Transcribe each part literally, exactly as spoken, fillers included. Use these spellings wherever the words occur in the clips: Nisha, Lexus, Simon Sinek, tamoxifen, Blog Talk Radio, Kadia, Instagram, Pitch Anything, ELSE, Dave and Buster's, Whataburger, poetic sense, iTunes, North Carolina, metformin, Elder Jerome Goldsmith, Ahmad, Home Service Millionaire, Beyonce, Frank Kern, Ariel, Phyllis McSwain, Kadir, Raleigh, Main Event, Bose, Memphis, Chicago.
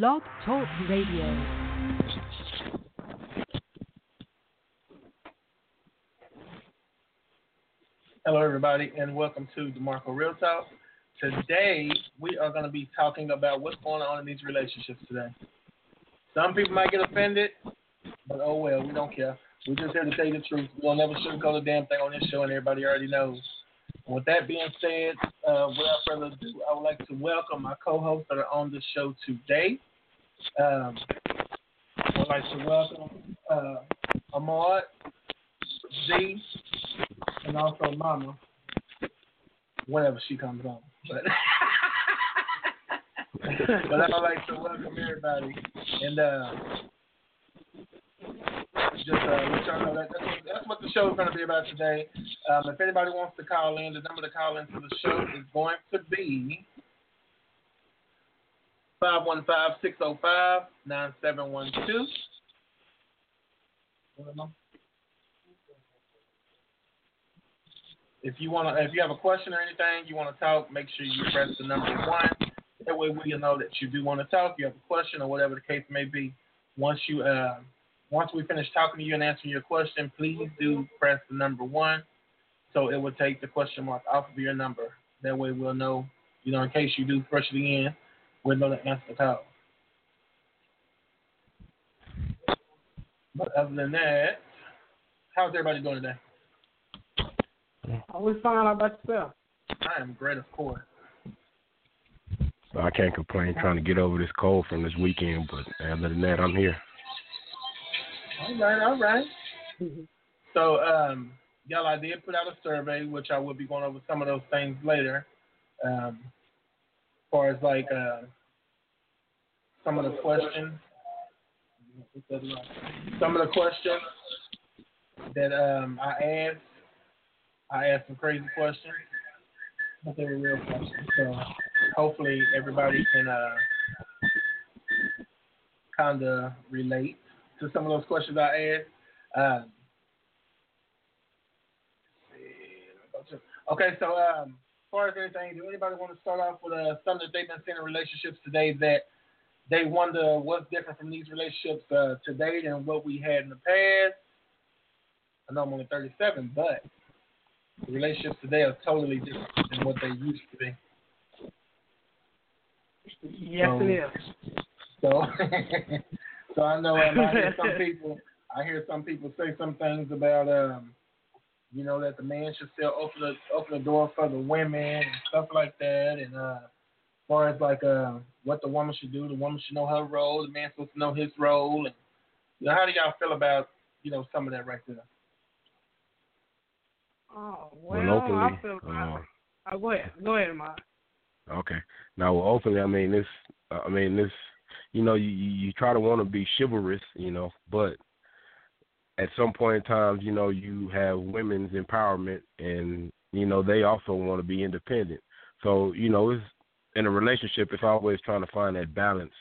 Blog Talk Radio. Hello, everybody, and welcome to DeMarco Real Talk. Today, we are going to be talking about what's going on in these relationships today. Some people might get offended, but oh well, we don't care. We're just here to tell you the truth. We'll never sugarcoat a damn thing on this show, and everybody already knows. With that being said, uh, without further ado, I would like to welcome my co-hosts that are on the show today. Um, I would like to welcome uh, Ahmad, Zee, and also Mama, whenever she comes on. But, but I would like to welcome everybody. And uh, just uh, let y'all know that that's what, that's what the show is going to be about today. Um, if anybody wants to call in, the number to call in for the show is going to be five one five, six oh five, nine seven one two. If you want to, if you have a question or anything, you want to talk, make sure you press the number one. That way we'll know that you do want to talk, you have a question or whatever the case may be. Once you uh, once we finish talking to you and answering your question, please do press the number one. So it will take the question mark off of your number. That way we'll know, you know, in case you do press it again, we'll know to answer the call. But other than that, how's everybody doing today? Always fine. How about yourself? I am great, of course. I can't complain, trying to get over this cold from this weekend, but other than that, I'm here. All right, all right. So, um, y'all, I did put out a survey, which I will be going over some of those things later. Um, as far as, like, uh, some of the questions. Some of the questions that um, I asked. I asked some crazy questions, but they were real questions, so... Hopefully everybody can uh, kind of relate to some of those questions I asked. Um, okay, so um, as far as anything, do anybody want to start off with uh, something that they've been seeing in relationships today that they wonder what's different from these relationships uh, today than what we had in the past? I know I'm only thirty-seven, but the relationships today are totally different than what they used to be. Yes, so, it is. So, so I know um, I hear some people. I hear some people say some things about, um, you know, that the man should still open the open the door for the women and stuff like that. And uh, as far as like uh, what the woman should do, the woman should know her role. The man's supposed to know his role. And you know, how do y'all feel about, you know, some of that right there? Oh well, well openly, I feel about. Uh, uh, go ahead, go ahead, Ma. Okay. Now, well, openly, I mean, this, I mean, this, you know, you, you try to want to be chivalrous, you know, but at some point in time, you know, you have women's empowerment and, you know, they also want to be independent. So, you know, it's, in a relationship, it's always trying to find that balance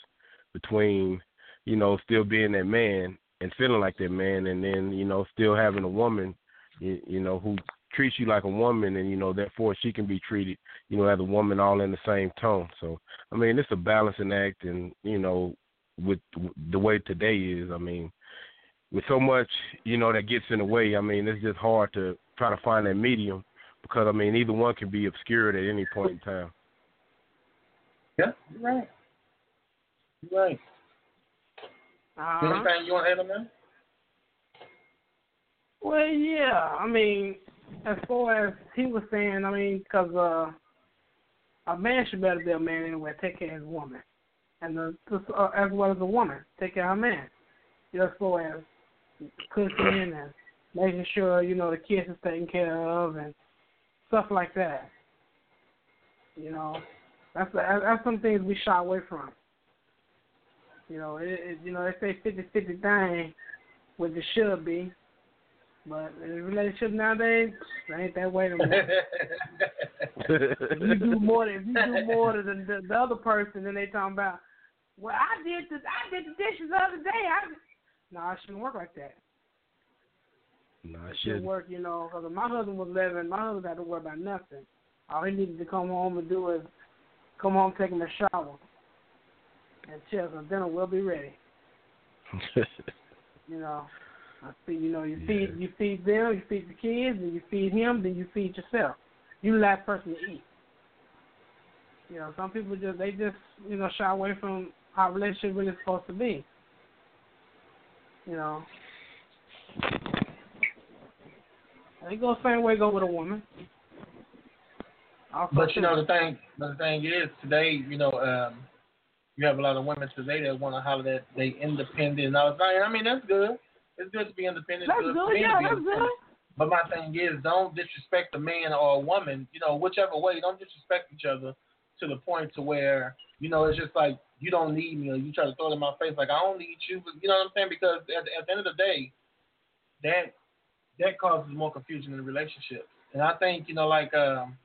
between, you know, still being that man and feeling like that man and then, you know, still having a woman, you, you know, who treats you like a woman, and you know, therefore she can be treated, you know, as a woman, all in the same tone. So, I mean, it's a balancing act, and you know, with the way today is, I mean, with so much, you know, that gets in the way. I mean, it's just hard to try to find that medium because I mean, either one can be obscured at any point in time. Yeah, you're right. You're right. Uh-huh. Anything you want to add on that? Well, yeah, I mean. As far as he was saying, I mean, because uh, a man should better be a man anyway, take care of his woman, and the, uh, as well as a woman, take care of her man. You know, as far as cooking and making sure, you know, the kids is taken care of and stuff like that. You know, that's that's some things we shy away from. You know, it, it, you know, they say fifty-fifty thing, which it should be. But in a relationship nowadays, it ain't that way no more. If you do more, if you do more to the, the, the other person, then they talking about, well, I did the I did the dishes the other day. I no, nah, it shouldn't work like that. No, nah, it, it shouldn't work, you know. Because my husband was living, my husband had to worry about nothing. All he needed to come home and do is come home, take him a shower, and Chestnut dinner will be ready. You know, I see. You know, you yeah. feed you feed them, you feed the kids, and you feed him, then you feed yourself. You're the last person to eat. You know, some people just they just you know shy away from how relationship really supposed to be. You know, and it goes the same way it goes with a woman. Also, but you know the thing, the thing is today, you know. Um, You have a lot of women today that want to holler that they independent. And I was like, I mean, that's good. It's good to be independent. That's good, good. yeah, that's good. But my thing is, don't disrespect a man or a woman, you know, whichever way. Don't disrespect each other to the point to where, you know, it's just like, you don't need me. Or you try to throw it in my face like, I don't need you. But you know what I'm saying? Because at, at the end of the day, that that causes more confusion in relationships. And I think, you know, like um,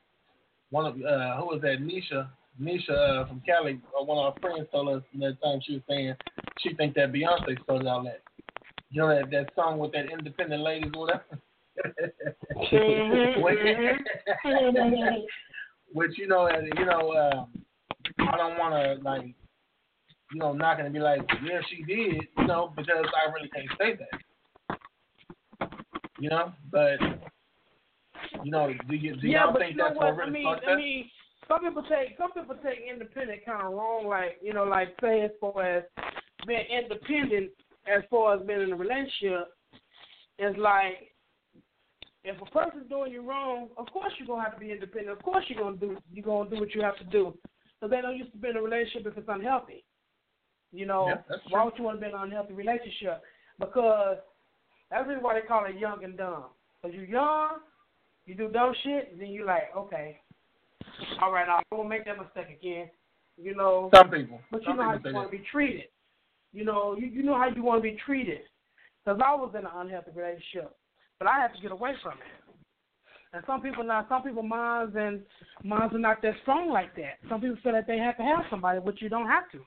one of, uh, who was that, Nisha? Nisha uh, from Cali, uh, one of our friends told us you know, that time she was saying she think that Beyonce started all that. You know, that, that song with that independent ladies or whatever? Mm-hmm. Which, which, you know, uh, you know, um, I don't want to, like, you know, not going to be like, yeah, she did, you know, because I really can't say that. You know, but, you know, do, you, do yeah, y'all think that's what really I mean, started I mean, that? Some people take some people take independent kind of wrong, like you know, like say as far as being independent, as far as being in a relationship, it's like if a person's doing you wrong, of course you're gonna have to be independent. Of course you're gonna do you gonna do what you have to do. So they don't used to be in a relationship if it's unhealthy. You know, yeah, why would you want to be in an unhealthy relationship? Because that's really why they call it young and dumb. Because you're young, you do dumb shit, and then you're like, okay. All right, I won't make that mistake again. You know, some people, but you some know how you want to be treated. You know, you, you know how you want to be treated. Because I was in an unhealthy relationship, but I had to get away from it. And some people not, some people minds and minds are not that strong like that. Some people feel that they have to have somebody, but you don't have to.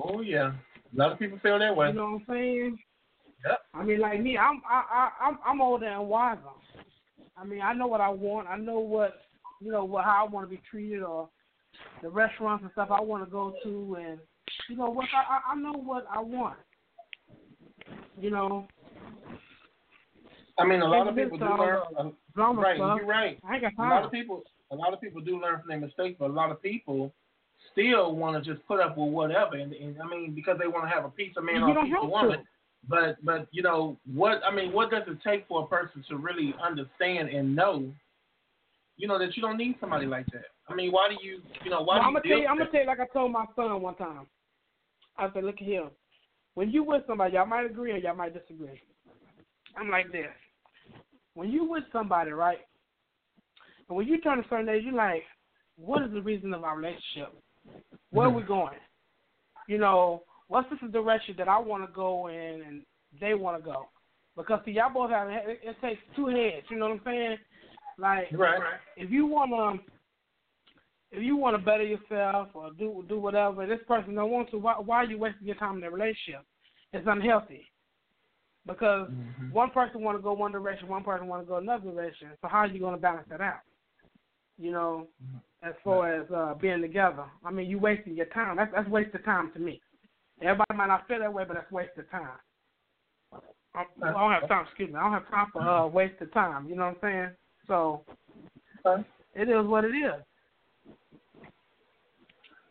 Oh yeah, a lot of people feel that way. You know what I'm saying? Yep. I mean, like me, I'm I, I I'm I'm older and wiser. I mean, I know what I want. I know what. You know, what, how I want to be treated or the restaurants and stuff I want to go to. And, you know, what I, I know what I want, you know. I mean, a lot of people do learn. Uh, right, stuff. You're right. I ain't got time. A lot of people, a lot of people do learn from their mistakes, but a lot of people still want to just put up with whatever. And, and I mean, because they want to have a piece of man or a piece of woman. To. But, but you know, what I mean, what does it take for a person to really understand and know You know, that you don't need somebody like that? I mean, why do you, you know, why well, do you I'm gonna tell you, I'm going to tell you like I told my son one time. I said, look at him. When you with somebody, y'all might agree or y'all might disagree. I'm like this. When you with somebody, right, and when you turn a certain age, you're like, what is the reason of our relationship? Where are we going? You know, what's this direction that I want to go in and they want to go? Because, see, y'all both have, it, it takes two heads, you know what I'm saying? Like, right. if you want to, if you want to better yourself or do do whatever, this person don't want to. Why, why are you wasting your time in that relationship? It's unhealthy because mm-hmm. one person want to go one direction, one person want to go another direction. So how are you going to balance that out? You know, mm-hmm. as far right. as uh, being together. I mean, you wasting your time. That's that's wasted time to me. Everybody might not feel that way, but that's wasted time. I, I don't have time. Excuse me. I don't have time for uh, wasted time. You know what I'm saying? So, it is what it is.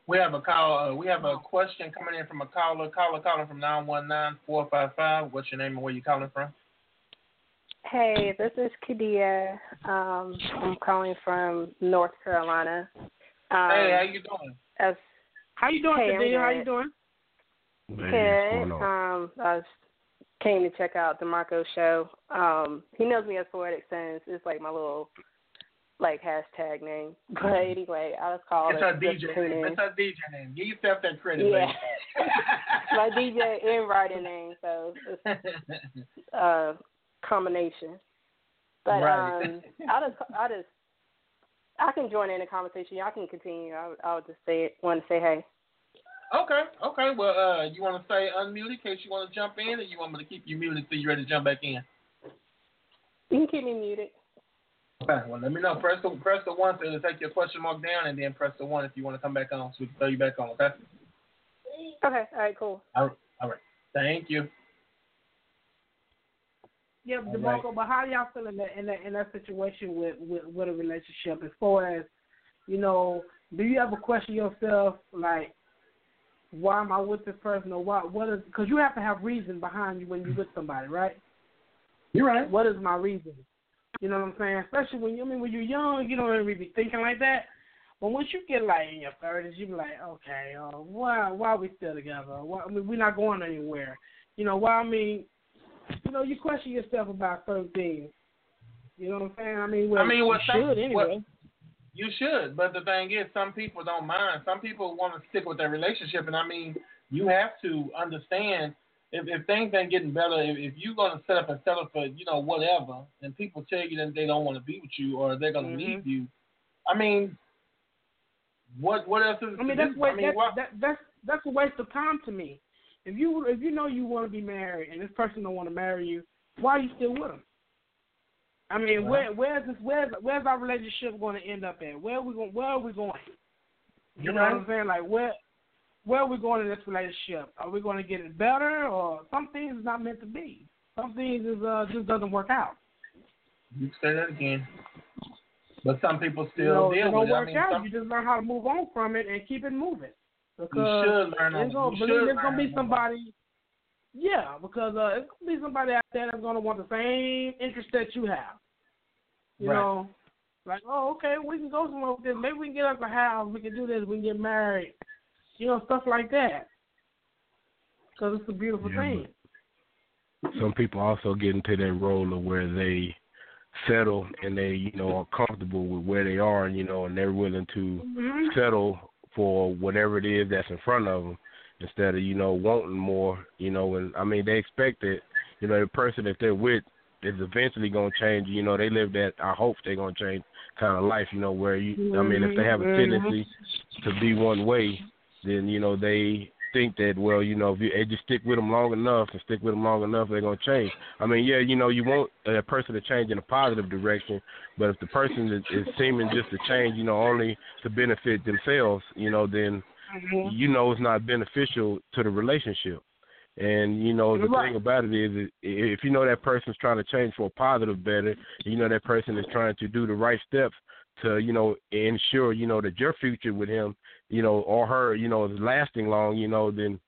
We have a call. Uh, we have a question coming in from a caller. Caller calling from nine one nine, four five five. What's your name and where you calling from? Hey, this is Kadia. Um, I'm calling from North Carolina. Um, hey, how you doing? As, how you doing, hey, Kadia? How you doing? Good. Um, I was came to check out DeMarco's show. Um, he knows me as Poetic Sense. It's like my little like hashtag name. But anyway, I was called. It's our D J name. It's our D J name. Give yourself that credit, yeah. My D J and writing name, so it's a combination. But right. um, I just, I just, I can join in the conversation. Y'all can continue. I, I would just say it, want to say hey. Okay, okay. Well, uh, you want to stay unmuted in case you want to jump in, or you want me to keep you muted until you're ready to jump back in? You can keep me muted. Okay, well, let me know. Press the, press the one to take your question mark down, and then press the one if you want to come back on, so we can throw you back on, okay? Okay. All right. Cool. All right. All right. Thank you. Yep, DeMarco. Right. But how y'all feel in that in that in that situation with, with with a relationship? As far as, you know, do you ever question yourself, like, why am I with this person, or why? What is? Because you have to have reason behind you when you're with somebody, right? You're right. What is my reason? You know what I'm saying? Especially when you I mean when you're young, you don't really be thinking like that. But once you get like in your thirties, you be like, okay, uh, why why are we still together? Why, I mean, we're not going anywhere. You know why? I mean, you know, you question yourself about certain things. You know what I'm saying? I mean, well, I mean, you should th- anyway. What, you should, but the thing is, some people don't mind. Some people want to stick with their relationship, and I mean, you have to understand. If, if things ain't getting better, if, if you're going to set up and settle for, you know, whatever, and people tell you that they don't want to be with you or they're going to mm-hmm. leave you, I mean, what what else is I mean, that's, what, I mean that's, that, that's, that's a waste of time to me. If you if you know you want to be married and this person don't want to marry you, why are you still with them? I mean, well, where where's this where's where's our relationship going to end up at? Where are we going? Where are we going? You know right. what I'm saying? Like, where... Where are we going in this relationship? Are we going to get it better, or some things is not meant to be? Some things is, uh, just doesn't work out. You say that again. But some people still you know, deal with it. It don't work I mean, out. Some... You just learn how to move on from it and keep it moving. Because you should learn on gonna, you should There's going to be somebody, yeah, because uh, there's going to be somebody out there that's going to want the same interest that you have. You right. know, like, oh, okay, we can go somewhere with this. Maybe we can get us a house. We can do this. We can get married. You know, stuff like that. Because it's a beautiful yeah, thing. Some people also get into that role of where they settle and they, you know, are comfortable with where they are, and, you know, and they're willing to mm-hmm. settle for whatever it is that's in front of them instead of, you know, wanting more, you know. And I mean, they expect that, you know, the person that they're with is eventually going to change. You know, they live that, I hope they're going to change kind of life, you know, where you, mm-hmm. I mean, if they have a tendency mm-hmm. to be one way, then, you know, they think that, well, you know, if you just stick with them long enough and stick with them long enough, they're going to change. I mean, yeah, you know, you want a person to change in a positive direction, but if the person is, is seeming just to change, you know, only to benefit themselves, you know, then, mm-hmm. you know, it's not beneficial to the relationship. And, you know, the right. thing about it is, if you know that person's trying to change for a positive better, you know that person is trying to do the right steps to, you know, ensure, you know, that your future with him, you know, or her, you know, is lasting long, you know, then,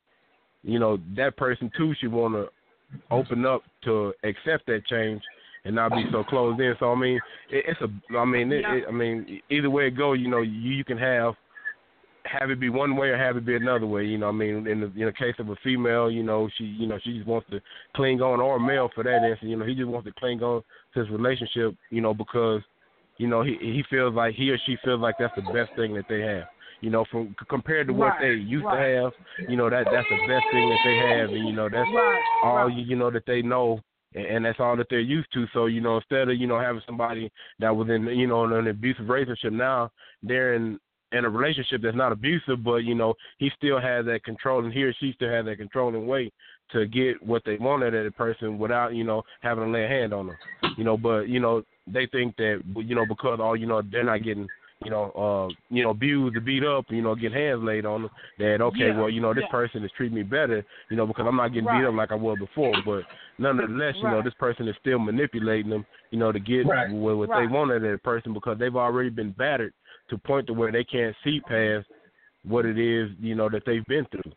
you know, that person too should want to open up to accept that change and not be so closed in. So I mean, it, it's a, I mean, it, it, I mean, either way it go, you know, you, you can have have it be one way or have it be another way. You know, I mean, in the, in the case of a female, you know, she, you know, she just wants to cling on, or a male for that instance, you know, he just wants to cling on to his relationship, you know, because, you know, he he feels like he or she feels like that's the best thing that they have. You know, from compared to what right, they used right. to have, you know, that that's the best thing that they have, and you know that's right, all right. you know that they know, and, and that's all that they're used to. So you know, instead of you know having somebody that was in you know in an abusive relationship, now they're in in a relationship that's not abusive, but you know he still has that control, and he or she still has that controlling way to get what they want out of the person without you know having to lay a hand on them. You know, but you know they think that you know because all you know they're not getting. You know, uh, you know, abused or beat up, you know, get hands laid on them, that, okay, yeah, well, you know, this yeah. person is treating me better, you know, because I'm not getting right. beat up like I was before. But nonetheless, right. you know, this person is still manipulating them, you know, to get right. what, what right. they want out of that person because they've already been battered to a point to where they can't see past what it is, you know, that they've been through.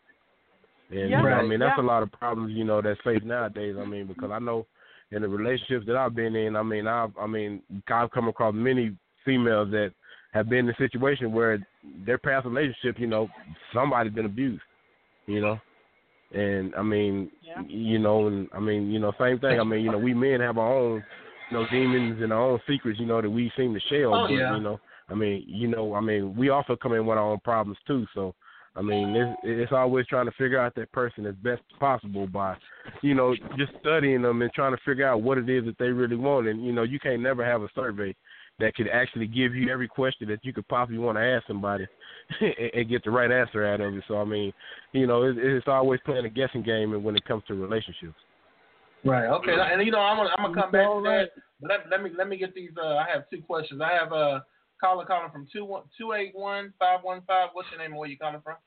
And, yeah. you know, I mean, that's yeah. a lot of problems, you know, that's faced nowadays. I mean, because I know in the relationships that I've been in, I mean, I've, I mean, I've come across many females that have been in a situation where their past relationship, you know, somebody's been abused, you know. And, I mean, yeah. you know, and I mean, you know, same thing. I mean, you know, we men have our own, you know, demons and our own secrets, you know, that we seem to share. Oh, but, yeah. you know, I mean, you know, I mean, we also come in with our own problems, too. So, I mean, it's, it's always trying to figure out that person as best possible by, you know, just studying them and trying to figure out what it is that they really want. And, you know, you can't never have a survey that could actually give you every question that you could possibly want to ask somebody and get the right answer out of it. So, I mean, you know, it's always playing a guessing game when it comes to relationships. Right. Okay. And, you know, I'm going I'm to come back to that. But let, let me let me get these. Uh, I have two questions. I have a caller calling from two eight one five one five. What's your name and where you calling from?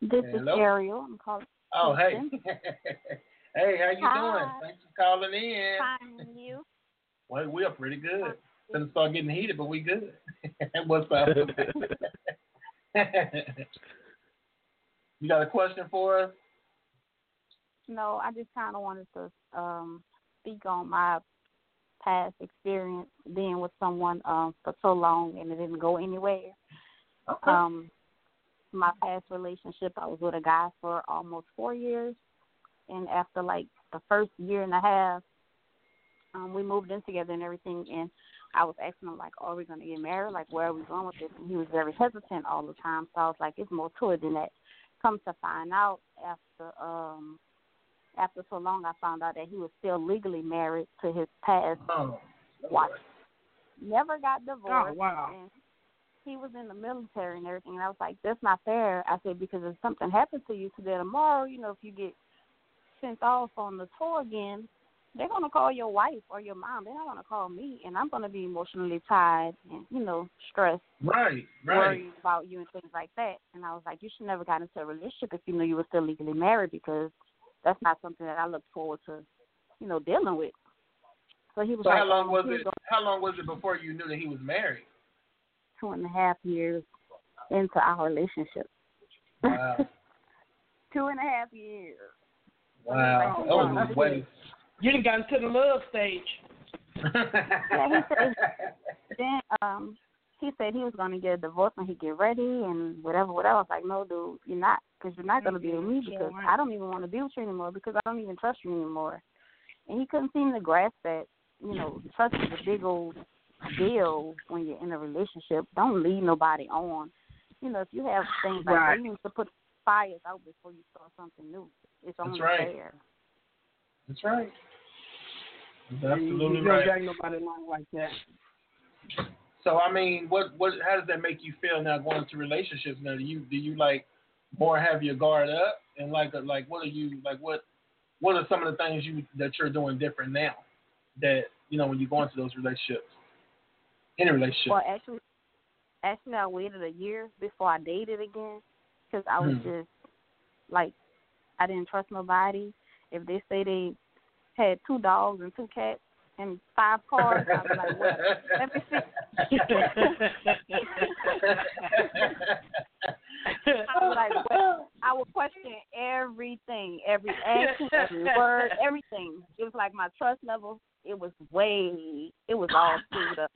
This Hello? is Ariel. I'm calling. Oh, hey. Hey, how you Hi. doing? Thanks for calling in. Fine, and you? Well, we are pretty good. Fine. Gonna start getting heated, but we good. What's up? You got a question for us? No, I just kind of wanted to um, speak on my past experience being with someone um, for so long and it didn't go anywhere. Okay. Um, my past relationship, I was with a guy for almost four years, and after like the first year and a half, um, we moved in together and everything, and I was asking him, like, are we going to get married? Like, where are we going with this? And he was very hesitant all the time, so I was like, it's more to it than that. Come to find out, after um, after so long, I found out that he was still legally married to his past oh, wife. Never got divorced. Oh, wow. And he was in the military and everything, and I was like, that's not fair. I said, because if something happens to you today or tomorrow, you know, if you get sent off on the tour again, they're going to call your wife or your mom. They're not going to call me, and I'm going to be emotionally tied and, you know, stressed. Right, right. Worried about you and things like that. And I was like, you should never got into a relationship if you knew you were still legally married, because that's not something that I look forward to, you know, dealing with. So he was so like, how long was it? How long was it before you knew that he was married? Two and a half years into our relationship. Wow. Two and a half years. Wow. That was way. You done got into the love stage. Yeah, he said, then um, he said he was going to get a divorce when he get ready and whatever, whatever. I was like, no, dude, you're not, because you're not going to be with me, because I don't even want to be with you anymore, because I don't even trust you anymore. And he couldn't seem to grasp that, you know, trust is a big old deal when you're in a relationship. Don't lead nobody on. You know, if you have things like right. that, you need to put fires out before you start something new. It's only That's right. fair. That's right. That's absolutely right. You don't drag nobody along like that. So I mean, what, what? How does that make you feel now going into relationships? Now, do you do you like more have your guard up and like like what are you like what what are some of the things you that you're doing different now that you know when you go into those relationships in a relationship? Well, actually, actually, I waited a year before I dated again, because I was hmm. just like I didn't trust nobody. If they say they had two dogs and two cats and five cars, I'd be like, what? Let me see. I'm like, well, I would question everything, every action, every word, everything. It was like my trust level, it was way, it was all screwed up.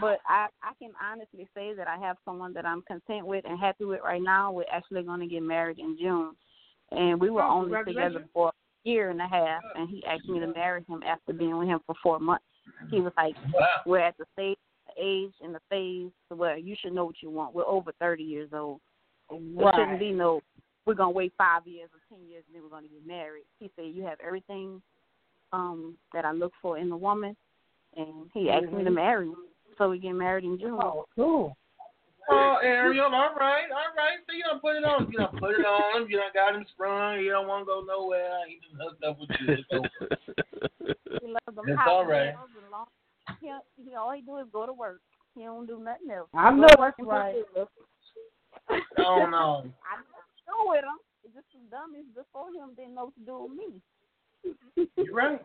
But I, I can honestly say that I have someone that I'm content with and happy with right now. We're actually going to get married in June. And we were oh, only together for year and a half, and he asked me to marry him after being with him for four months. He was like, wow. We're at the stage, the age and the phase where you should know what you want. We're over thirty years old. Right. It shouldn't be no, we're going to wait five years or ten years, and then we're going to get married. He said, you have everything um, that I look for in a woman, and he asked mm-hmm. me to marry him. So we get married in June. Oh, cool. Oh, Ariel, all right, all right. So you don't put it on. You don't put it on him. You don't got him sprung. You don't want to go nowhere. He just hooked up with you. It's over. He loves them. It's all right. Long, he, he, all he do is go to work. He don't do nothing else. I know that's right. Oh, no. I just do with him. It's just some dummies before him didn't know what to do with me. You're right.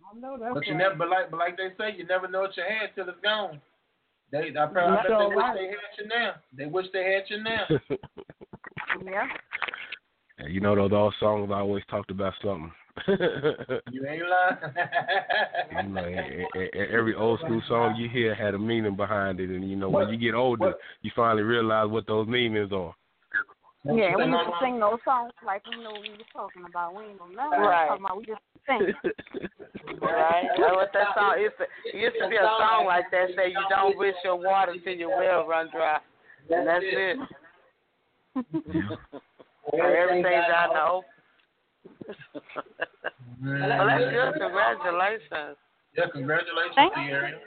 I know that's but you right. Never, but, like, but like they say, you never know what you had till it's gone. They, I probably bet they wish they had you now. They wish they had you now. Yeah. And you know those old songs I always talked about something. You ain't lying. You know, a, a, a, every old school song you hear had a meaning behind it, and you know what? When you get older, what? You finally realize what those meanings are. That's yeah, we used to sing those songs like we knew what we was talking about. We ain't know nothing right. we talking about. We just sing. Right. That's what that song is. It used to be a song like that, say you don't wish your water till your well run dry. And that's it. Everything's out in the open. Well, that's good. Congratulations. Yeah, congratulations Thank to you, Ariel.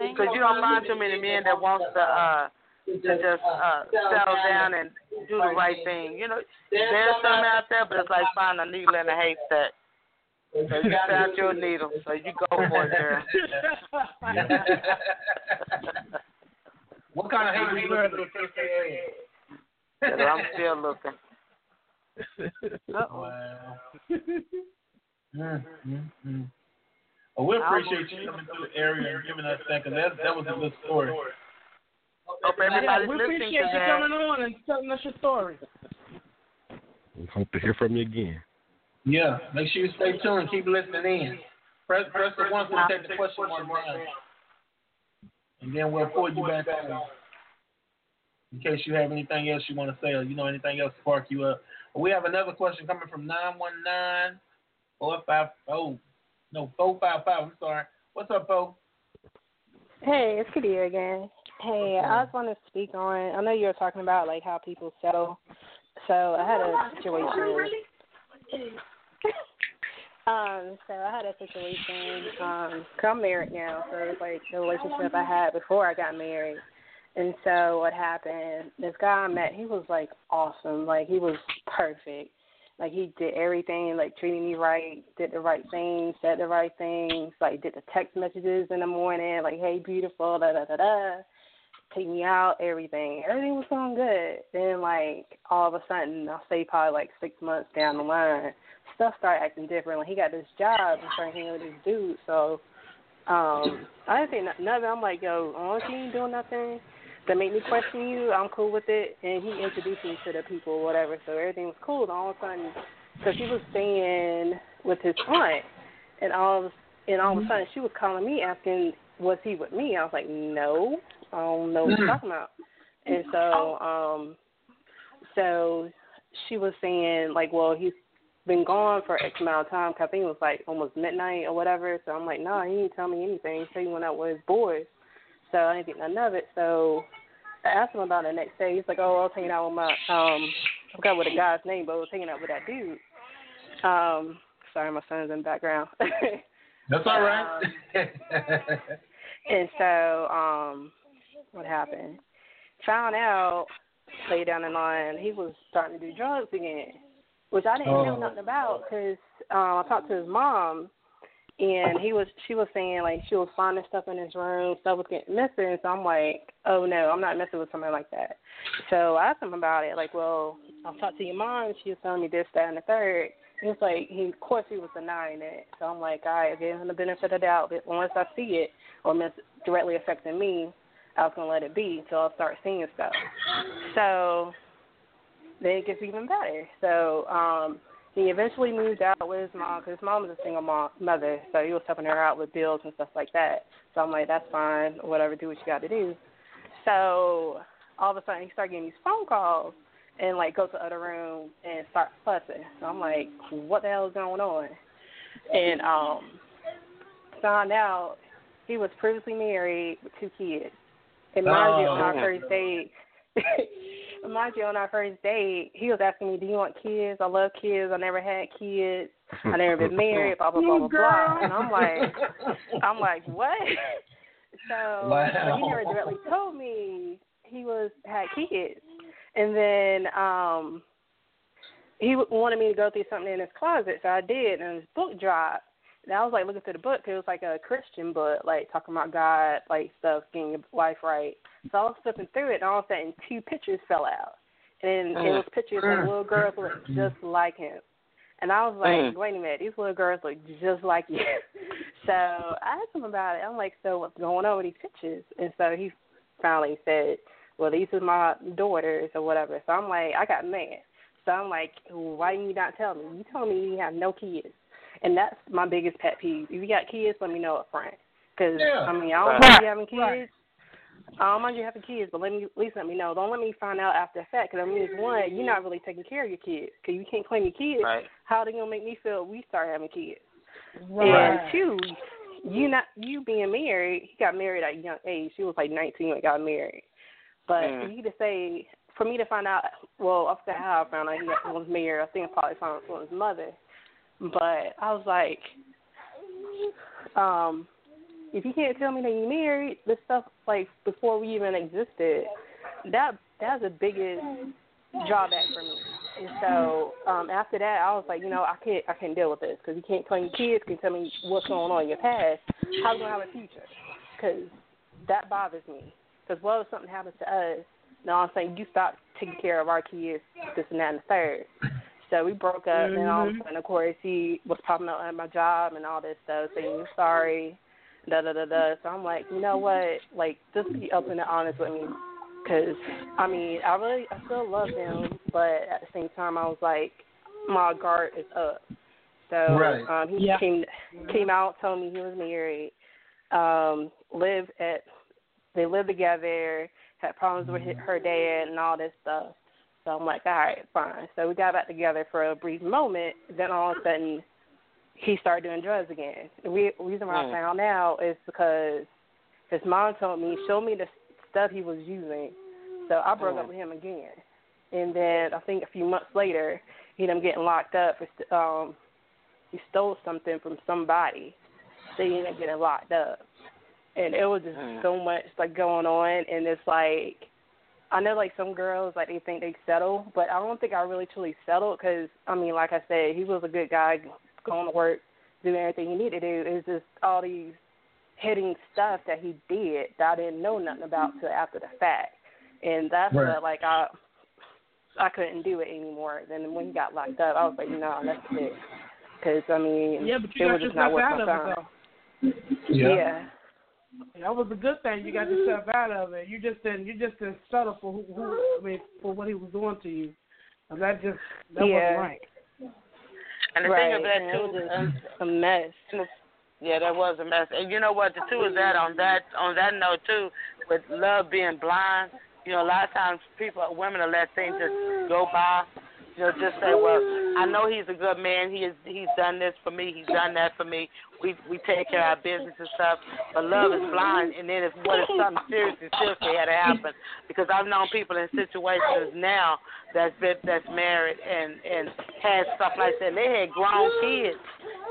Because you don't find too many men that wants to... Uh, To just uh, settle down and do the right thing. You know, there's some out there, but it's like finding a needle in a haystack. So you found your needle, so you go for it, girl. What kind of haystack? But I'm still looking. Uh-oh. Wow. mm-hmm. Mm-hmm. Well, we appreciate you coming through the area and giving us that, because that, that was a good story. Hope everybody's yeah, we appreciate you that. coming on and telling us your story. We hope to hear from you again. Yeah, make sure you stay tuned and keep listening in. Press, press the one to take the question one more time. And then we'll pull you back on. In case you have anything else you want to say, or you know anything else to spark you up. We have another question coming from nine one nine, four five four, no, four five five, I'm sorry. What's up, Bo? Hey, it's Kadia again. Hey, okay. I just want to speak on, I know you were talking about like how people settle. So I had a situation. um, so I had a situation, um, cause I'm married now, so it was like the relationship I had before I got married. And so what happened, this guy I met, he was like awesome. Like he was perfect. Like he did everything, like treating me right, did the right things, said the right things, like did the text messages in the morning, like, hey, beautiful, da da da da. Take me out, everything. Everything was going good. Then, like, all of a sudden, I'll say probably, like, six months down the line, stuff started acting different. Like, he got this job and started hanging with this dude. So, um, I didn't say nothing. I'm like, yo, as long as you ain't doing nothing that make me question you, I'm cool with it. And he introduced me to the people, whatever. So, everything was cool. And all of a sudden, because he was staying with his aunt. And all of, and all of a sudden, she was calling me asking, was he with me? I was like, no. I don't know what you're talking about. And so um, so she was saying, like, well, he's been gone for X amount of time. I think it was, like, almost midnight or whatever. So I'm like, no, nah, he didn't tell me anything. He said he went out with his boys. So I didn't get none of it. So I asked him about it the next day. He's like, oh, I was hanging out with my um, – I forgot what the guy's name, but I was hanging out with that dude. Um, sorry, my son's in the background. That's all right. um, and so um, – what happened? Found out later down the line he was starting to do drugs again, which I didn't oh. know nothing about because um, I talked to his mom, and he was she was saying like she was finding stuff in his room, stuff was getting missing. So I'm like, oh no, I'm not messing with somebody like that. So I asked him about it, like, well, I'll talk to your mom. She was telling me this, that, and the third. He was like, he, of course he was denying it. So I'm like, all right, I gave him the benefit of the doubt, but once I see it or miss directly affecting me, I was going to let it be until I start seeing stuff. So then it gets even better. So um, he eventually moved out with his mom, because his mom was a single mom, mother, so he was helping her out with bills and stuff like that. So I'm like, that's fine, whatever, do what you got to do. So all of a sudden he started getting these phone calls and, like, go to the other room and start fussing. So I'm like, what the hell is going on? And um, found out he was previously married with two kids. And mind oh, you, on our first date, mind you, on our first date, he was asking me, do you want kids? I love kids. I never had kids. I never been married, blah, blah, blah, blah, blah. And I'm like, I'm like, what? So wow. He never directly told me he was had kids. And then um, he wanted me to go through something in his closet, so I did, and his book dropped. And I was, like, looking through the book. It was, like, a Christian book, like, talking about God, like, stuff, getting your life right. So I was flipping through it, and all of a sudden, two pictures fell out. And uh, it was pictures uh, of little girls that looked just like him. And I was like, uh, wait a minute, these little girls look just like you. So I asked him about it. I'm like, so what's going on with these pictures? And so he finally said, well, these are my daughters or whatever. So I'm like, I got mad. So I'm like, why didn't you not tell me? You told me you have no kids. And that's my biggest pet peeve. If you got kids, let me know up front. Because, yeah. I mean, I don't mind you having kids. I don't mind you having kids, but let me, at least let me know. Don't let me find out after the fact. Because, I mean, it's one, you're not really taking care of your kids. Because you can't claim your kids. Right. How are they going to make me feel we start having kids? Right. And, two, you not you being married, he got married at a young age. She was, like, nineteen when he got married. But mm. for you to say, for me to find out, well, I forgot how I found out he was married. I think I probably found out from his mother. But I was like, um, if you can't tell me that you're married, this stuff, like, before we even existed, that that's the biggest drawback for me. And so um, after that, I was like, you know, I can't I can't deal with this because you can't claim your kids, can tell me what's going on in your past. How do I have a future? Because that bothers me. Because what if something happens to us? No, I'm saying you stop taking care of our kids, this and that and the third. So we broke up, mm-hmm. and all of a sudden, of course, he was popping up at my job and all this stuff, saying, "You're sorry, da da da da." So I'm like, you know what? Like, just be open and honest with me, because I mean, I really, I still love him, but at the same time, I was like, my guard is up. So right. um, he yeah. came came out, told me he was married, um, lived at, they lived together, had problems with his, her dad and all this stuff. So I'm like, all right, fine. So we got back together for a brief moment. Then all of a sudden, he started doing drugs again. The reason why I found out is because his mom told me, show me the stuff he was using. So I broke up with him again. And then I think a few months later, he ended up getting locked up. For, um, he stole something from somebody. So he ended up getting locked up. And it was just so much like going on. And it's like, I know, like, some girls, like, they think they settle, but I don't think I really truly settled because, I mean, like I said, he was a good guy, going to work, doing everything he needed to do. It's just all these hitting stuff that he did that I didn't know nothing about till after the fact. And that's right. what, like, I I couldn't do it anymore. Then when he got locked up, I was like, no, nah, that's it. Because, I mean, yeah, but you it was just not worth my time. Yeah. yeah. That was a good thing. You got yourself out of it. You just didn't. You just didn't settle for who, who. I mean, for what he was doing to you. And that just that yeah. wasn't right. And the right. thing of that too, was a mess. Yeah, that was a mess. And you know what? The two is that on that on that note too, with love being blind. You know, a lot of times people, women, are let things just go by. You know, just say, well, I know he's a good man. He is, he's done this for me. He's done that for me. We we take care of our business and stuff. But love is blind. And then if what if something seriously, seriously had to happen? Because I've known people in situations now that's been, that's married and and had stuff like that. They had grown kids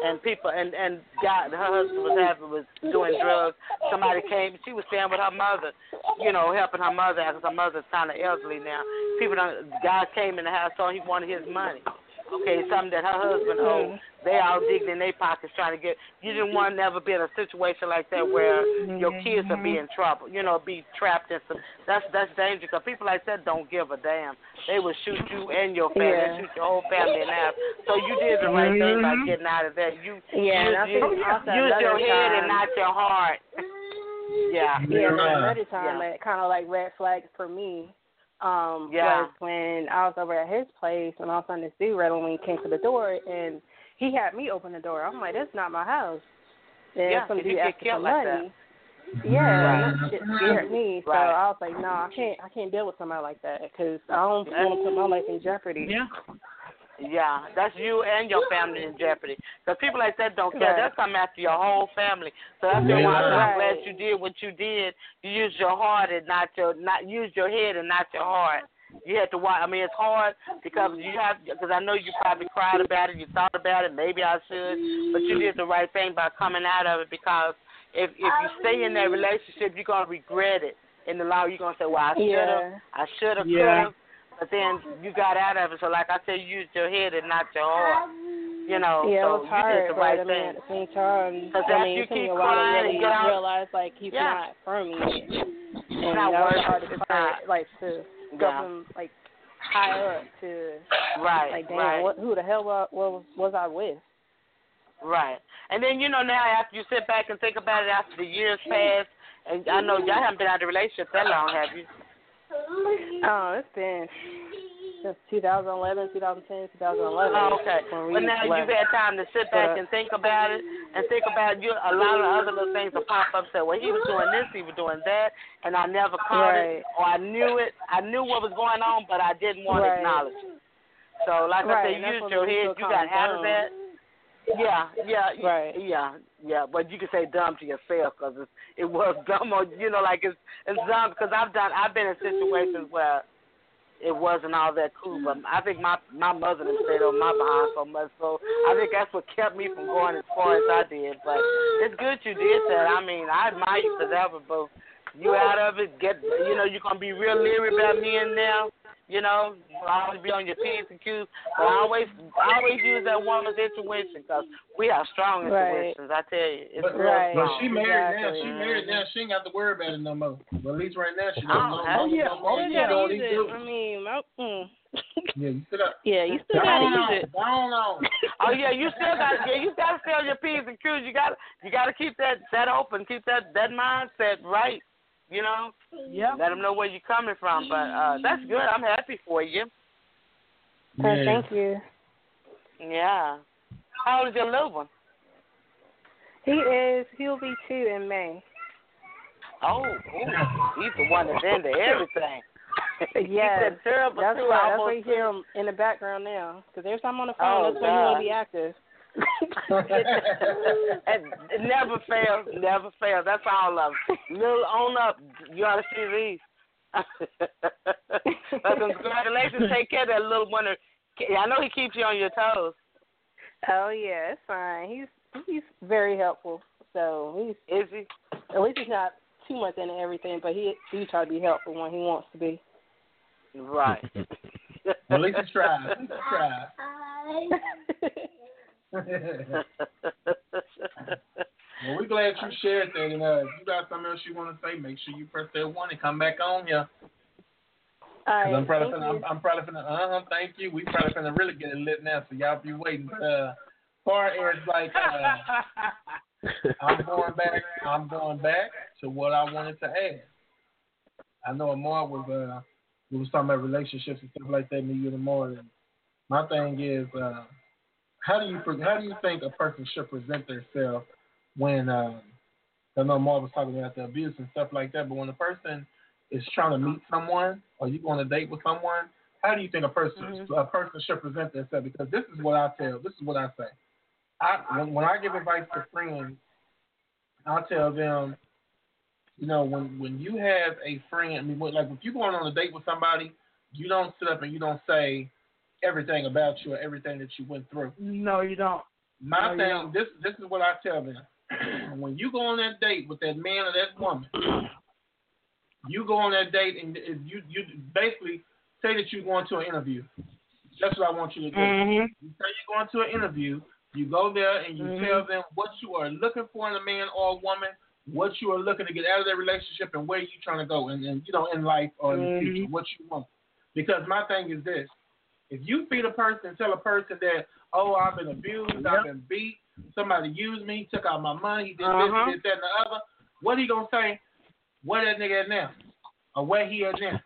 and people and and God, her husband was having was doing drugs. Somebody came. She was staying with her mother. You know, helping her mother out because her mother's kind of elderly now. People don't. God came in the house, so he wanted his money. Okay, something that her husband owed. They all digging in their pockets trying to get. You didn't want to never be in a situation like that where your kids would be in trouble. You know, be trapped in some. That's that's dangerous. Cause people like that don't give a damn. They will shoot you and your family, yeah. shoot your whole family in half. So you did the right thing by getting out of that. You yeah, use, use, use your head time. And not your heart. yeah, yeah. Another time, yeah. like, kind of like red flags for me. Um, yeah. was when I was over at his place and all of a sudden this dude randomly came to the door and he had me open the door. I'm like, that's not my house. And yeah, some dude asked for money. Like yeah, right. and that shit scared me. Right. So I was like, no, nah, I can't, I can't deal with somebody like that because I don't want to put my life in jeopardy. Yeah. Yeah, that's you and your family in jeopardy. Because people like that don't care. Right. That's something after your whole family. So that's yeah. why I'm glad you did what you did. You used your heart and not your not use your head and not your heart. You had to watch. I mean, it's hard because you have because I know you probably cried about it. You thought about it. Maybe I should, but you did the right thing by coming out of it. Because if if you stay in that relationship, you're gonna regret it. In the long, you're gonna say, "Well, I should have. Yeah. I should have. Yeah. Could've." But then you got out of it, so like I said, you used your head and not your heart. You know, yeah, so it was hard, you did the right thing. At the same time, because I mean, you keep crying and you realize like he's yeah. not for me. And that was hard to find, like to go yeah. from like higher up to right, like damn, right. What, who the hell was, was was I with? Right, and then you know now after you sit back and think about it, after the years pass, and I know y'all haven't been out of a relationship that long, have you? Oh, it's been since twenty eleven, twenty ten, twenty eleven. Oh, okay. Well, we now left. You've had time to sit back and think about it, and think about you. A lot of other little things will pop up. Say, well, he was doing this, he was doing that, and I never caught right. it, or I knew it. I knew what was going on, but I didn't want right. to acknowledge it. So, like right. I said, use your head. You got out of that. Yeah, yeah, right. yeah, yeah. But you can say dumb to yourself because it was dumb, or you know, like it's it's dumb because I've done I've been in situations where it wasn't all that cool. But I think my my mother didn't stay on my behind so much, so I think that's what kept me from going as far as I did. But it's good you did that. I mean, I admire you for that, but you out of it. Get you know, you're gonna be real leery about me and now. You know, always be on your P's and Q's. But always, always use that woman's intuition, because we have strong intuitions. Right. I tell you, it's but, right. But she married exactly. now. She married now. She ain't got to worry about it no more. But at least right now, she doesn't know. Oh yeah, you use it. I mean, my, mm. yeah, you still got. Yeah, you still got to use it. Down on. Oh yeah, you still got. Yeah, you got to sell your P's and Q's. You got. You got to keep that that open. Keep that that mindset right. You know, yep. Let them know where you're coming from. But uh, that's good. I'm happy for you. Yeah. Oh, thank you. Yeah. How old is your little one? He is. He'll be two in May. Oh, ooh. He's the one that's into everything. Yeah, that's why right. you hear him in the background now. Because every time I'm on the phone, oh, that's when he'll be active. it, it never fails, never fails. That's all of them. Little on up, you ought to see these. But congratulations, take care of that little one. I know he keeps you on your toes. Oh yeah, it's fine. He's he's very helpful. So he's is he? At least he's not too much into everything, but he he try to be helpful when he wants to be. Right. At least he's trying. At least he's trying. Well, we're glad you shared that. And uh, if you got something else you want to say, make sure you press that one and come back on here. All right, I'm probably finna, I'm, I'm probably finna, uh-huh, thank you. We probably finna really get it lit now, so y'all be waiting. Uh, far as like, uh, I'm going back, I'm going back to what I wanted to ask. I know Amar was, uh, we was talking about relationships and stuff like that, me, you, and Amar. And my thing is, uh, How do you how do you think a person should present themselves when um, I know Marv was talking about the abuse and stuff like that, but when a person is trying to meet someone or you go on a date with someone, how do you think a person mm-hmm. a person should present themselves? Because this is what I tell, this is what I say. I when, when I give advice to friends, I tell them, you know, when, when you have a friend, I mean, like if you're going on a date with somebody, you don't sit up and you don't say everything about you or everything that you went through. No, you don't. My no, thing, don't. this this is what I tell them. When you go on that date with that man or that woman, you go on that date and you you basically say that you're going to an interview. That's what I want you to do. Mm-hmm. You say you're going to an interview, you go there and you mm-hmm. tell them what you are looking for in a man or a woman, what you are looking to get out of that relationship, and where you're trying to go, and, and you know, in life or in mm-hmm. the future, what you want. Because my thing is this. If you feed a person, tell a person that, oh, I've been abused, yep. I've been beat, somebody used me, took out my money, he did uh-huh. this, he did that, and the other, what he going to say, where that nigga at now? Or where he at now?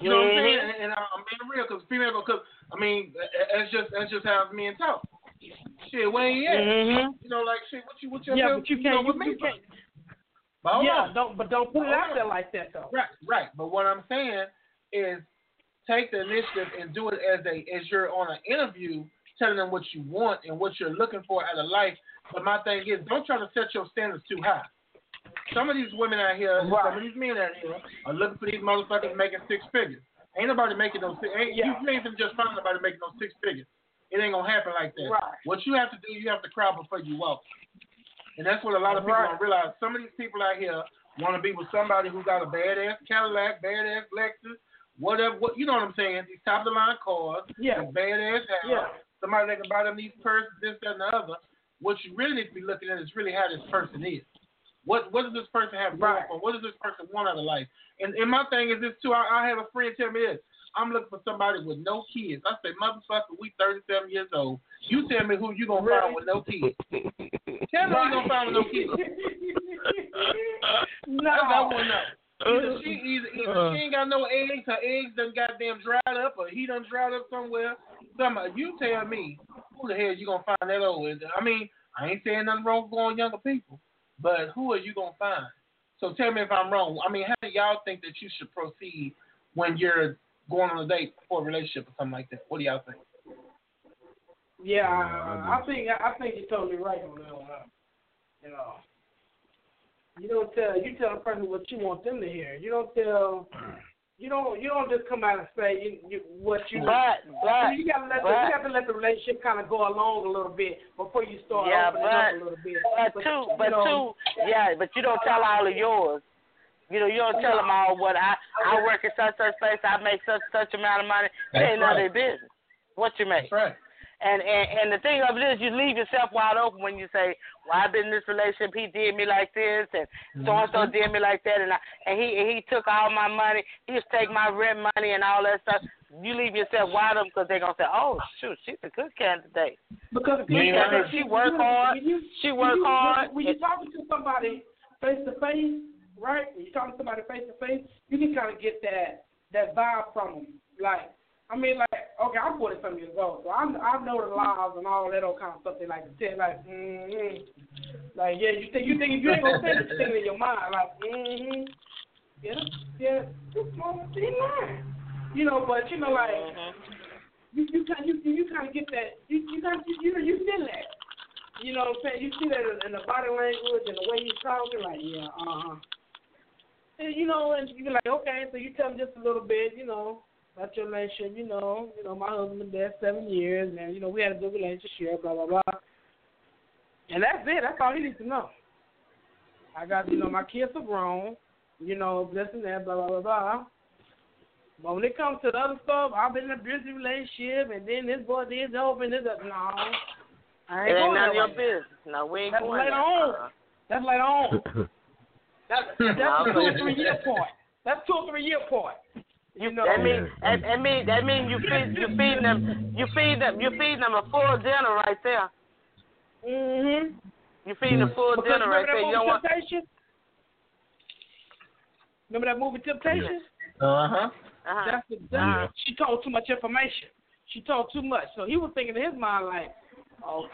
You know mm-hmm. what I'm saying? And, and I'm being real, because female, because, I mean, that's just that's just how men talk. Shit, where he at? Mm-hmm. You know, like, shit, what you, what you, yeah, but you, you can't, know what you, me, you can't. But, yeah, on. Don't, but don't put it out there like that, though. Right, right. But what I'm saying is, take the initiative and do it as a as you're on an interview, telling them what you want and what you're looking for out of life. But my thing is, don't try to set your standards too high. Some of these women out here, right. some of these men out here, are looking for these motherfuckers making six figures. Ain't nobody making those six. Ain't, yeah. You ain't just find nobody making those six figures. It ain't gonna happen like that. Right. What you have to do, you have to cry before you walk. And that's what a lot of people right. don't realize. Some of these people out here want to be with somebody who got a badass Cadillac, badass Lexus. Whatever, what you know what I'm saying? These top of the line cars, yeah, the badass house, yeah. somebody that can buy them these purses, this, that, and the other. What you really need to be looking at is really how this person is. What what does this person have right. for? What does this person want out of life? And and my thing is this too. I, I have a friend tell me this. I'm looking for somebody with no kids. I say, motherfucker, we thirty-seven years old. You tell me who you gonna really? find with no kids. Tell me who you gonna find with no kids. No, I want to know. Either she, either, either uh, she ain't got no eggs, her eggs done goddamn dried up, or he done dried up somewhere. Somebody, you tell me, who the hell are you going to find that old? I mean, I ain't saying nothing wrong with going younger people, but who are you going to find? So tell me if I'm wrong. I mean, how do y'all think that you should proceed when you're going on a date for a relationship or something like that? What do y'all think? Yeah, I, I think I think you're totally right on that one. You know. You don't tell you tell a person what you want them to hear. You don't tell you don't you don't just come out and say you, you, what you want. But you gotta let the, you have to let the relationship kind of go along a little bit before you start yeah, opening but, up a little bit. But, but two, but know, two, yeah. But you don't tell all of yours. You know, you don't tell them all what I, I work at such such place, I make such such amount of money. That's they ain't none of their business what you make. That's right. And, and and the thing of it is, you leave yourself wide open when you say, well, I've been in this relationship, he did me like this, and so-and-so did me like that, and I, and he and he took all my money, he just take my rent money and all that stuff. You leave yourself wide open because they're going to say, oh, shoot, she's a good candidate. Because candidate. She worked hard. You, she worked hard. When you're talking to somebody face-to-face, right, when you're talking to somebody face-to-face, you can kind of get that, that vibe from them, like, I mean, like, okay, I'm forty-some years old, so I'm, I know the lies and all that old kind of stuff. They like to say, like, mm-hmm. Like, yeah, you think you think if you ain't going to say this thing in your mind, like, mm-hmm. Yeah, yeah, this moment in line. You know, but, you know, like, mm-hmm. you, you, you, you kind of get that, you you, you you feel that. You know what I'm saying? You see that in, in the body language and the way he's talking, like, yeah, uh-huh. And, you know, and you're like, okay, so you tell him just a little bit, you know. About your relationship, you know, you know, my husband been there seven years, and, you know, we had a good relationship, blah, blah, blah. And that's it. That's all he needs to know. I got, you know, my kids are grown, you know, this and that, blah, blah, blah, blah. But when it comes to the other stuff, I've been in a busy relationship, and then this boy did open this up. No, I ain't going that way. It ain't none of your business. No, we ain't going that way. That's later on. That's later on. That's, that's a two or three year point. That's two or three year point. You know, that mean that, that mean that mean you feed you feeding them you feed them you feeding them a full dinner right there. Mhm. You feeding a full because dinner right there. You don't want. Remember that movie Temptation? Uh huh. Uh-huh. That's the uh-huh. She told too much information. She told too much, so he was thinking in his mind like,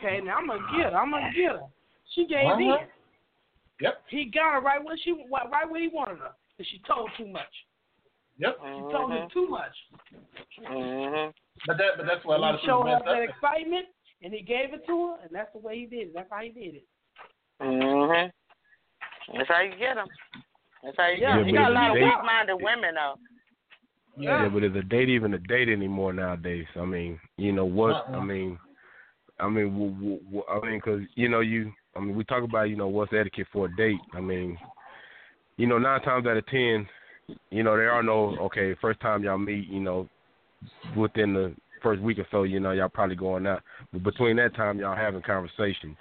okay, now I'm gonna get her. I'm gonna get her. She gave uh-huh. in. Yep. He got her right where she right where he wanted her, and she told too much. Yep. Mm-hmm. She told him too much. Mm-hmm. But that, but that's why a lot of people mess up. He showed her that excitement, and he gave it to her, and that's the way he did it. That's how he did it. Mhm. That's how you get them. That's how you yeah, get them. You got a lot of weak-minded women, though. Yeah. yeah, but is a date even a date anymore nowadays? I mean, you know what? Uh-uh. I mean, I mean, w- w- w- I mean, because you know, you. I mean, we talk about you know what's etiquette for a date. I mean, you know, nine times out of ten. You know, there are no, okay, first time y'all meet, you know, within the first week or so, you know, y'all probably going out. But between that time, y'all having conversations,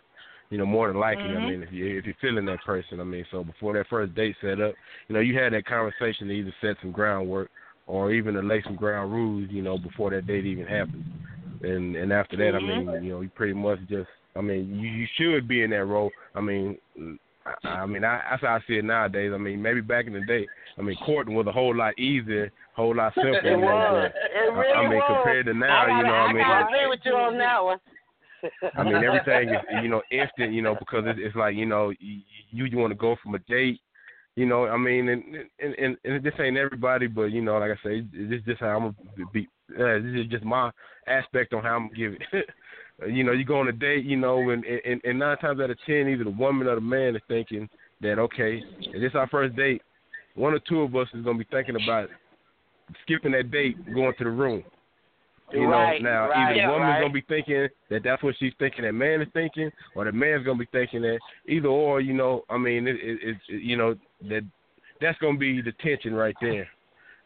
you know, more than likely, mm-hmm. I mean, if, you, if you're feeling that person, I mean, so before that first date set up, you know, you had that conversation to either set some groundwork or even to lay some ground rules, you know, before that date even happens. And and after that, mm-hmm. I mean, you know, you pretty much just, I mean, you, you should be in that role. I mean, I, I mean, I, that's how I see it nowadays. I mean, maybe back in the day, I mean, courting was a whole lot easier, a whole lot simpler. It was. It really I, I mean, was. Compared to now, I gotta, you know what I mean? I gotta agree with you on that one. I mean, everything is, you know, instant, you know, because it's, it's like, you know, you you want to go from a date, you know, I mean, and and, and, and this ain't everybody, but, you know, like I say, this is just how I'm going to be, uh, this is just my aspect on how I'm going to give it. You know, you go on a date, you know, and, and, and nine times out of ten, either the woman or the man is thinking that, okay, if this is our first date, one or two of us is going to be thinking about skipping that date, going to the room. You right, know, now, right, either the woman's right. going to be thinking that that's what she's thinking that man is thinking, or the man's going to be thinking that either or, you know, I mean, it, it, it, you know, that that's going to be the tension right there.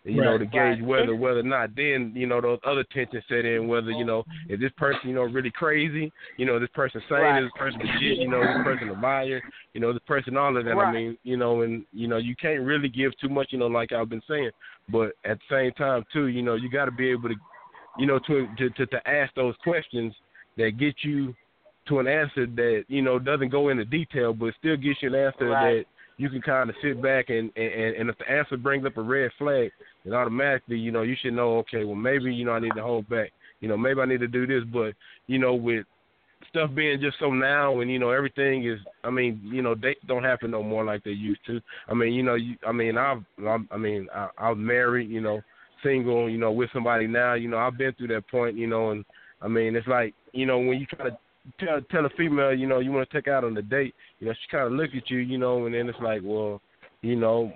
You right, know, to gauge right. whether whether or not then, you know, those other tensions set in, whether, you know, is this person, you know, really crazy, you know, this person sane, right. this person legit, you know, this person a liar, you know, this person all of that. Right. I mean, you know, and, you know, you can't really give too much, you know, like I've been saying. But at the same time, too, you know, you got to be able to, you know, to, to, to, to ask those questions that get you to an answer that, you know, doesn't go into detail, but still gets you an answer right. that you can kind of sit back and, and, and if the answer brings up a red flag, then automatically, you know, you should know, okay, well, maybe, you know, I need to hold back. You know, maybe I need to do this. But, you know, with stuff being just so now and, you know, everything is, I mean, you know, dates don't happen no more like they used to. I mean, you know, you, I mean, I've, I mean, I, I'm married, you know, single, you know, with somebody now. You know, I've been through that point, you know, and, I mean, it's like, you know, when you try to, Tell, tell a female, you know, you want to take out on a date, you know, she kind of looks at you, you know, and then it's like, well, you know,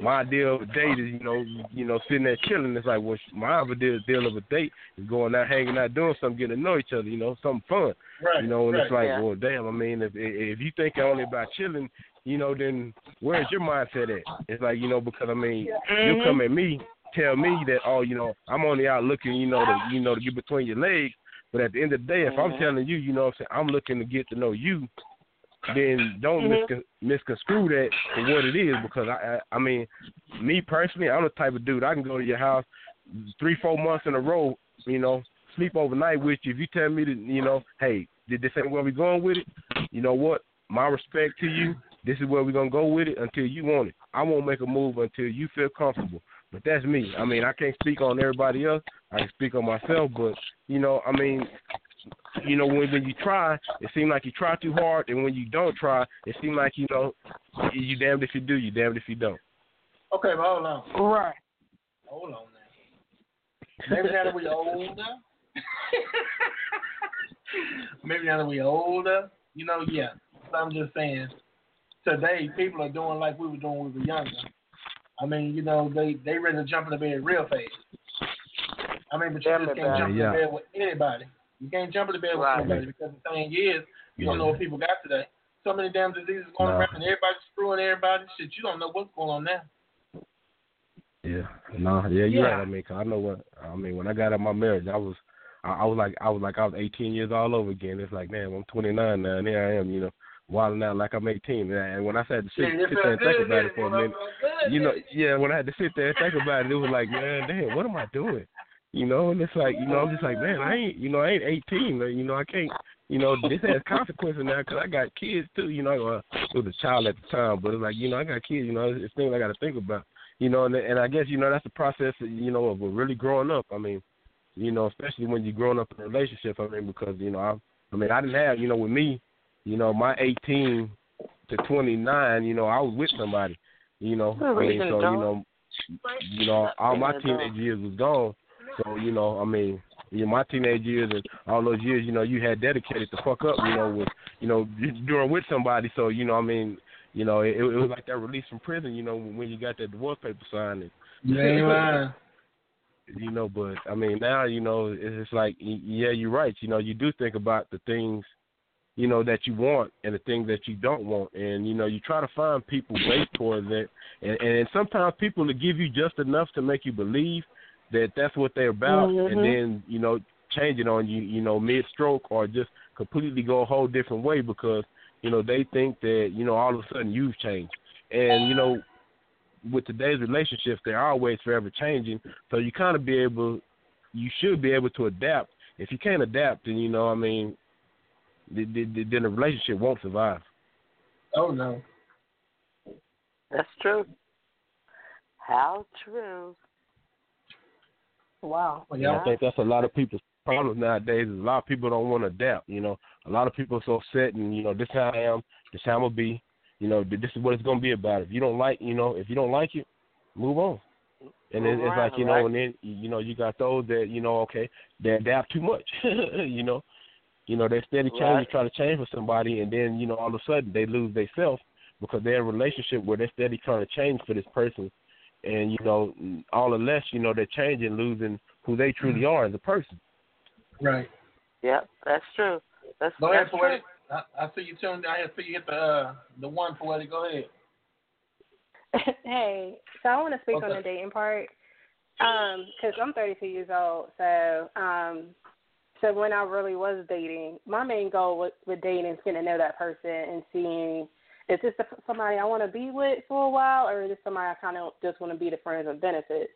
my idea of a date is, you know, you know, sitting there chilling. It's like, well, my idea of a date is going out, hanging out, doing something, getting to know each other, you know, something fun. Right, you know, and right, it's like, yeah. well, damn, I mean, if if you think only about chilling, you know, then where's your mindset at? It's like, you know, because I mean, mm-hmm. you come at me, tell me that, oh, you know, I'm only out looking, you know, to, you know, to get between your legs. But at the end of the day, if mm-hmm. I'm telling you, you know what I'm saying, I'm looking to get to know you, then don't mm-hmm. miscon- misconstrue that for what it is. Because, I, I I mean, me personally, I'm the type of dude, I can go to your house three, four months in a row, you know, sleep overnight with you. If you tell me that, you know, hey, this ain't where we're going with it, you know what? My respect to you, this is where we're going to go with it until you want it. I won't make a move until you feel comfortable. But that's me. I mean, I can't speak on everybody else. I can speak on myself. But, you know, I mean, you know, when, when you try, it seems like you try too hard. And when you don't try, it seems like, you know, you damned if you do, you damned if you don't. Okay, but hold on. Right. Hold on now. Maybe now that we're older. Maybe now that we're older. You know, yeah. So I'm just saying, today people are doing like we were doing when we were younger. I mean, you know, they, they ready to jump in the bed real fast. I mean, but you just can't jump yeah. in the bed with anybody. You can't jump in the bed with right. anybody, because the thing is, you yeah. don't know what people got today. So many damn diseases going no. around, and everybody's screwing everybody. Shit, you don't know what's going on now. Yeah, no, nah, yeah, you're yeah. right. I mean, cause I know what I mean. When I got out of my marriage, I was, I, I was like, I was like, I was eighteen years all over again. It's like, man, I'm twenty-nine now, and here I am, you know, wilding out like I'm eighteen. And when I had to sit, yeah, sit there and think good, about it for a minute, good, you know, yeah, when I had to sit there and think about it, it was like, man, damn, what am I doing? You know, and it's like, you know, I'm just like, man, I ain't, you know, I ain't eighteen. You know, I can't, you know, this has consequences now because I got kids too. You know, uh, it was a child at the time, but it's like, you know, I got kids. You know, it's, it's things I got to think about. You know, and and I guess, you know, that's the process, you know, of really growing up. I mean, you know, especially when you're growing up in a relationship. I mean, because, you know, I, I mean, I didn't have, you know, with me, you know, my eighteen to twenty-nine, you know, I was with somebody, you know. I mean, so, you know, you know, all my teenage years was gone. So, you know, I mean, you know, my teenage years and all those years, you know, you had dedicated to fuck up, you know, with, you know, doing with somebody. So, you know, I mean, you know, it, it was like that release from prison, you know, when you got that divorce paper signed. And, you know, you know, but, I mean, now, you know, it's, it's like, yeah, you're right. You know, you do think about the things, you know, that you want and the things that you don't want. And, you know, you try to find people based towards that. And, and sometimes people will give you just enough to make you believe that that's what they're about, mm-hmm. and then, you know, change it on you, you know, mid-stroke, or just completely go a whole different way because, you know, they think that, you know, all of a sudden you've changed. And, you know, with today's relationships, they're always forever changing. So you kind of be able, you should be able to adapt. If you can't adapt, then, you know, I mean, then the relationship won't survive. Oh, no. That's true. How true. Wow. Well, yeah, yeah. I think that's a lot of people's problems nowadays. Is a lot of people don't want to adapt, you know. A lot of people are so set and, you know, this is how I am, this is how I'm going to be, you know, this is what it's going to be about. If you don't like, you know, if you don't like it, move on. And move it's like, you know, right. and then, you know, you got those that, you know, okay, they adapt too much, you know. You know, they steady change, right. try to change for somebody, and then, you know, all of a sudden they lose themselves because they're in a relationship where they're steady trying to change for this person. And, you know, all the less, you know, they're changing, losing who they truly are as a person. Right. Yep, that's true. That's, go ahead, that's Poetic. True. I, I see you tuned. I see you hit the, uh, the one, Poetic. Go ahead. Hey, so I want to speak okay. on the dating part because um, I'm thirty-two years old, so um, – so when I really was dating, my main goal with, with dating is getting to know that person and seeing, is this somebody I want to be with for a while, or is this somebody I kind of just want to be the friends with benefits?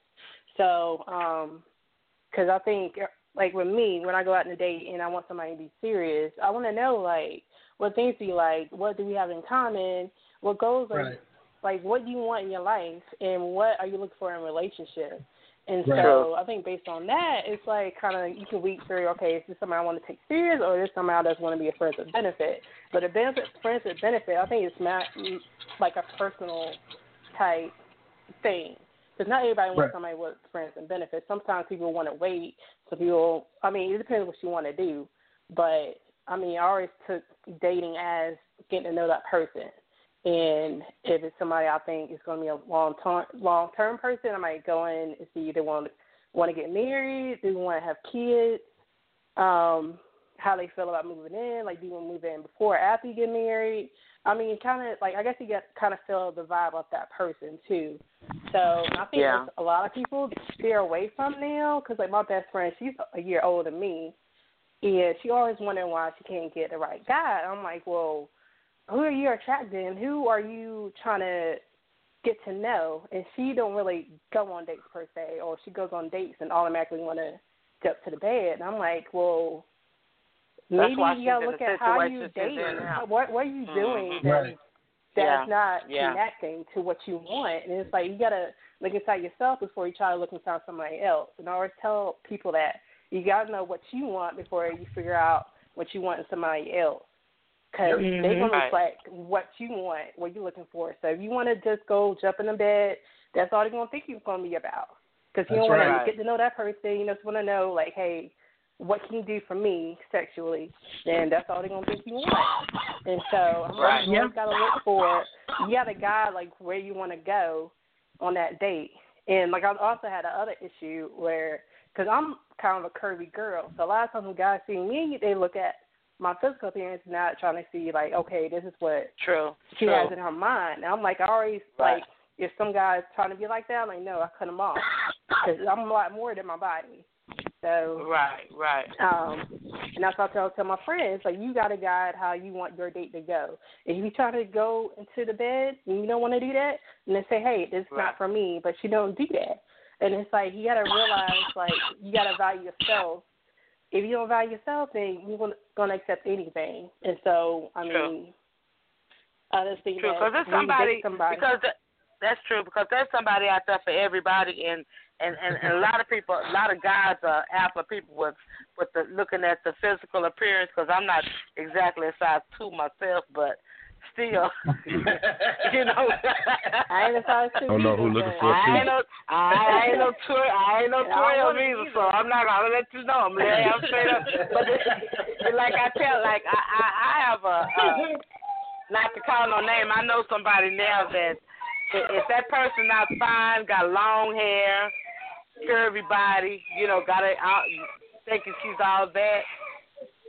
So, because um, I think, like with me, when I go out on a date and I want somebody to be serious, I want to know, like, what things do you like? What do we have in common? What goals are, right. like, what do you want in your life? And what are you looking for in a relationship? And right. so I think based on that, it's like kind of you can weed through, okay, is this somebody I want to take serious, or is this somebody I just want to be a friend with benefit? But a benefit, friends with benefit, I think it's not like a personal type thing. Because not everybody wants right. somebody with friends and benefits. Sometimes people want to wait. So people, I mean, it depends what you want to do. But, I mean, I always took dating as getting to know that person. And if it's somebody I think is going to be a long term long term person, I might go in and see, they want to want to get married, do they want to have kids, um, how they feel about moving in, like do you want to move in before or after you get married? I mean, kind of like, I guess you get kind of feel the vibe of that person too. So I think yeah. a lot of people steer away from now because, like, my best friend, she's a year older than me, and she always wondering why she can't get the right guy. I'm like, well, who are you attracting? Who are you trying to get to know? And she don't really go on dates per se, or she goes on dates and automatically want to jump to the bed. And I'm like, well, maybe you gotta look at how you date. What what are you doing mm-hmm. that right. that's yeah. not yeah. connecting to what you want? And it's like you gotta look inside yourself before you try to look inside somebody else. And I always tell people that you gotta know what you want before you figure out what you want in somebody else, because mm-hmm. they're gonna reflect what you want, what you're looking for. So if you want to just go jump in the bed, that's all they're gonna think you're gonna be about, because you that's don't want right. to get to know that person. You just want to know, like, hey, what can you do for me sexually? And that's all they're going to think you want. And so I'm right. like, you got to look for it. You got to guide, like, where you want to go on that date. And, like, I also had another issue where, because I'm kind of a curvy girl, so a lot of times when guys see me, they look at my physical appearance, not trying to see, like, okay, this is what True. she True. has in her mind. And I'm like, I always, right. like, if some guy's trying to be like that, I'm like, no, I cut them off, because I'm a lot more than my body. So right, right. Um, and that's what I tell, tell my friends, like, you got to guide how you want your date to go. If you try to go into the bed and you don't want to do that, and then say, hey, this is right. not for me, but you don't do that. And it's like, you got to realize, like, you got to value yourself. If you don't value yourself, then you're going to accept anything. And so, I True. mean, I just think True, that there's somebody, somebody. Because the, that's true, because there's somebody out there for everybody, and And, and, and a lot of people, a lot of guys are out for people with, with the, looking at the physical appearance, because I'm not exactly a size two myself, but still, you know. I ain't a size two. I don't know who's looking for a two. I ain't no, I ain't no twelve, I ain't no twelve either, either, so I'm not gonna let you know. I'm laying out straight up. But it, like I tell, like I, I, I have a, uh, not to call no name. I know somebody now that if that person not fine, got long hair, curvy body, you know, got it out thinking she's all that.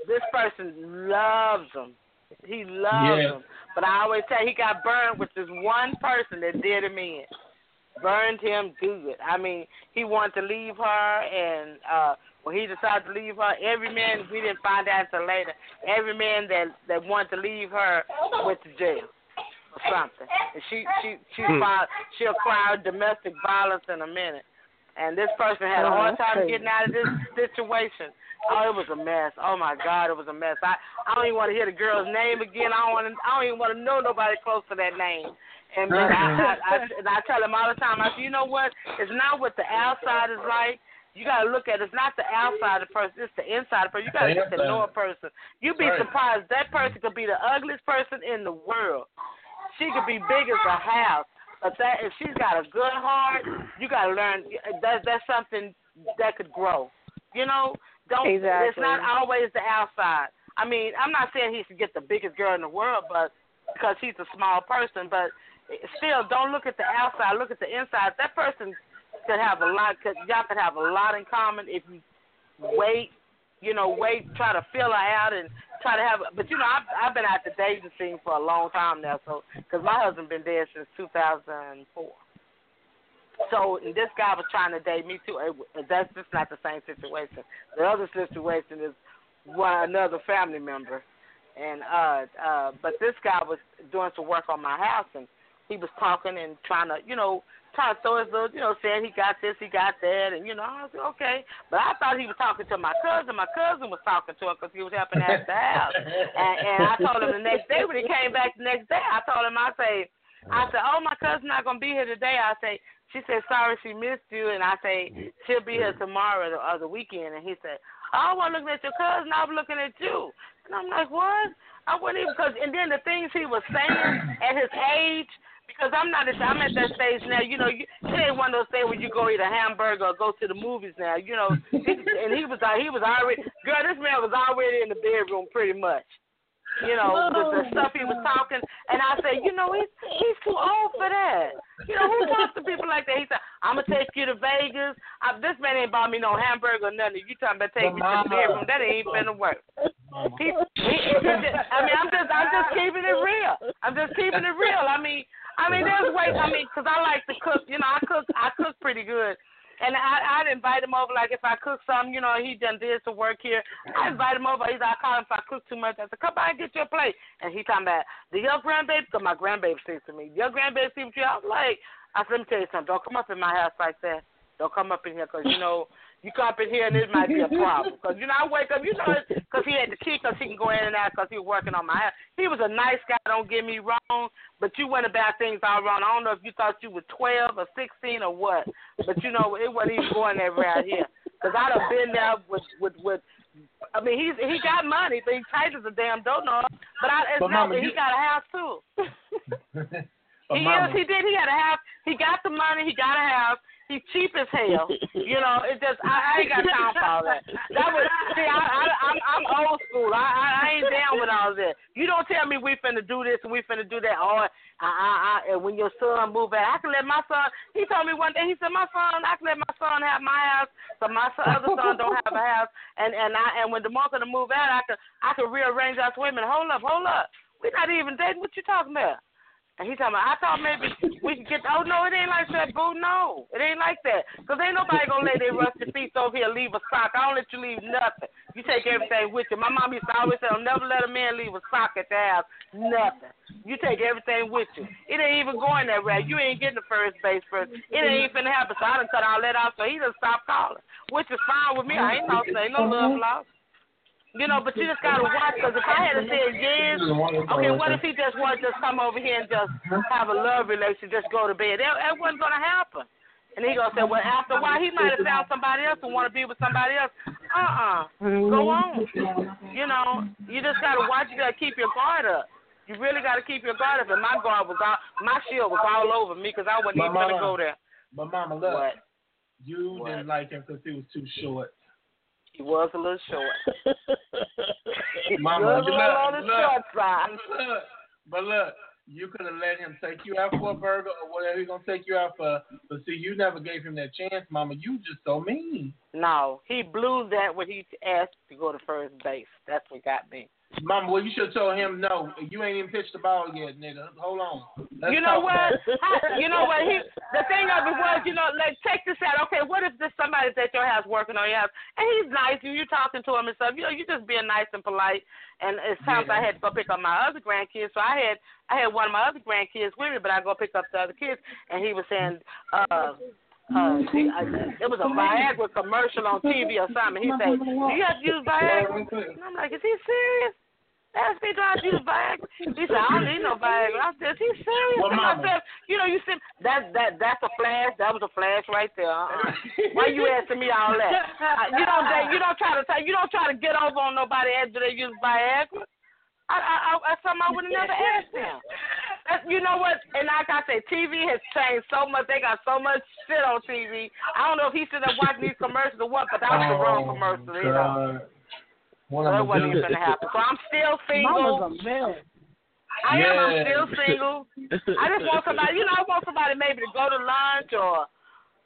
This person loves him. He loves yeah. him. But I always tell you, he got burned with this one person that did him in. Burned him good. I mean, he wanted to leave her, and uh, when he decided to leave her, every man, we didn't find out until later, every man that, that wanted to leave her went to jail or something. And she, she, she hmm. filed, she'll cry domestic violence in a minute. And this person had a hard time getting out of this situation. Oh, it was a mess. Oh my God, it was a mess. I, I don't even want to hear the girl's name again. I don't want to, I don't even want to know nobody close to that name. And then I, I, I and I tell them all the time. I say, you know what? It's not what the outside is like. You gotta look at it's not the outside of the person. It's the inside of the person. You gotta get to know a person. You'd be surprised that person could be the ugliest person in the world. She could be big as a house. But that, if she's got a good heart, you got to learn that that's something that could grow. You know, don't. Exactly. It's not always the outside. I mean, I'm not saying he should get the biggest girl in the world, but because he's a small person. But still, don't look at the outside. Look at the inside. That person could have a lot. Could, y'all could have a lot in common if you wait. You know, wait. Try to feel her out and try to have. But you know, I've, I've been out the dating scene for a long time now. So, because my husband been dead since two thousand four. So and this guy was trying to date me too. It, that's just not the same situation. The other situation is one another family member, and uh, uh, but this guy was doing some work on my house, and he was talking and trying to, you know. Trying to throw his little, you know, saying he got this, he got that, and, you know, I was like, okay. But I thought he was talking to my cousin. My cousin was talking to him because he was helping out the house. And, and I told him the next day, when he came back the next day, I told him, I said, I said, oh, my cousin's not going to be here today. I said, she said, sorry she missed you. And I said, she'll be here tomorrow or the, or the weekend. And he said, oh, I wasn't looking at your cousin. I was looking at you. And I'm like, what? I wouldn't even, because, and then the things he was saying at his age, because I'm not, I'm at that stage now, you know, you, it ain't one of those things where you go eat a hamburger or go to the movies now, you know. And he was like, he was already, girl, this man was already in the bedroom pretty much, you know, oh, the, the stuff he was talking. And I said, you know, he's, he's too old for that. You know, who talks to people like that? He said, I'm going to take you to Vegas. I, this man ain't bought me no hamburger or nothing. You talking about taking me to the bedroom. That ain't even been to work. Mama. He, he, I mean, I'm just, I'm just keeping it real. I'm just keeping it real. I mean, I mean, there's ways. I mean, because I like to cook. You know, I cook, I cook pretty good. And I, I'd invite him over, like if I cook something, you know, he done did some work here. I invite him over. He's I call him if I cook too much. I said, come by and get your plate. And he talking about, do your grandbaby, because my grandbaby sings to me, do your grandbaby sings to you? I was like, I said, let me tell you something. Don't come up in my house like that. Don't come up in here because, you know, you come up in here and it might be a problem. Because, you know, I wake up, you know, because he had the key because he can go in and out because he was working on my house. He was a nice guy, don't get me wrong, but you went about things all wrong. I don't know if you thought you were twelve or sixteen or what, but, you know, it wasn't even going that route here. Because I'd have been there with, with, with I mean, he's, he got money, but he tight as a damn donut. But, I, it's but not, Mama, he you... got a house, too. He is, he did. He had a house. He got the money. He got a house. He's cheap as hell, you know. It just I, I ain't got time for all that. That was see, I, I, I'm, I'm old school. I, I, I ain't down with all that. You don't tell me we finna do this and we finna do that. Or I, I, I, and when your son move out, I can let my son. He told me one day. He said, my son, I can let my son have my house, so my son, other son don't have a house. And and I and when DeMarco to move out, I could I could rearrange our women. Hold up, hold up. We're not even dating. What you talking about? And he talking about, I thought maybe we could get, oh, no, it ain't like that, boo, no. It ain't like that. Because ain't nobody going to lay their rusty feet over here and leave a sock. I don't let you leave nothing. You take everything with you. My mom used to always say, I'll never let a man leave a sock at the house. Nothing. You take everything with you. It ain't even going that route. You ain't getting the first base first. It ain't even finna happen. So I done cut all that off, so he done stopped calling, which is fine with me. I ain't no, ain't no love lost. You know, but you just got to watch, because if I had to say yes, okay, what if he just wanted to just come over here and just have a love relationship, just go to bed? That, that wasn't going to happen. And he going to say, well, after a while, he might have found somebody else and want to be with somebody else. Uh-uh. Go on. You know, you just got to watch. You got to keep your guard up. You really got to keep your guard up. And my guard was all, my shield was all over me, because I wasn't my even going to go there. But, Mama, look, what? you what? didn't like him because he was too short. He was a little short. Mama, you on the short side. Look, but look, you could have let him take you out for a burger or whatever he's gonna take you out for. But see, you never gave him that chance, Mama. You just so mean. No, he blew that when he asked to go to first base. That's what got me. Mama, well, you should have told him no. You ain't even pitched the ball yet, nigga. Hold on. Let's you know what? I, you know what? He, the thing of it was, you know, like, take this out. Okay, what if this somebody's at your house working on your house, and he's nice, and you're talking to him and stuff. You know, you're just being nice and polite. And at times yeah. I had to go pick up my other grandkids, so I had I had one of my other grandkids with me, but I go pick up the other kids, and he was saying. Uh, Uh, he, I, it was a Viagra commercial on T V or something. He said, do you have to use Viagra? And I'm like, is he serious? Ask me, do I have to use Viagra? He said, I don't need no Viagra. I said, is he serious? Well, and I said, you know, you said, that, that, that's a flash. That was a flash right there. Uh-uh. Why you asking me all that? Uh, you, don't, you, don't try to t- you don't try to get over on nobody after they use Viagra. I, I, I, something I would have never asked him. You know what? And like I say, T V has changed so much. They got so much shit on T V. I don't know if he should have watched these commercials or what, but that was oh, the wrong commercial. You know? Well, that wasn't even going to happen. So I'm still single. I yeah. am. I'm still single. I just want somebody, you know, I want somebody maybe to go to lunch or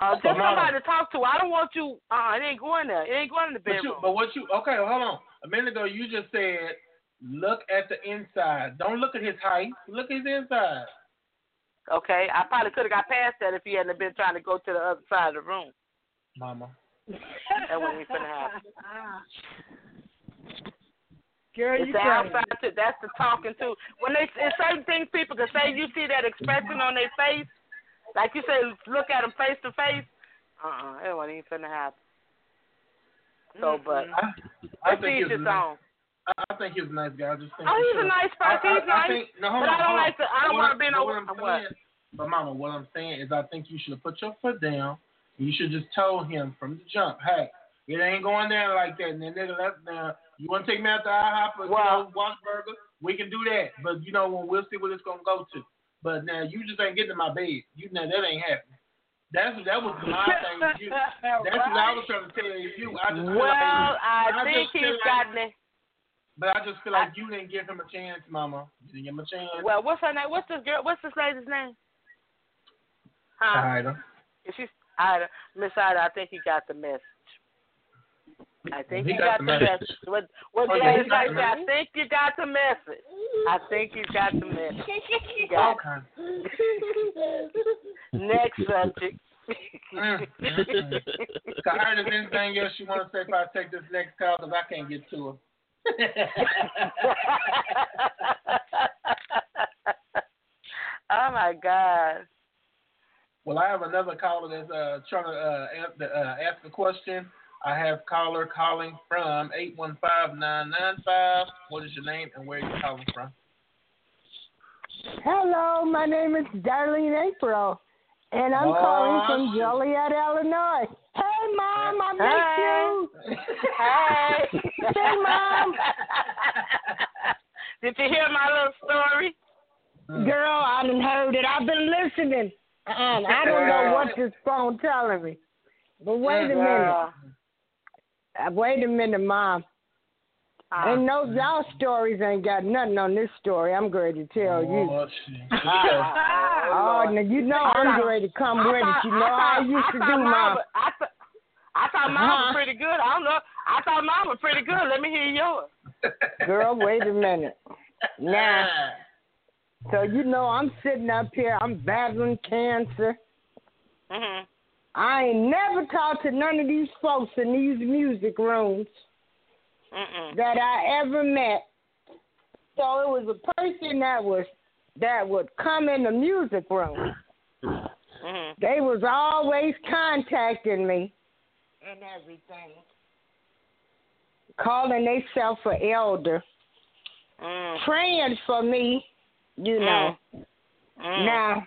uh, just somebody to talk to. I don't want you, uh, it ain't going there. It ain't going in the bedroom. But, you, but what you, okay, well, hold on. A minute ago, you just said, look at the inside. Don't look at his height. Look at his inside. Okay. I probably could have got past that if he hadn't been trying to go to the other side of the room. Mama. That wasn't even gonna happen. Girl, it's you the outside too. That's the talking too. When they it's certain things people can say, you see that expression on their face. Like you say, look at them face to face. Uh-uh. That wasn't even gonna happen. So, but I think it's on. I think he's a nice guy. I just think oh, he's sure. a nice person. He's nice. I think, no, hold but on, I don't like to. I don't want to be no. What I'm saying, but Mama, what I'm saying is, I think you should have put your foot down. You should just tell him from the jump, hey, it ain't going down like that. And then nigga, left now. You want to take me out to IHOP or well, you know, Whataburger? We can do that. But you know, we'll see what it's gonna go to. But now you just ain't getting in my bed. You know that ain't happening. That's that was my thing with you. That's right. What I was trying to tell you. I just well, I, I think just he's gotten it. But I just feel like I, you didn't give him a chance, Mama. You didn't give him a chance. Well, what's her name? What's this girl? What's this lady's name? Huh? Ida. Is she Ida? Miss Ida, I think he got the message. I think he you got, got the message. message. What, what oh, yeah, got the I think you got the message. I think you got the message. You got okay. Next subject. mm, mm, mm. So I heard if anything else you want to say if I take this next call because I can't get to her. Oh my God. Well, I have another caller that's uh, trying to uh, ask a question. I have caller calling from eight one five, nine nine five. What is your name and where are you calling from? Hello, my name is Darlene April. And I'm Mom. calling from Joliet, Illinois. Hey, Mom, I miss Hi. you. Hey. Hey, Mom. Did you hear my little story? Mm. Girl, I done heard it. I've been listening. And I don't know what this phone telling me. But wait a minute. Uh, wait a minute, Mom. Uh, and no, y'all stories ain't got nothing on this story. I'm going to tell you. Oh, oh, now you know I'm going to come with it. You know I used to do, Mom. I thought, I thought Mom was pretty good. I don't know. I thought Mom was pretty good. Let me hear yours. Girl, wait a minute. Now, so you know I'm sitting up here. I'm battling cancer. Mm-hmm. I ain't never talked to none of these folks in these music rooms. Mm-mm. That I ever met. So it was a person that was that would come in the music room. Mm-hmm. They was always contacting me and everything, calling themselves an elder, mm. praying for me, you know. Mm. Mm. Now,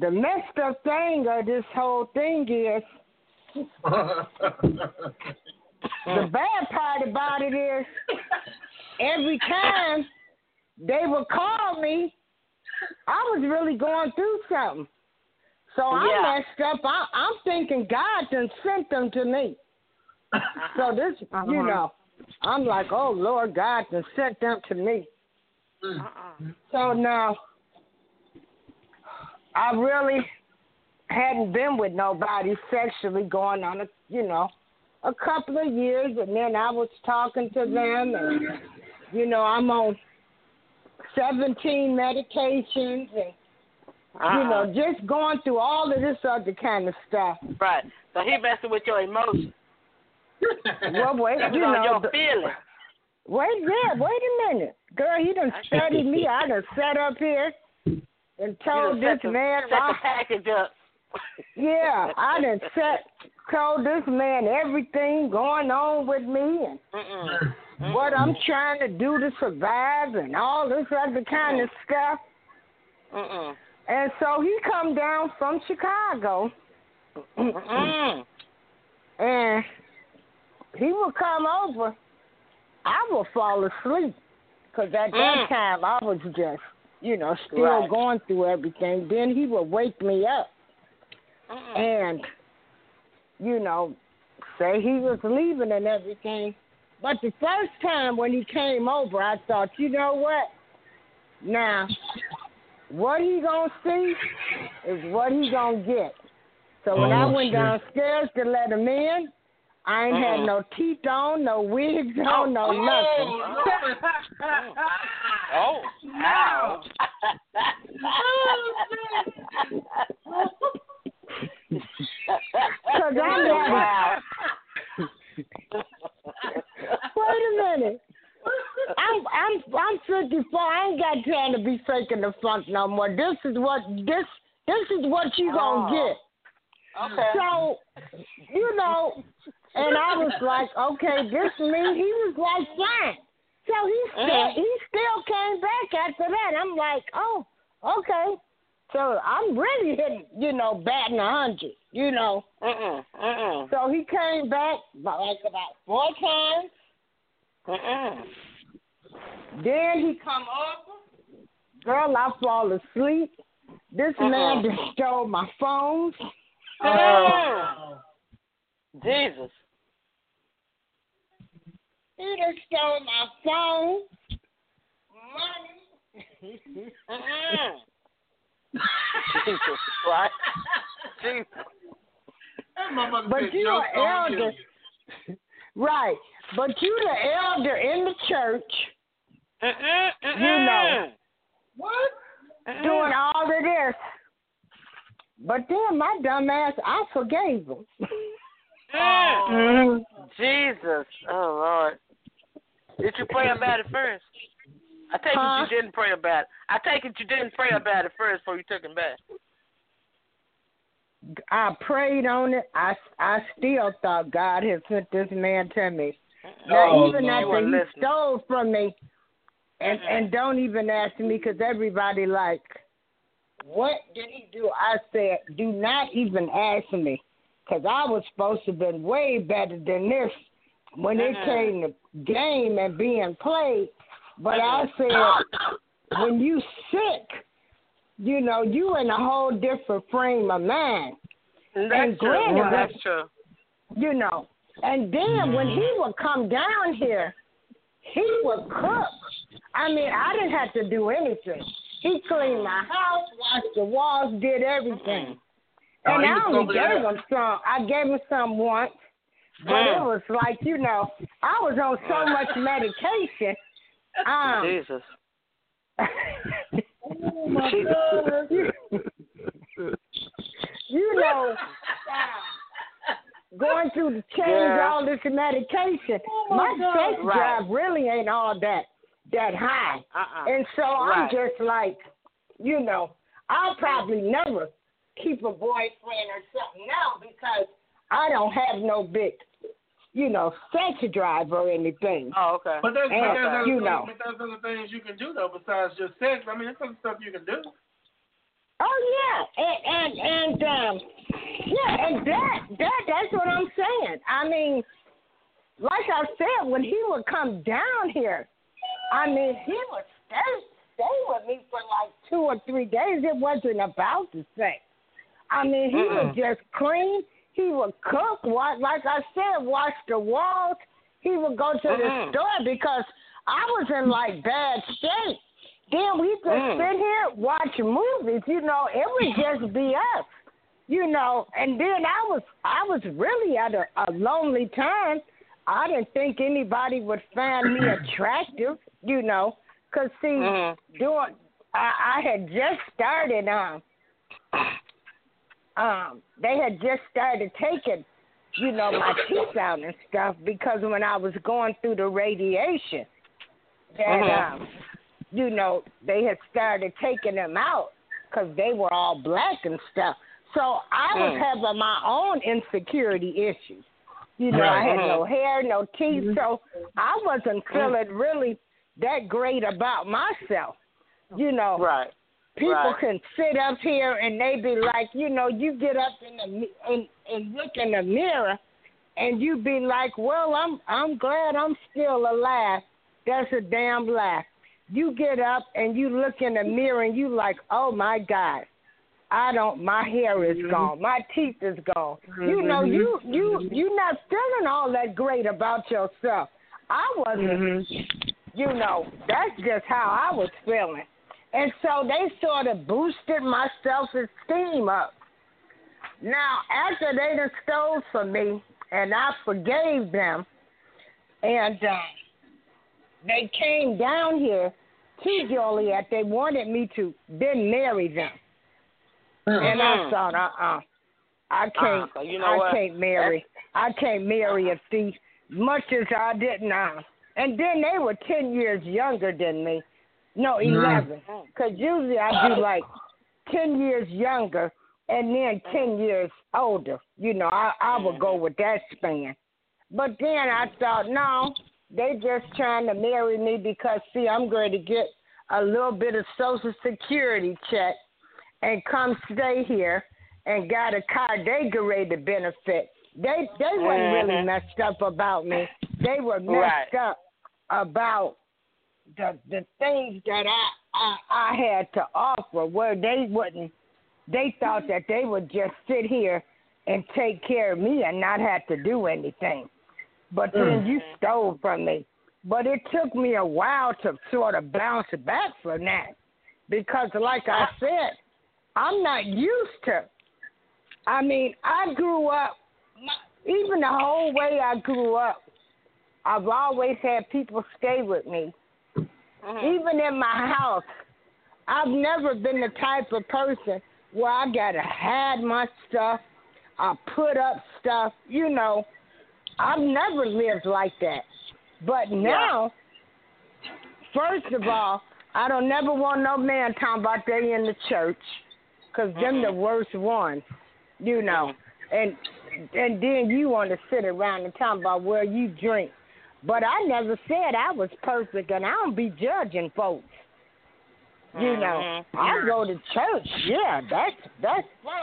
the messed up thing of this whole thing is. The bad part about it is every time they would call me, I was really going through something. So I yeah. messed up. I, I'm thinking God done sent them to me. So this, uh-huh. you know, I'm like, oh, Lord, God done sent them to me. Uh-uh. So now I really hadn't been with nobody sexually going on, a, you know, a couple of years, and then I was talking to them, and, you know, I'm on seventeen medications, and, uh-uh. you know, just going through all of this other kind of stuff. Right. So he messing with your emotions. Well, wait, you know. Your the, feelings. Wait, yeah, wait a minute. Girl, he done studied me. I done sat up here and told this the, man. Set the package up. Yeah, I done set... told this man everything going on with me and Mm-mm. what I'm trying to do to survive and all this other kind Mm-mm. of stuff. Mm-mm. And so he come down from Chicago Mm-mm. and he would come over. I would fall asleep because at Mm. that time I was just, you know, still right. going through everything. Then he would wake me up Mm-mm. and you know, say he was leaving and everything. But the first time when he came over, I thought, you know what? Now, what he gonna see is what he gonna get. So oh, when I went shit. downstairs to let him in, I ain't uh-huh. had no teeth on, no wigs on, no oh, nothing. Oh, wow. Oh, Cause I'm like, wow. Wait a minute. I'm I'm I'm fifty-four. I ain't got time to be faking the funk no more. This is what this this is what you gonna oh. get. Okay. So you know, and I was like, okay, this me. He was like, fine. So he still he still came back after that. I'm like, oh, okay. So I'm really hitting, you know, batting a hundred, you know. Uh-uh, uh-uh. So he came back like about four times. Uh-uh. Then he come over. Girl, I fall asleep. This uh-uh. man just stole my phone. Uh-uh. Jesus. He just stole my phone. Money. Uh-uh. Jesus Christ. Jesus. But you're an elder. Right. But you the elder in the church. Uh-uh, uh-uh. You know. What? Uh-uh. Doing all of this. But then my dumb ass, I forgave him. Oh, Jesus. Oh, Lord. Did you pray about it first? I take huh? it you didn't pray about it. I take it you didn't pray about it first before you took him back. I prayed on it. I, I still thought God had sent this man to me. Now, oh, even after he listening. stole from me, and, and don't even ask me, because everybody like, what did he do? I said, do not even ask me, because I was supposed to have been way better than this when it came to game and being played. But I said, when you sick, you know, you in a whole different frame of mind. That's and granted, true. That's true. You know, and then mm. when he would come down here, he would cook. I mean, I didn't have to do anything. He cleaned my house, washed the walls, did everything. Oh, and I only gave him some. I gave him some once, but mm. it was like, you know, I was on so much medication. Um, Jesus. Oh, my God. You know, uh, going through the change, yeah. all this medication, oh my, my sex right. drive really ain't all that that high. Uh-uh. And so right. I'm just like, you know, I'll probably never keep a boyfriend or something now because I don't have no big, you know, sex drive or anything. Oh, okay. But there's, and, but there's, other, you know. but there's other things you can do, though, besides just sex. I mean, there's other stuff you can do. Oh, yeah. And, and, and um, yeah, and that, that, that's what I'm saying. I mean, like I said, when he would come down here, I mean, he would stay, stay with me for like two or three days. It wasn't about the sex. I mean, he mm-mm. would just clean. He would cook. Wash, like I said, wash the walls. He would go to mm-mm. the store because I was in like bad shape. Then we could mm. sit here, watch movies. You know, it would just be us. You know, and then I was I was really at a, a lonely time. I didn't think anybody would find me attractive, you know, because, see, mm-hmm. doing, I, I had just started, um, um, they had just started taking, you know, my teeth out and stuff because when I was going through the radiation, that, mm-hmm. um, you know, they had started taking them out because they were all black and stuff. So I was mm. having my own insecurity issues. You know, right. I had no hair, no teeth, so I wasn't feeling really that great about myself. You know, right. people right. can sit up here and they be like, you know, you get up in the and, and look in the mirror, and you be like, well, I'm I'm glad I'm still alive. That's a damn lie. You get up and you look in the mirror and you like, oh my God. I don't, my hair is gone. My teeth is gone. You know, you, you, you're not feeling all that great about yourself. I wasn't, mm-hmm. you know, that's just how I was feeling. And so they sort of boosted my self-esteem up. Now, after they done stole from me and I forgave them and uh, they came down here to Joliet, they wanted me to then marry them. Mm-hmm. And I thought, uh-uh, I can't, uh, you know I what? can't marry, That's... I can't marry a thief, much as I didn't. Uh. And then they were ten years younger than me, no, eleven, because mm-hmm. usually I do like ten years younger and then ten years older. You know, I, I would go with that span. But then I thought, no, they just trying to marry me because, see, I'm going to get a little bit of Social Security check. And come stay here and got a Kadir benefit. They they weren't really messed up about me. They were messed right. up about the the things that I, I I had to offer. Where they wouldn't, they thought that they would just sit here and take care of me and not have to do anything. But then you stole from me. But it took me a while to sort of bounce back from that because, like I said. I'm not used to. I mean, I grew up, even the whole way I grew up, I've always had people stay with me. Mm-hmm. Even in my house, I've never been the type of person where I got to hide my stuff. I put up stuff, you know. I've never lived like that. But now, first of all, I don't never want no man talking about they in the church, because them the worst ones, you know. And and then you want to sit around and talk about where you drink. But I never said I was perfect, and I don't be judging folks. You know, I go to church. Yeah, that's that's fun.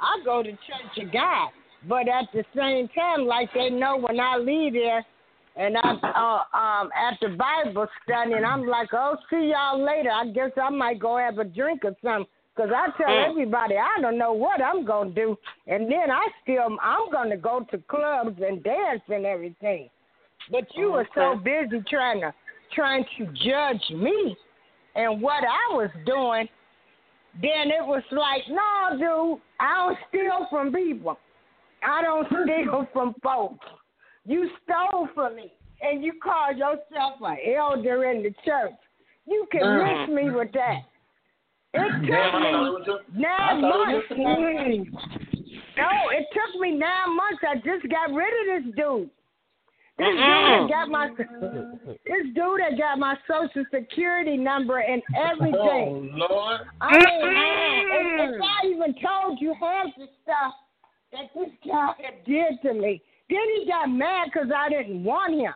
I go to church of God. But at the same time, like they know when I leave there and I'm uh, um, at the Bible study, and I'm like, oh, see y'all later. I guess I might go have a drink or something, because I tell everybody I don't know what I'm going to do. And then I still, I'm going to go to clubs and dance and everything. But you were so busy trying to, trying to judge me and what I was doing, then it was like, no, dude, I don't steal from people. I don't steal from folks. You stole from me, and you call yourself an elder in the church. You can uh, miss me with that. It took me nine months. No, it took me nine months. I just got rid of this dude. This dude that got my this dude that got my social security number and everything. Oh Lord! I mean, if, if I even told you half the stuff that this guy did to me. Then he got mad because I didn't want him.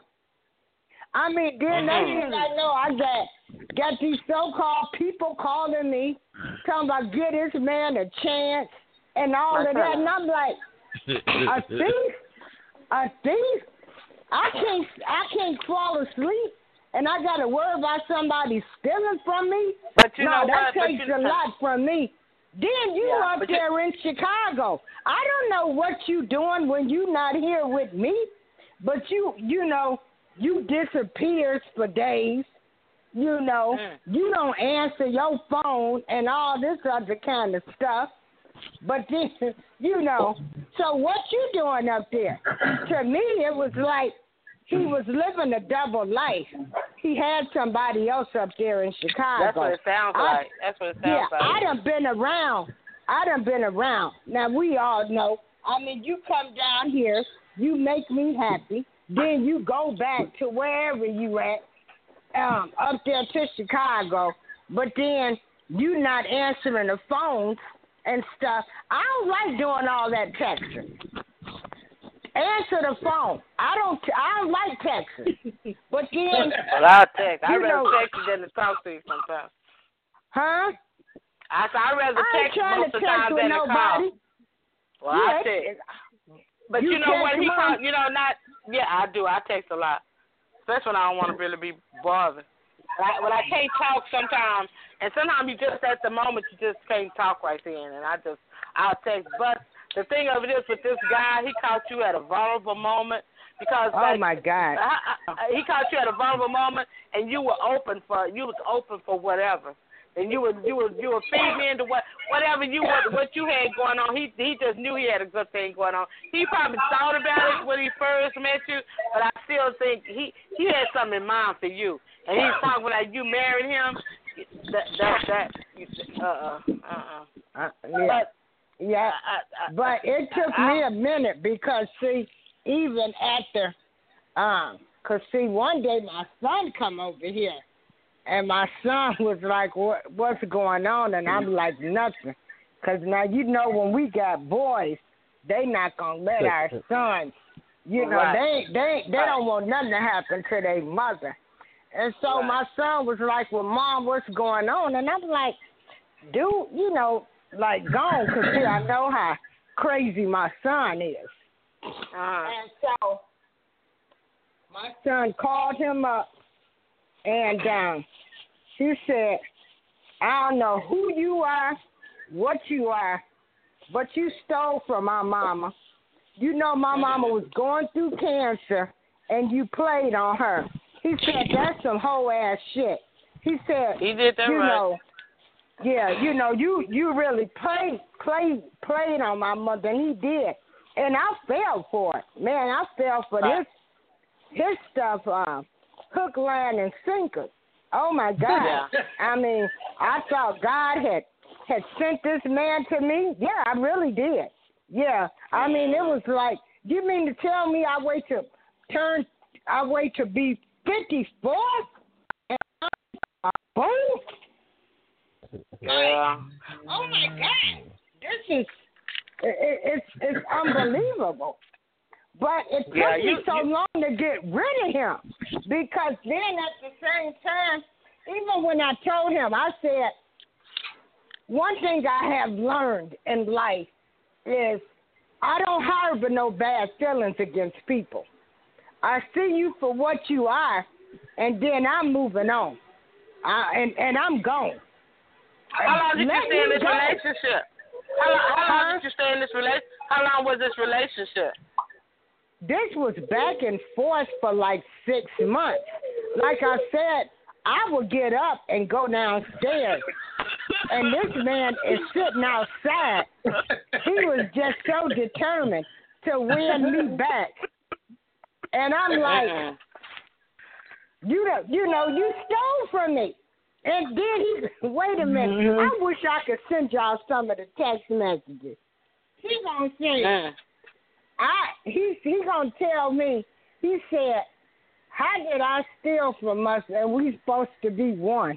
I mean, then next thing I know, I got got these so-called people calling me, talking about give this man a chance and all of that. And I'm like, a thief? A thief? I can't, I can't fall asleep, and I got to worry about somebody stealing from me? But you no, know that what? takes a know. lot from me. Then you yeah, up there in Chicago. I don't know what you doing when you not here with me, but you, you know, you disappears for days. You know, mm. you don't answer your phone and all this other kind of stuff. But then, you know, so what you doing up there? To me, it was like he was living a double life. He had somebody else up there in Chicago. That's what it sounds I, like. That's what it sounds yeah, like. I done been around. I done been around. Now, we all know. I mean, you come down here, you make me happy, then you go back to wherever you at, um, up there to Chicago, but then you not answering the phones and stuff. I don't like doing all that texting. Answer the phone. I don't. I don't like texting. But then, well, I'll text. I rather know, text you than to talk to you sometimes. Huh? I I rather text most of the time than to call. Well, yeah, I text. But you, you know what? He call, you know not. Yeah, I do. I text a lot, especially when I don't want to really be bothered. I, well, I can't talk sometimes, and sometimes you just at the moment you just can't talk right then, and I just I'll text, but. The thing of it is, with this guy, he caught you at a vulnerable moment because, like, oh my God, he caught you at a vulnerable moment, and you were open for you was open for whatever, and you were you were you were feeding into what whatever you what, what you had going on. He he just knew he had a good thing going on. He probably thought about it when he first met you, but I still think he he had something in mind for you, and he's talking like you married him. That that that uh uh uh uh. Yeah. But, Yeah, but it took me a minute because, see, even after, because, um, see, one day my son come over here, and my son was like, what, what's going on? And I'm like, nothing. Because now, you know, when we got boys, they not going to let our sons, you know, right. they, they, they right. don't want nothing to happen to their mother. And so right. my son was like, well, Mom, what's going on? And I'm like, dude, you know, like gone, because see, I know how crazy my son is. Uh-huh. And so my son called him up, and um, he said, I don't know who you are, what you are, but you stole from my mama. You know my mama was going through cancer, and you played on her. He said, that's some whole-ass shit. He said, he did that you right. know, yeah, you know, you, you really played, played, played on my mother, and he did. And I fell for it. Man, I fell for this his stuff uh, hook, line, and sinker. Oh, my God. Yeah. I mean, I thought God had, had sent this man to me. Yeah, I really did. Yeah. I mean, it was like, you mean to tell me I wait to turn, I wait to be fifty-four? And I'm a yeah. Oh, my God. This is, it, it's it's unbelievable. But it took yeah, you, me so you, long to get rid of him, because then at the same time, even when I told him, I said, one thing I have learned in life is I don't harbor no bad feelings against people. I see you for what you are, and then I'm moving on. I, and, and I'm gone. How long did you stay in this go. relationship? How long, how long did you stay in this relationship? How long was this relationship? This was back and forth for like six months. Like I said, I would get up and go downstairs, and this man is sitting outside. He was just so determined to win me back. And I'm like, you know, you know, you stole from me. And then he, wait a minute, mm-hmm. I wish I could send y'all some of the text messages. He gonna say, uh. I he he gonna tell me. He said, "How did I steal from us? And we supposed to be one."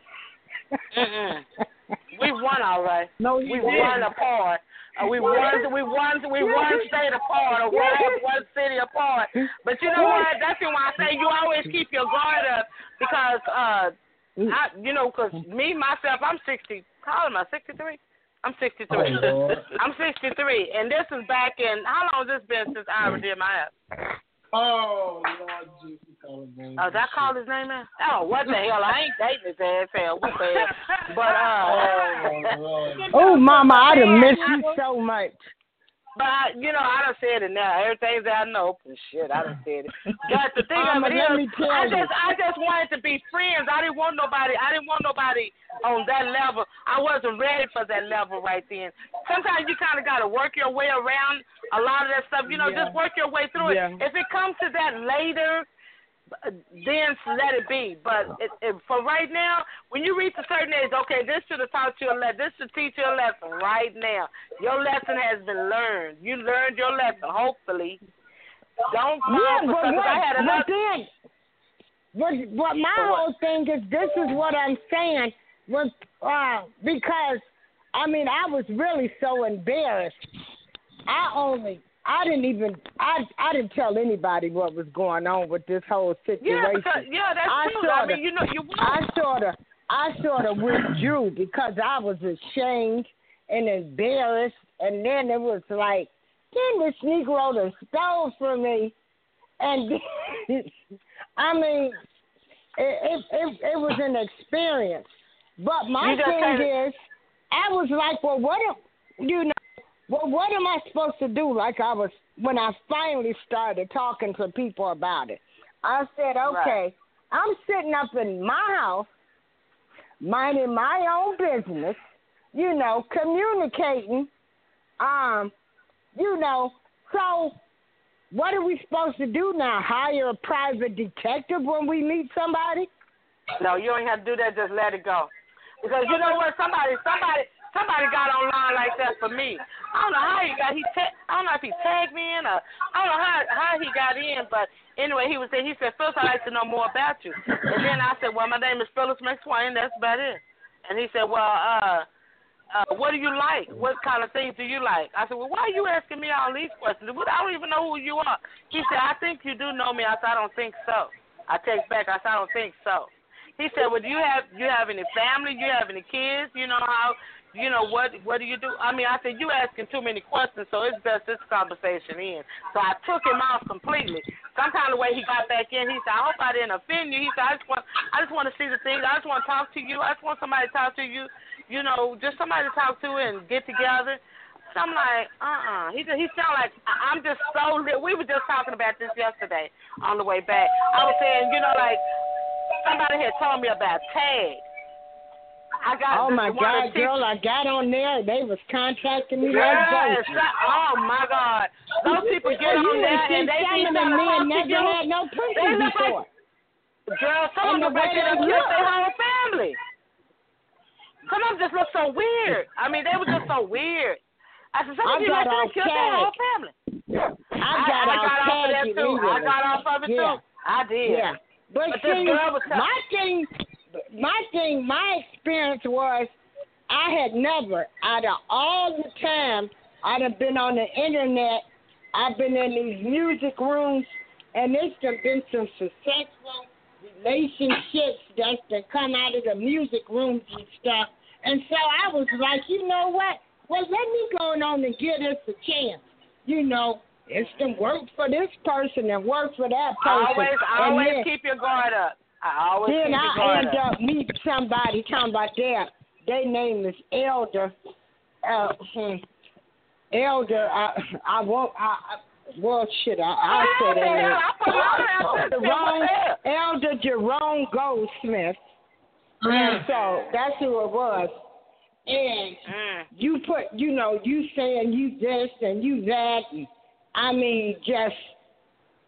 We won, all right. No, you we didn't. won apart. Uh, we won. We won. We won. State apart, or one, one city apart. But you know what? That's why I say you always keep your guard up, because uh, I, you know, because me myself, I'm sixty. How am I? sixty-three. I'm sixty-three. Oh, I'm sixty-three, and this is back in. How long has this been since I ever did my app? Oh, Lord Jesus, call his name. Oh, did I call his name out? Oh, what the hell? I ain't dating his ass. Hell, we said. But uh, oh, oh, Mama, I done missed you so much. But I, you know, I done said it now. Everything's out in the open. Shit, I done said it. But the thing um, of it is, I just, I just wanted to be friends. I didn't want nobody. I didn't want nobody on that level. I wasn't ready for that level right then. Sometimes you kind of gotta work your way around a lot of that stuff. You know, yeah. just work your way through yeah. it. If it comes to that later, then let it be. But it, it, for right now, when you reach a certain age, okay, this should have taught you a lesson. This should teach you a lesson right now. Your lesson has been learned. You learned your lesson, hopefully. Don't yeah, but what, I had another... But then, but, but my but whole thing is, this is what I'm saying, was, uh, because, I mean, I was really so embarrassed. I only... I didn't even I I didn't tell anybody what was going on with this whole situation. Yeah, because, yeah that's I true. Sorta, I mean, you know, you won't. I sort of I sort of withdrew because I was ashamed and embarrassed, and then it was like, then this Negro done stole from me, and then, I mean, it, it it it was an experience. But my thing kinda... is, I was like, well, what if you know. Well, what am I supposed to do? Like I was when I finally started talking to people about it. I said, okay, right. I'm sitting up in my house, minding my own business, you know, communicating, um, you know. So, what are we supposed to do now? Hire a private detective when we meet somebody? No, you don't have to do that. Just let it go, because you know what? Somebody, somebody. Somebody got online like that for me. I don't know how he got. He te- I don't know if he tagged me in or I don't know how, how he got in. But anyway, he was there. He said, "Phyllis, I'd like to know more about you." And then I said, "Well, my name is Phyllis McSwain. That's about it." And he said, "Well, uh, uh, what do you like? What kind of things do you like?" I said, "Well, why are you asking me all these questions? I don't even know who you are." He said, "I think you do know me." I said, "I don't think so." I take back. I said, "I don't think so." He said, "Well, do you have you have any family? Do you have any kids? You know how?" You know, what What do you do? I mean, I said, you asking too many questions, so it's best this conversation ends. So I took him out completely. Some kind of way he got back in. He said, I hope I didn't offend you. He said, I just want I just want to see the thing. I just want to talk to you. I just want somebody to talk to you. You know, just somebody to talk to and get together. So I'm like, uh-uh. He, he sounded like, I'm just so lit. We were just talking about this yesterday on the way back. I was saying, you know, like, somebody had told me about tags. I got oh, my God, girl, I got on there. They was contacting me. Yes. Like oh, my God. Those people get on there and they be trying to talk to you. Had no pussy before. Girl, some of them killed their whole family. Some of them just look so weird. I mean, they were just so weird. I said, some of you like that killed their whole family. I got off of that, too. I got off of it, too. I did. Yeah. But, but see, my thing, my thing, my experience was I had never, out of all the time I'd have been on the internet, I've been in these music rooms, and there's been some successful relationships that's been come out of the music rooms and stuff. And so I was like, you know what? Well, let me go on and give this a chance, you know. It's to work for this person and work for that person. Always, always then, keep your guard up. I always keep your guard up. Then I end up meeting somebody talking about that. Their name is Elder. Uh, Elder, I, I won't, I, well, shit, I, I'll say that. Jerome, Elder Jerome Goldsmith. Mm. And so that's who it was. And mm. you put, you know, you saying you this and you that and I mean, just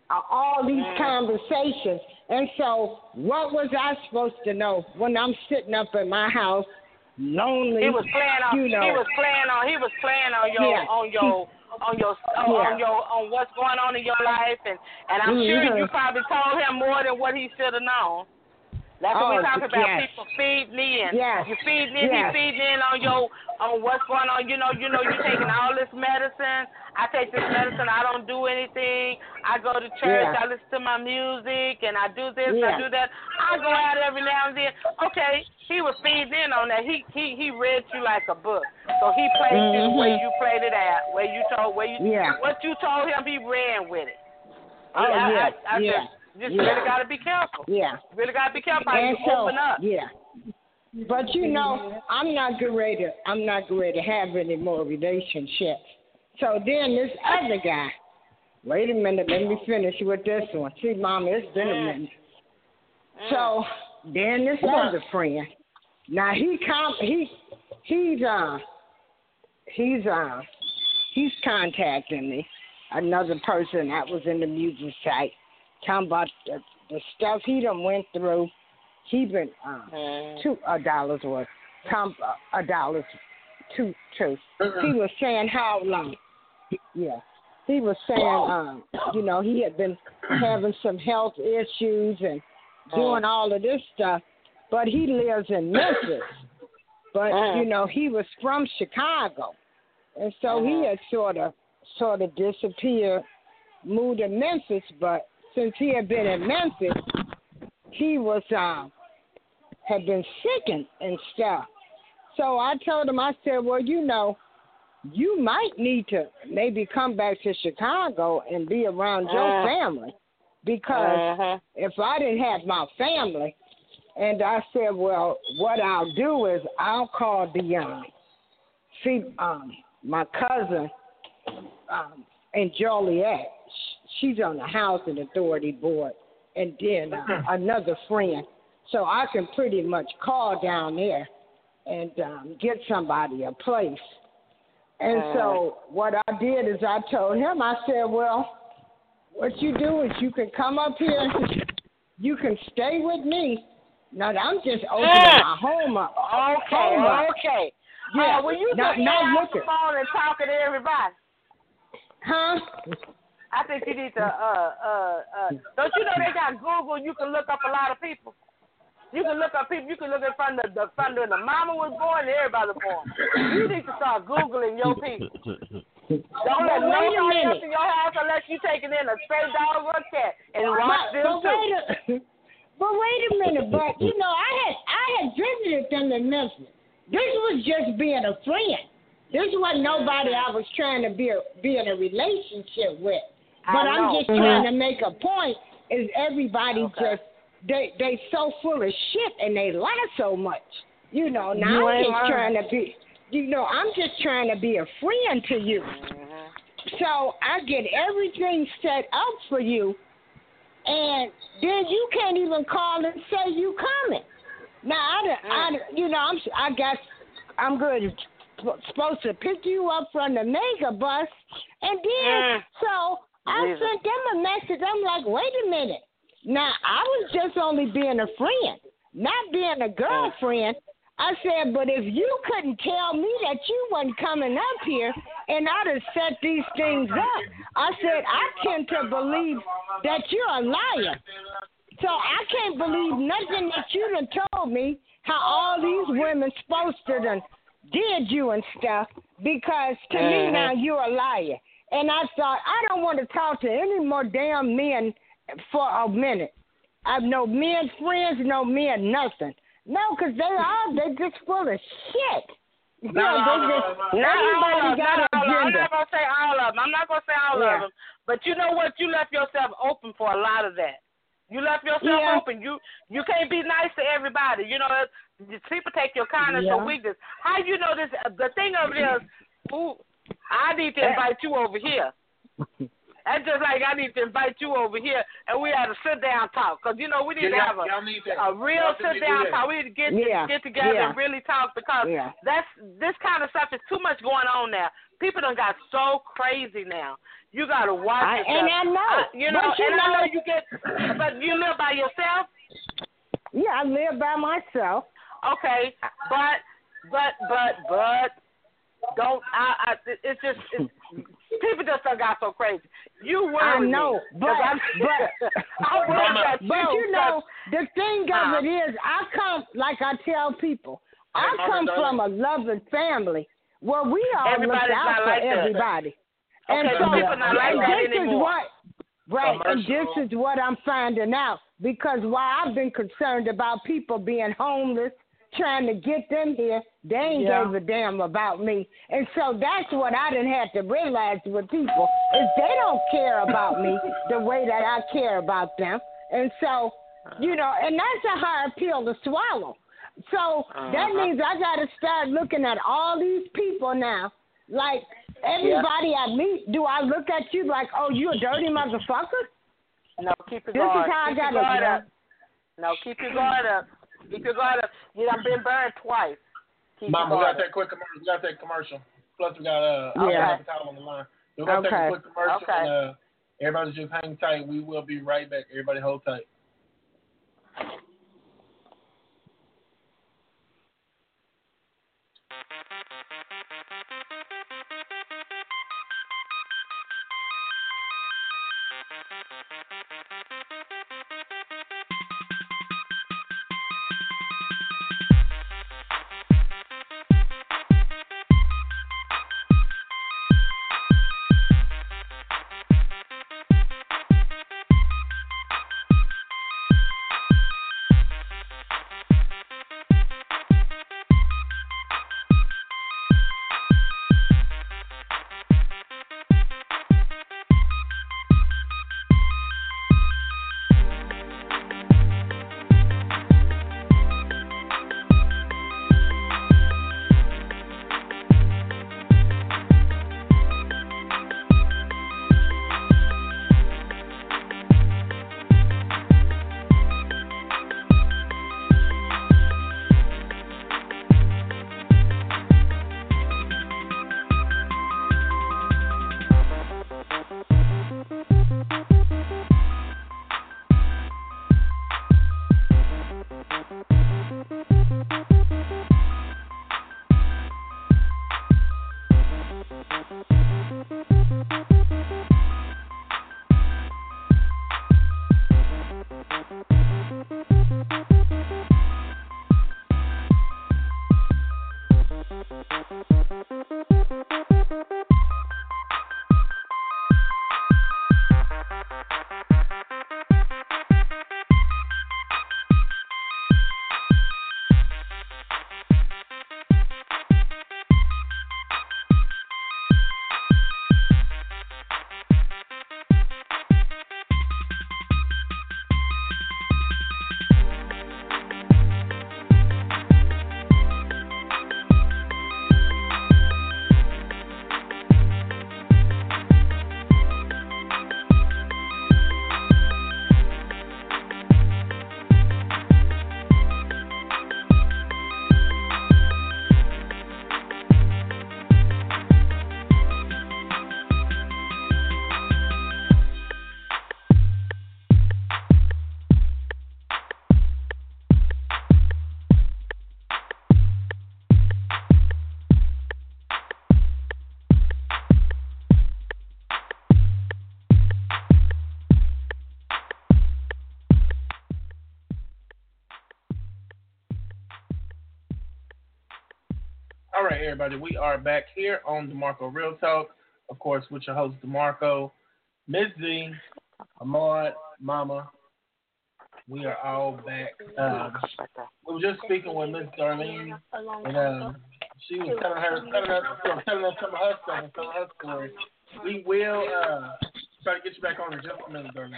uh, all these mm. conversations. And so what was I supposed to know when I'm sitting up in my house, lonely? He was playing on, you know. He was playing on, he was playing on your, yeah. on your, on your, on, yeah. on your, on what's going on in your life. And, and I'm mm-hmm. sure you probably told him more than what he should have known. That's oh, what we talk about. Yes. People feeding in. Yes. You feeding in, yes. he feeding in on your, on what's going on. You know, you know, you're taking all this medicine. I take this medicine. I don't do anything. I go to church. Yeah. I listen to my music, and I do this. Yeah. I do that. I go out every now and then. Okay, he was feeding in on that. He he he read you like a book. So he played mm-hmm. you where you played it at, where you told where you yeah. what you told him. He ran with it. Oh I, yeah. I, I, I yeah. Just, You just yeah. really got to be careful. Yeah. You really got to be careful how you so, open up. Yeah. But, you know, I'm not good ready to, I'm not good ready to have any more relationships. So then this other guy, wait a minute, let me finish with this one. See, Mama, it's been a minute. Mm. So then this yeah. other friend, now he, he he's, uh, he's, uh, he's contacting me, another person that was in the music site. Talking about the, the stuff he done went through. He been uh, mm. two a dollars worth. Tom, a, a dollars two two. Mm-hmm. He was saying how long? Yeah, he was saying um, you know he had been having some health issues and doing mm. all of this stuff, but he lives in Memphis. But mm. you know he was from Chicago, and so mm-hmm. he had sort of sort of disappeared, moved to Memphis, but. Since he had been in Memphis, he was uh, had been sickened and stuff. So I told him, I said, well, you know, you might need to maybe come back to Chicago and be around uh, your family because uh-huh. if I didn't have my family, and I said, well, what I'll do is I'll call Beyonce. See, um, my cousin um, in Joliet. She's on the Housing Authority Board, and then uh, another friend. So I can pretty much call down there and um, get somebody a place. And uh, so what I did is I told him, I said, well, what you do is you can come up here. You can stay with me. Now, I'm just opening yeah. my home up. Okay, home up. okay. Yeah, uh, well, you not, just not looking. The phone and talking to everybody. Huh? I think you need to, uh, uh, uh, don't you know they got Google? You can look up a lot of people. You can look up people. You can look in front of the front when the mama was born and everybody was born. You need to start Googling your people. Don't let nobody else in your house unless you're taking in a stray dog or a cat and watch them too. But wait a minute, but, you know, I had, I had visited them in Memphis. This was just being a friend. This wasn't nobody I was trying to be, a, be in a relationship with. But I'm just mm-hmm. trying to make a point is everybody okay. just, they they so full of shit and they lie so much. You know, now you I'm just lying. trying to be, you know, I'm just trying to be a friend to you. Mm-hmm. So I get everything set up for you, and then you can't even call and say you coming. Now I, I, you know, I'm, I guess I'm good. Supposed to pick you up from the mega bus, and then mm. so I Jesus. sent them a message. I'm like, wait a minute. Now I was just only being a friend, not being a girlfriend. Mm. I said, but if you couldn't tell me that you wasn't coming up here and I'd have set these things up, I said, I tend to believe that you're a liar. So I can't believe nothing that you done told me, how all these women supposed to done did you and stuff, because to mm-hmm. me now you're a liar. And I thought, I don't want to talk to any more damn men for a minute. I have no men friends, no men nothing. No, because they are, they just full of shit. You no, know, they just, not everybody all of, got not all I'm not going to say all of them. I'm not going to say all yeah. of them. But you know what? You left yourself open for a lot of that. You left yourself yeah. open. You you can't be nice to everybody. You know, people take your kindness yeah. for weakness. How you know this? The thing of it is, ooh, I need to invite you over here. That's just like I need to invite you over here, and we have a sit-down talk. Because, you know, we need yeah, to have a, need a real sit-down talk. We need to get, yeah. get together yeah. and really talk, because yeah. that's this kind of stuff is too much going on now. People done got so crazy now. You got to watch I, yourself. And I know. I, you know, you and know, I know you get, but you live by yourself? Yeah, I live by myself. Okay, but, but, but, but. Don't I, I? It's just it's, people just got so crazy. You worry. I know, but I'm, but I worry but, but you know the thing of uh, it is, I come like I tell people, I come from a loving family where we all look out for like everybody, that. and okay, so people not like that this anymore. is what right, Commercial. and this is what I'm finding out, because while I've been concerned about people being homeless, trying to get them here, they ain't yeah. gave a damn about me. And so that's what I done had to realize with people, is they don't care about me the way that I care about them. And so, you know, and that's a hard pill to swallow. So that means I got to start looking at all these people now. Like, everybody yeah. I meet, do I look at you like, oh, you a dirty motherfucker? No, keep it guard. This is how keep I got to do. No, keep your guard up. Keep your guard up. You done been burned twice. Keep Mama, we got that quick commercial. We got that commercial. Plus, we got uh, yeah. Kyle on the line. We're going to okay. take a quick commercial. Okay. And, uh, everybody just hang tight. We will be right back. Everybody hold tight. right, everybody, we are back here on DeMarco Real Talk, of course, with your host, DeMarco, Miz Zee, Ahmad, Mama. We are all back. Um, we were just speaking with Miz Darlene, and um, she was telling her, telling us, telling us some of her stuff and some of her stories. We will uh, try to get you back on in just a minute, Darlene.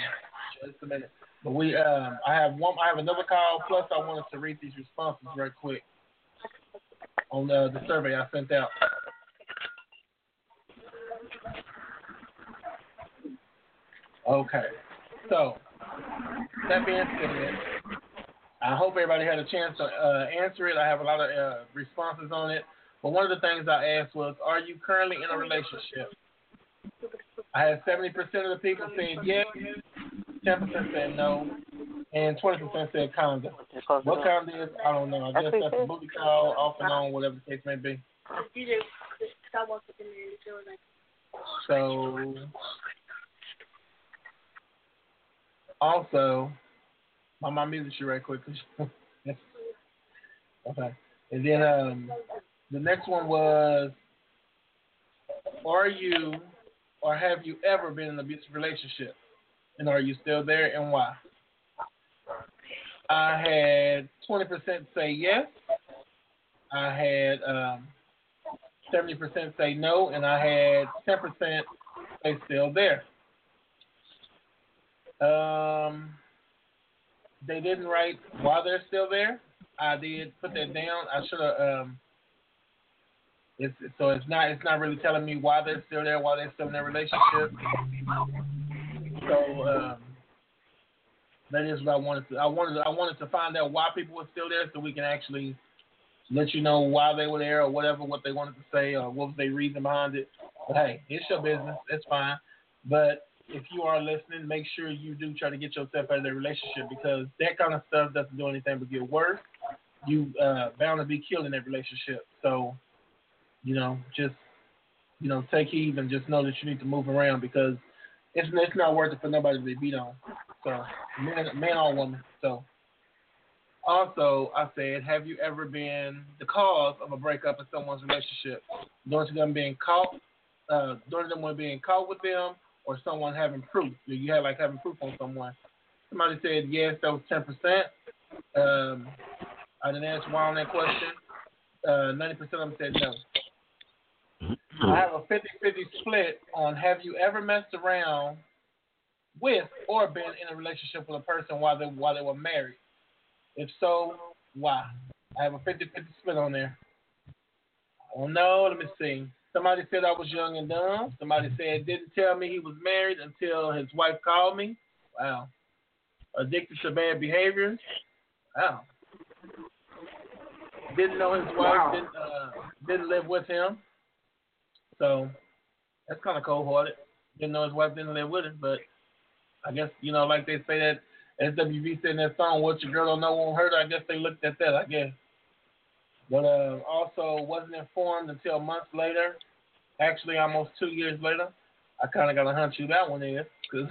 Just a minute. But we, um, I have one, I have another call. Plus, I wanted to read these responses right quick on the, the survey I sent out. Okay, so that being said, I hope everybody had a chance to uh, answer it. I have a lot of uh, responses on it. But one of the things I asked was, are you currently in a relationship? I had seventy percent of the people saying yes, ten percent said no, and twenty percent said condom. What condom is, I don't know. I guess that's a booty call, off and on, whatever the case may be. So, also, my mom muted you right quick. Okay. And then um, the next one was, are you or have you ever been in an abusive relationship? And are you still there, and why? I had twenty percent say yes. I had um, seventy percent say no. And I had ten percent say still there. Um, they didn't write why they're still there. I did put that down. I should have. Um, it's, so it's not. It's not really telling me why they're still there, why they're still in their relationship. So um, that is what I wanted to. I wanted. I wanted to find out why people were still there, so we can actually let you know why they were there, or whatever, what they wanted to say, or what was their reason behind it. But hey, it's your business. It's fine. But if you are listening, make sure you do try to get yourself out of that relationship, because that kind of stuff doesn't do anything but get worse. You uh, bound to be killed in that relationship. So, you know, just, you know, take heed and just know that you need to move around, because it's it's not worth it for nobody to be beat on. So, man, man or woman. So, also, I said, have you ever been the cause of a breakup in someone's relationship? Don't you them being caught? Uh, don't them being caught with them? Or someone having proof? Do you have like having proof on someone? Somebody said yes, that was ten percent. Um, I didn't answer why on that question. Uh, Ninety percent of them said no. I have a fifty-fifty split on have you ever messed around with or been in a relationship with a person while they while they were married? If so, why? I have a fifty-fifty split on there. Oh no, let me see. Somebody said I was young and dumb. Somebody said didn't tell me he was married until his wife called me. Wow. Addicted to bad behaviors. Wow. Didn't know his wife. Wow. Didn't, uh, didn't live with him. So that's kind of cold-hearted. Didn't know his wife didn't live with him. But I guess, you know, like they say that S W B said in that song, what your girl don't know won't hurt her. I guess they looked at that, I guess. But uh, also wasn't informed until months later. Actually, almost two years later. I kind of got a hunch who that one is, because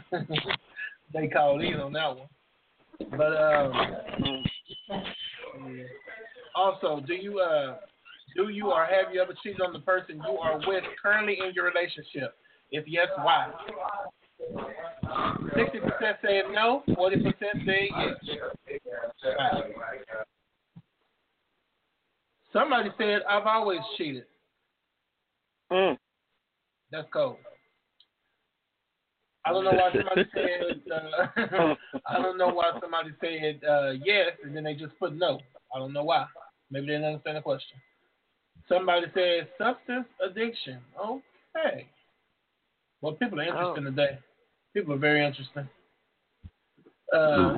they called in on that one. But um, also, do you uh, do you or have you ever cheated on the person you are with currently in your relationship? If yes, why? Sixty percent said no. Forty percent said yes. Wow. Somebody said, I've always cheated. Mm. That's cold. I don't know why somebody said, uh, I don't know why somebody said uh, yes, and then they just put no. I don't know why. Maybe they didn't understand the question. Somebody said substance addiction. Okay. Well, people are interesting oh. today. People are very interesting. Uh,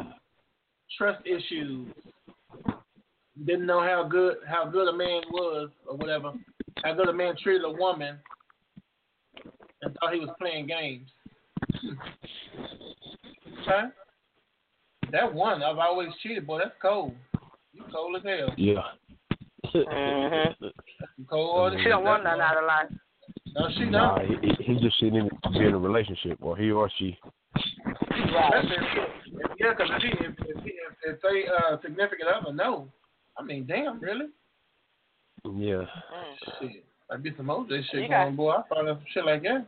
trust issues. Didn't know how good how good a man was or whatever, how good a man treated a woman, and thought he was playing games. Okay, that one I've always cheated, boy. That's cold. You cold as hell. Yeah. Mm-hmm. Cold. She don't want none out of life. No, she don't. Nah, he, he just shouldn't be in a relationship, or he or she. Right. Yeah, because if, if, if, if they uh, significant other, no. I mean, damn, really? Yeah. Mm. I get some O J shit got- going, boy. I found out some shit like that.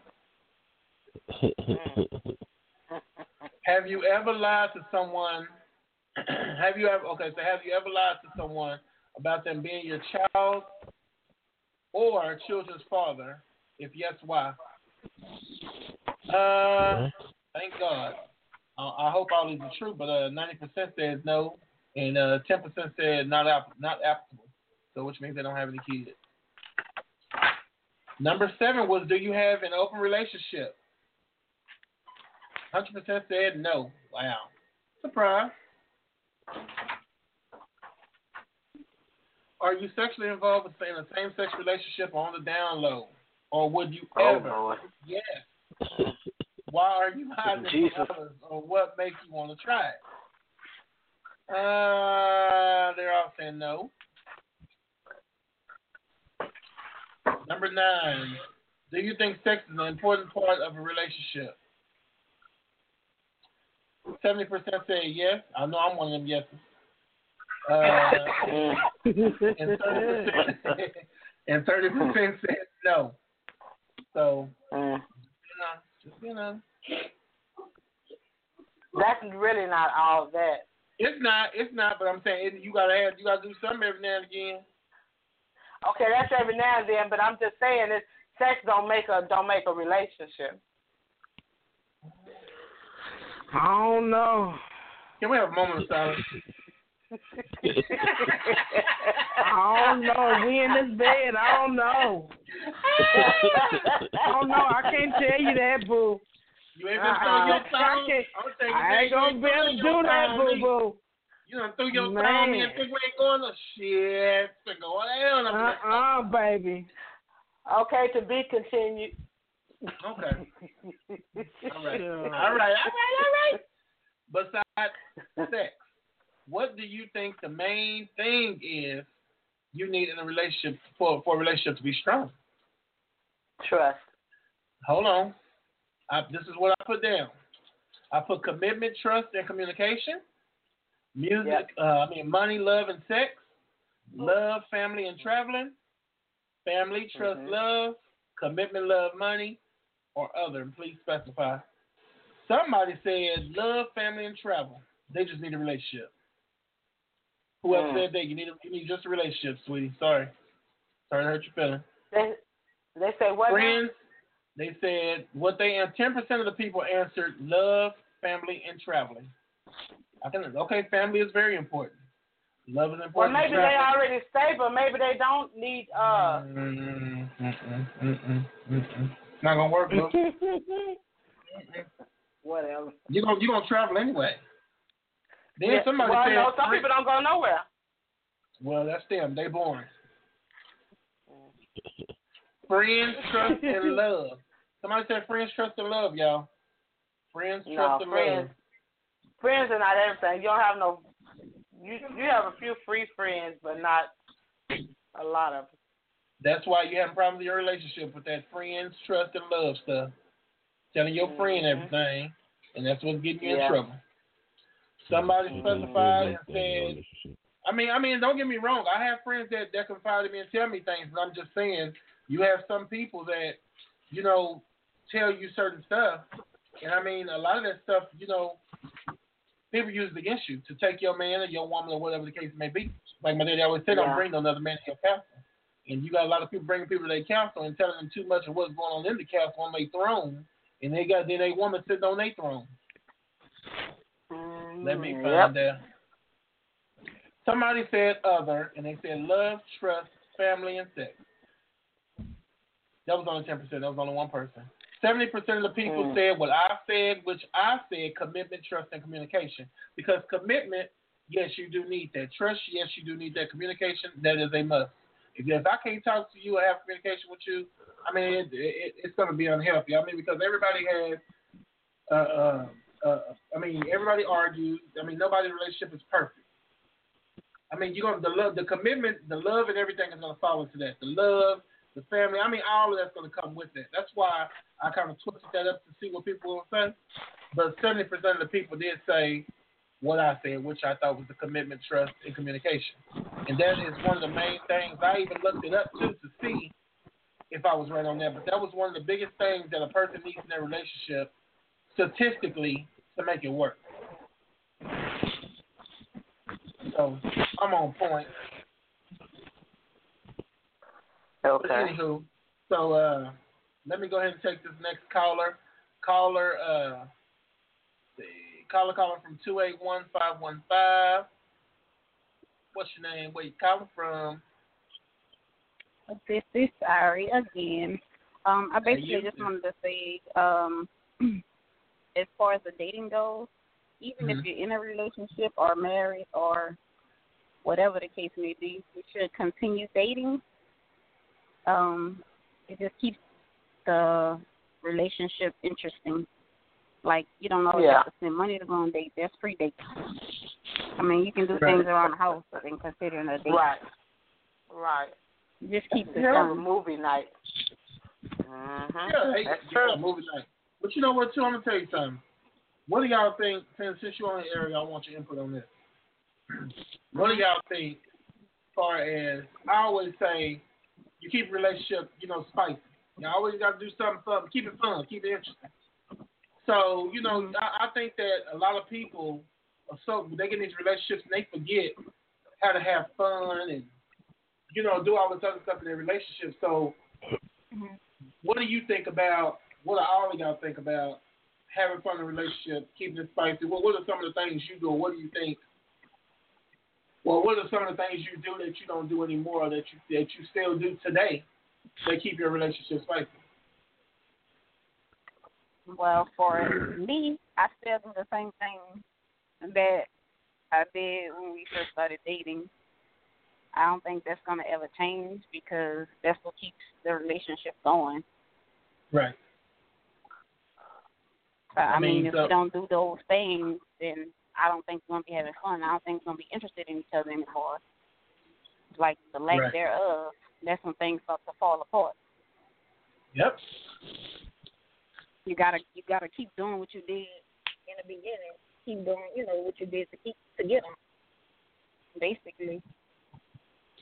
Mm. Have you ever lied to someone? have you ever okay? So have you ever lied to someone about them being your child or children's father? If yes, why? Uh, thank God. Uh, I hope all these are true, but uh, ninety percent says no, and uh, ten percent said not app- not applicable. So which means they don't have any kids. Number seven was, do you have an open relationship? one hundred percent said no. Wow. Surprise. Are you sexually involved in a same-sex relationship on the down low? Or would you ever? Oh, yes. Why are you hiding Jesus. From others? Or what makes you want to try it? Uh, they're all saying no. Number nine, do you think sex is an important part of a relationship? seventy percent say yes. I know I'm one of them yeses. Uh, and, thirty percent and thirty percent said no. So, you know, just, you know. That's really not all that. It's not. It's not, but I'm saying it, you got to have, you got to do something every now and again. Okay, that's every now and then, but I'm just saying this: sex don't make a don't make a relationship. I don't know. Can we have a moment of silence? I don't know. We in this bed. I don't know. I don't know. I can't tell you that, boo. You ain't been throwing your phone. I ain't gonna be able to do that, boo, boo. You done threw your man. Phone and think we ain't going to shit. It's going on. Uh-uh, baby. Okay, to be continued. Okay. All right. All right. All right. All right. Besides sex, what do you think the main thing is you need in a relationship for, for a relationship to be strong? Trust. Hold on. I, this is what I put down. I put commitment, trust, and communication. Music, yep. uh, I mean, money, love, and sex. Love, family, and traveling. Family, trust, mm-hmm. love, commitment, love, money, or other. Please specify. Somebody said love, family, and travel. They just need a relationship. Whoever mm. said that, you need a, you need just a relationship, sweetie. Sorry. Sorry to hurt your feelings. They, they said what? Friends. They said what they and ten percent of the people answered love, family, and traveling. I think it's okay. Family is very important. Love is important. Well, maybe they already stay, but maybe they don't need. Uh... Mm-mm, mm-mm, mm-mm, mm-mm. Not gonna work, bro. Whatever. You gonna you gonna travel anyway. Then yeah. somebody. Well, said, no, some people don't go nowhere. Well, that's them. They boring. Friends, trust, and love. Somebody said friends, trust, and love, y'all. Friends, trust, no, and friends. Love. Friends are not everything. You don't have no. You you have a few free friends, but not a lot of them. That's why you having problems in your relationship with that friends, trust, and love stuff. Telling your mm-hmm. friend everything, and that's what's getting you yeah. in trouble. Somebody specified mm-hmm. and said, I mean, I mean, don't get me wrong. I have friends that, that confide in me and tell me things, but I'm just saying you have some people that, you know, tell you certain stuff. And I mean, a lot of that stuff, you know, people use it against you to take your man or your woman or whatever the case may be. Like my daddy always said, yeah. don't bring another man to your counsel. And you got a lot of people bringing people to their counsel and telling them too much of what's going on in the counsel on their throne. And they got then a woman sitting on their throne. Mm, Let me find yep. that. Somebody said other, and they said love, trust, family, and sex. That was only ten percent. That was only one person. seventy percent of the people mm. said what I said, which I said, commitment, trust, and communication. Because commitment, yes, you do need that. Trust, yes, you do need that. Communication, that is a must. If, if I can't talk to you or have communication with you, I mean, it, it, it's going to be unhealthy. I mean, because everybody has, uh, uh, uh, I mean, everybody argues. I mean, nobody's relationship is perfect. I mean, you're going to, the love, the commitment, the love and everything is going to fall into that. The love, the family, I mean, all of that's going to come with it. That's why I kind of twisted that up to see what people will say. But seventy percent of the people did say what I said, which I thought was the commitment, trust, and communication. And that is one of the main things. I even looked it up, too, to see if I was right on that. But that was one of the biggest things that a person needs in their relationship, statistically, to make it work. So, I'm on point. Okay. Anywho, so, uh, let me go ahead and take this next caller. Caller, uh, see, caller, caller from two eight one, five one five. What's your name? Where you calling from? This is Ari again. Um, I basically just wanted to say, um, as far as the dating goes, even mm-hmm. if you're in a relationship or married or whatever the case may be, you should continue dating. Um, it just keeps the relationship interesting. Like, you don't always yeah. have to spend money to go on a date. There's free dates. I mean, you can do right. things around the house and considering a date. Right. Right. You just keep it fun. Movie night. Mm-hmm. Yeah, hey, that's true. Movie night. But you know what, too? I'm going to tell you something. What do y'all think, since you're on the area, I want your input on this. What do y'all think as far as, I always say, you keep relationship, you know, spicy. You always got to do something fun. Keep it fun. Keep it interesting. So, you know, I, I think that a lot of people, are so they get in these relationships and they forget how to have fun and, you know, do all this other stuff in their relationship. So mm-hmm. what do you think about, what do all of y'all think about having fun in a relationship, keeping it spicy? Well, what are some of the things you do? What do you think? Well, what are some of the things you do that you don't do anymore that you that you still do today that keep your relationship spicy? Well, for me, I still do the same thing that I did when we first started dating. I don't think that's going to ever change because that's what keeps the relationship going. Right. So, I, I mean, mean if so, we don't do those things, then I don't think we're going to be having fun. I don't think we're going to be interested in each other anymore. Like the lack right. thereof, that's when things start to fall apart. Yep. You gotta, you gotta keep doing what you did in the beginning. Keep doing, you know, what you did to keep to get them. Basically.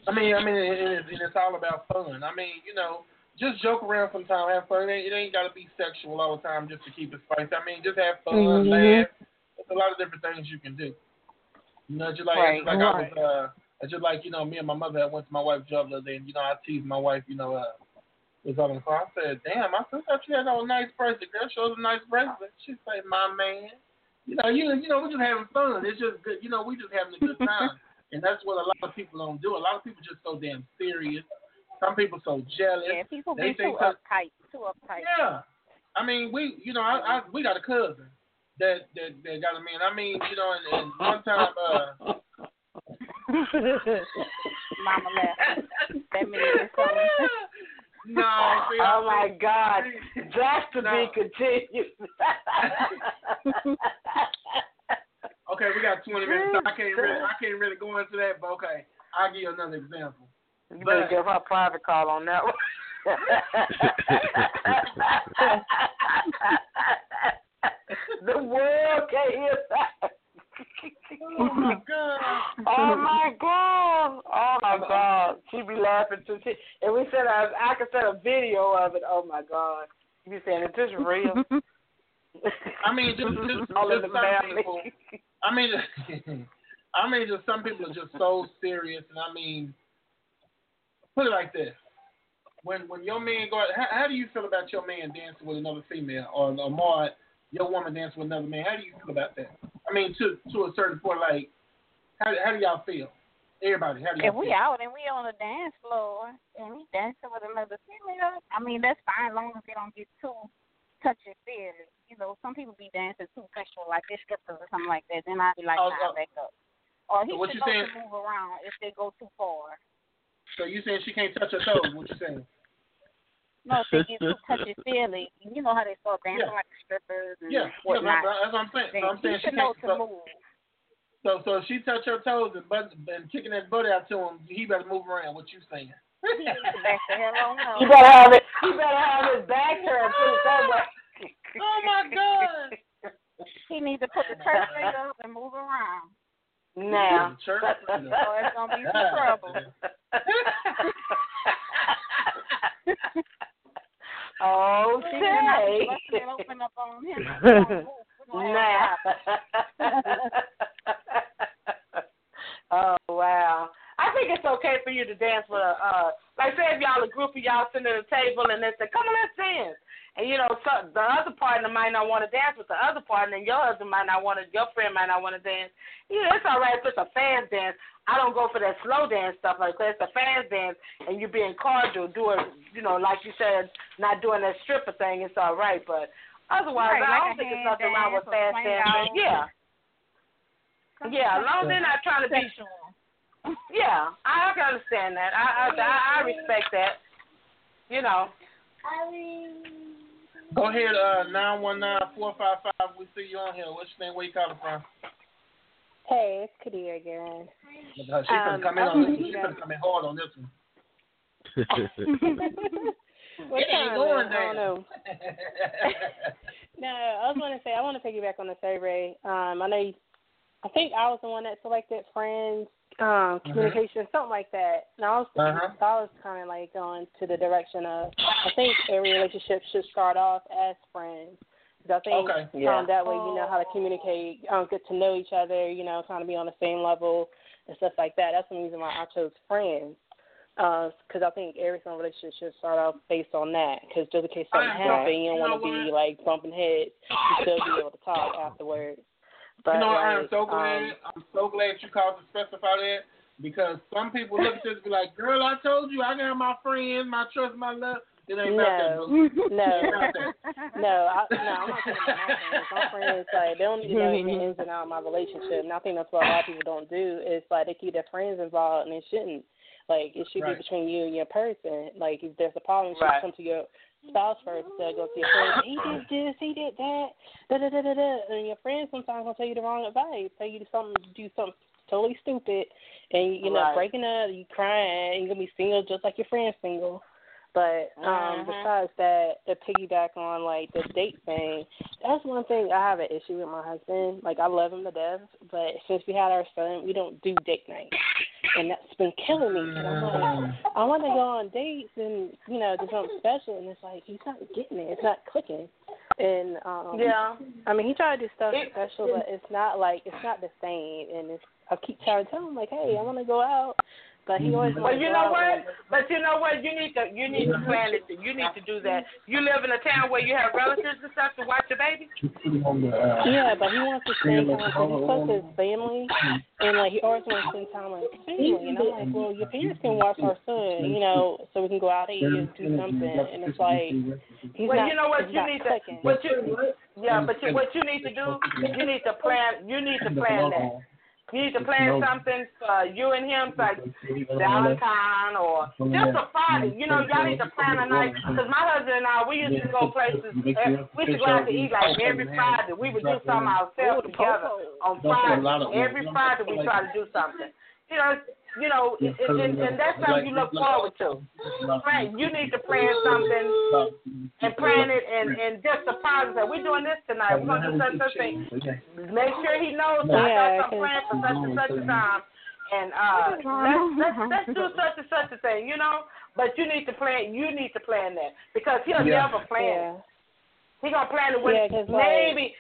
I mean, I mean, it, it, it's all about fun. I mean, you know, just joke around sometimes, have fun. It ain't, it ain't got to be sexual all the time just to keep it spicy. I mean, just have fun, mm-hmm. laugh. There's a lot of different things you can do. You know, just like, right. like right. I was, uh, just like, you know, me and my mother had went to my wife's job the other day, and, you know, I teased my wife, you know, uh, was on the car. I said, damn, I still thought you had a nice bracelet. Girl, shows a nice bracelet. She said, my man. You know, you, you know, we're just having fun. It's just good. You know, we're just having a good time. And that's what a lot of people don't do. A lot of people just so damn serious. Some people so jealous. Yeah, people they be too so, uptight, too uptight. Yeah, I mean, we, you know, I, I we got a cousin that that, that got a man. I mean, you know, and, and one time, uh, Mama left. That means no. See, oh my mean, God, that's to no. be continued. Okay, we got twenty minutes. So I can't really, I can't really go into that, but okay, I'll give you another example. You better give her a private call on that one. The world can't hear that. Oh my God! Oh my God! Oh my God! She be laughing too. She, and we said I, I could set a video of it. Oh my God! You be saying, is this real? I mean, just, just, All just some family. people. I mean, I mean, just some people are just so serious, and I mean, put it like this: when when your man go out, how, how do you feel about your man dancing with another female, or Ahmad, your woman dancing with another man? How do you feel about that? I mean, to to a certain point, like, how how do y'all feel? Everybody, how do y'all if feel? If we out and we on the dance floor and we dancing with another female, I mean, that's fine, as long as they don't get too touchy feely. You know, some people be dancing too sexual, like they're strippers or something like that. Then I'd be like, oh, nah, oh. back up. Or he so should know to move around if they go too far. So you saying she can't touch her toes, what you saying? No, if they get too touchy-feely. You know how they start dancing yeah. like strippers and yeah. whatnot. Yeah, that's what I'm saying. So I'm saying she, she can't know to move. So, so if she touch her toes and, butt, and kicking that butt out to him, he better move around, what you saying? Back the hell on home. You better have it. You better have his back here and put it somewhere. Oh my God! He needs to put the church thing up and move around. Now, so it's gonna be some trouble. Okay. Open up on him. Now. Oh wow! I think it's okay for you to dance with a. Uh, like, say if y'all a group of y'all sitting at a table and they say, "Come on, let's dance." And, you know, so the other partner might not want to dance with the other partner, and your husband might not want to, your friend might not want to dance. You know, it's all right if it's a fast dance. I don't go for that slow dance stuff like that. It's a fast dance, and you're being cordial, doing, you know, like you said, not doing that stripper thing. It's all right, but otherwise, right, I don't like think there's nothing wrong with fast dancing. Yeah. Yeah, as long as they're not trying to be sure. Yeah, I can understand that. I, I, I respect that, you know. Go ahead, uh, nine one nine, four five five. We see you on here. What's your name? Where you calling from? Hey, it's Kadir again. She's going to come in on this one. She's going to come in hard on this one. It ain't going there. No, I was going to say, I want to piggyback on the survey. Um, I know you, I think I was the one that selected friends, um, communication, uh-huh. something like that. And I was, uh-huh. I was kind of like going to the direction of, I think every relationship should start off as friends. So I think okay. yeah. um, that way you know how to communicate, um, get to know each other, you know, kind of be on the same level and stuff like that. That's the reason why I chose friends, because uh, I think every single relationship should start off based on that, because just in case something happens, you don't want to be, like, bumping heads. You still be able to talk afterwards. But, you know, like, I'm so glad. Um, I'm so glad you called to specify that, because some people look at this and be like, "Girl, I told you, I got my friends, my trust, my love." It ain't no, about that, no, no, I, no. I'm not talking about my friends. My friends, like, they don't need to know anything ins and out of my relationship, and I think that's what a lot of people don't do. Is like they keep their friends involved, and they shouldn't. Like, it should right. be between you and your person. Like, if there's a problem, you right. should come to your spouse first, they'll go to your friends. He did this, he did that, da da da da da. And your friends sometimes will tell you the wrong advice. Tell you to something, do something totally stupid, and you know, right. breaking up, you crying, you're gonna be single just like your friend's single. But um, uh-huh. besides that, the piggyback on like the date thing, that's one thing I have an issue with my husband. Like, I love him to death, but since we had our son, we don't do date nights. And that's been killing me. And I'm like, I want to go on dates and, you know, do something special. And it's like, he's not getting it. It's not clicking. And, um, yeah. I mean, he tried to do stuff special, but it's not like, it's not the same. And it's, I keep trying to tell him, like, hey, I want to go out. But he always But well, you know what? But you know what? You need to, you need to plan it. You need to do that. You live in a town where you have relatives and stuff to watch your baby? Yeah, but he wants to spend time with his family. And, like, he always wants to spend time with his family. And I'm like, well, your parents can watch our son, you know, so we can go out and do something. And it's like, he's well, not, you know what? You need to, what you, yeah, but you, what you need to do, you need to plan, you need to plan that. You need to plan something for you and him, like Valentine or just a Friday. You know, y'all need to plan a night. Because my husband and I, we used to go places. We used to go out to eat like every Friday. We would do something ourselves together on Friday. Every Friday we try to do something. You know, you know, and, and, and that's something you look forward to. Right? You need to plan something and plan it and, and just surprise us. We're doing this tonight. We're going to do such and such thing. Make sure he knows that I got some plans for such and such a time. And uh, let's, let's, let's do such and such a thing, you know? But you need to plan, you need to plan that, because he'll yeah. never plan yeah. it. He's going to plan it with yeah, maybe.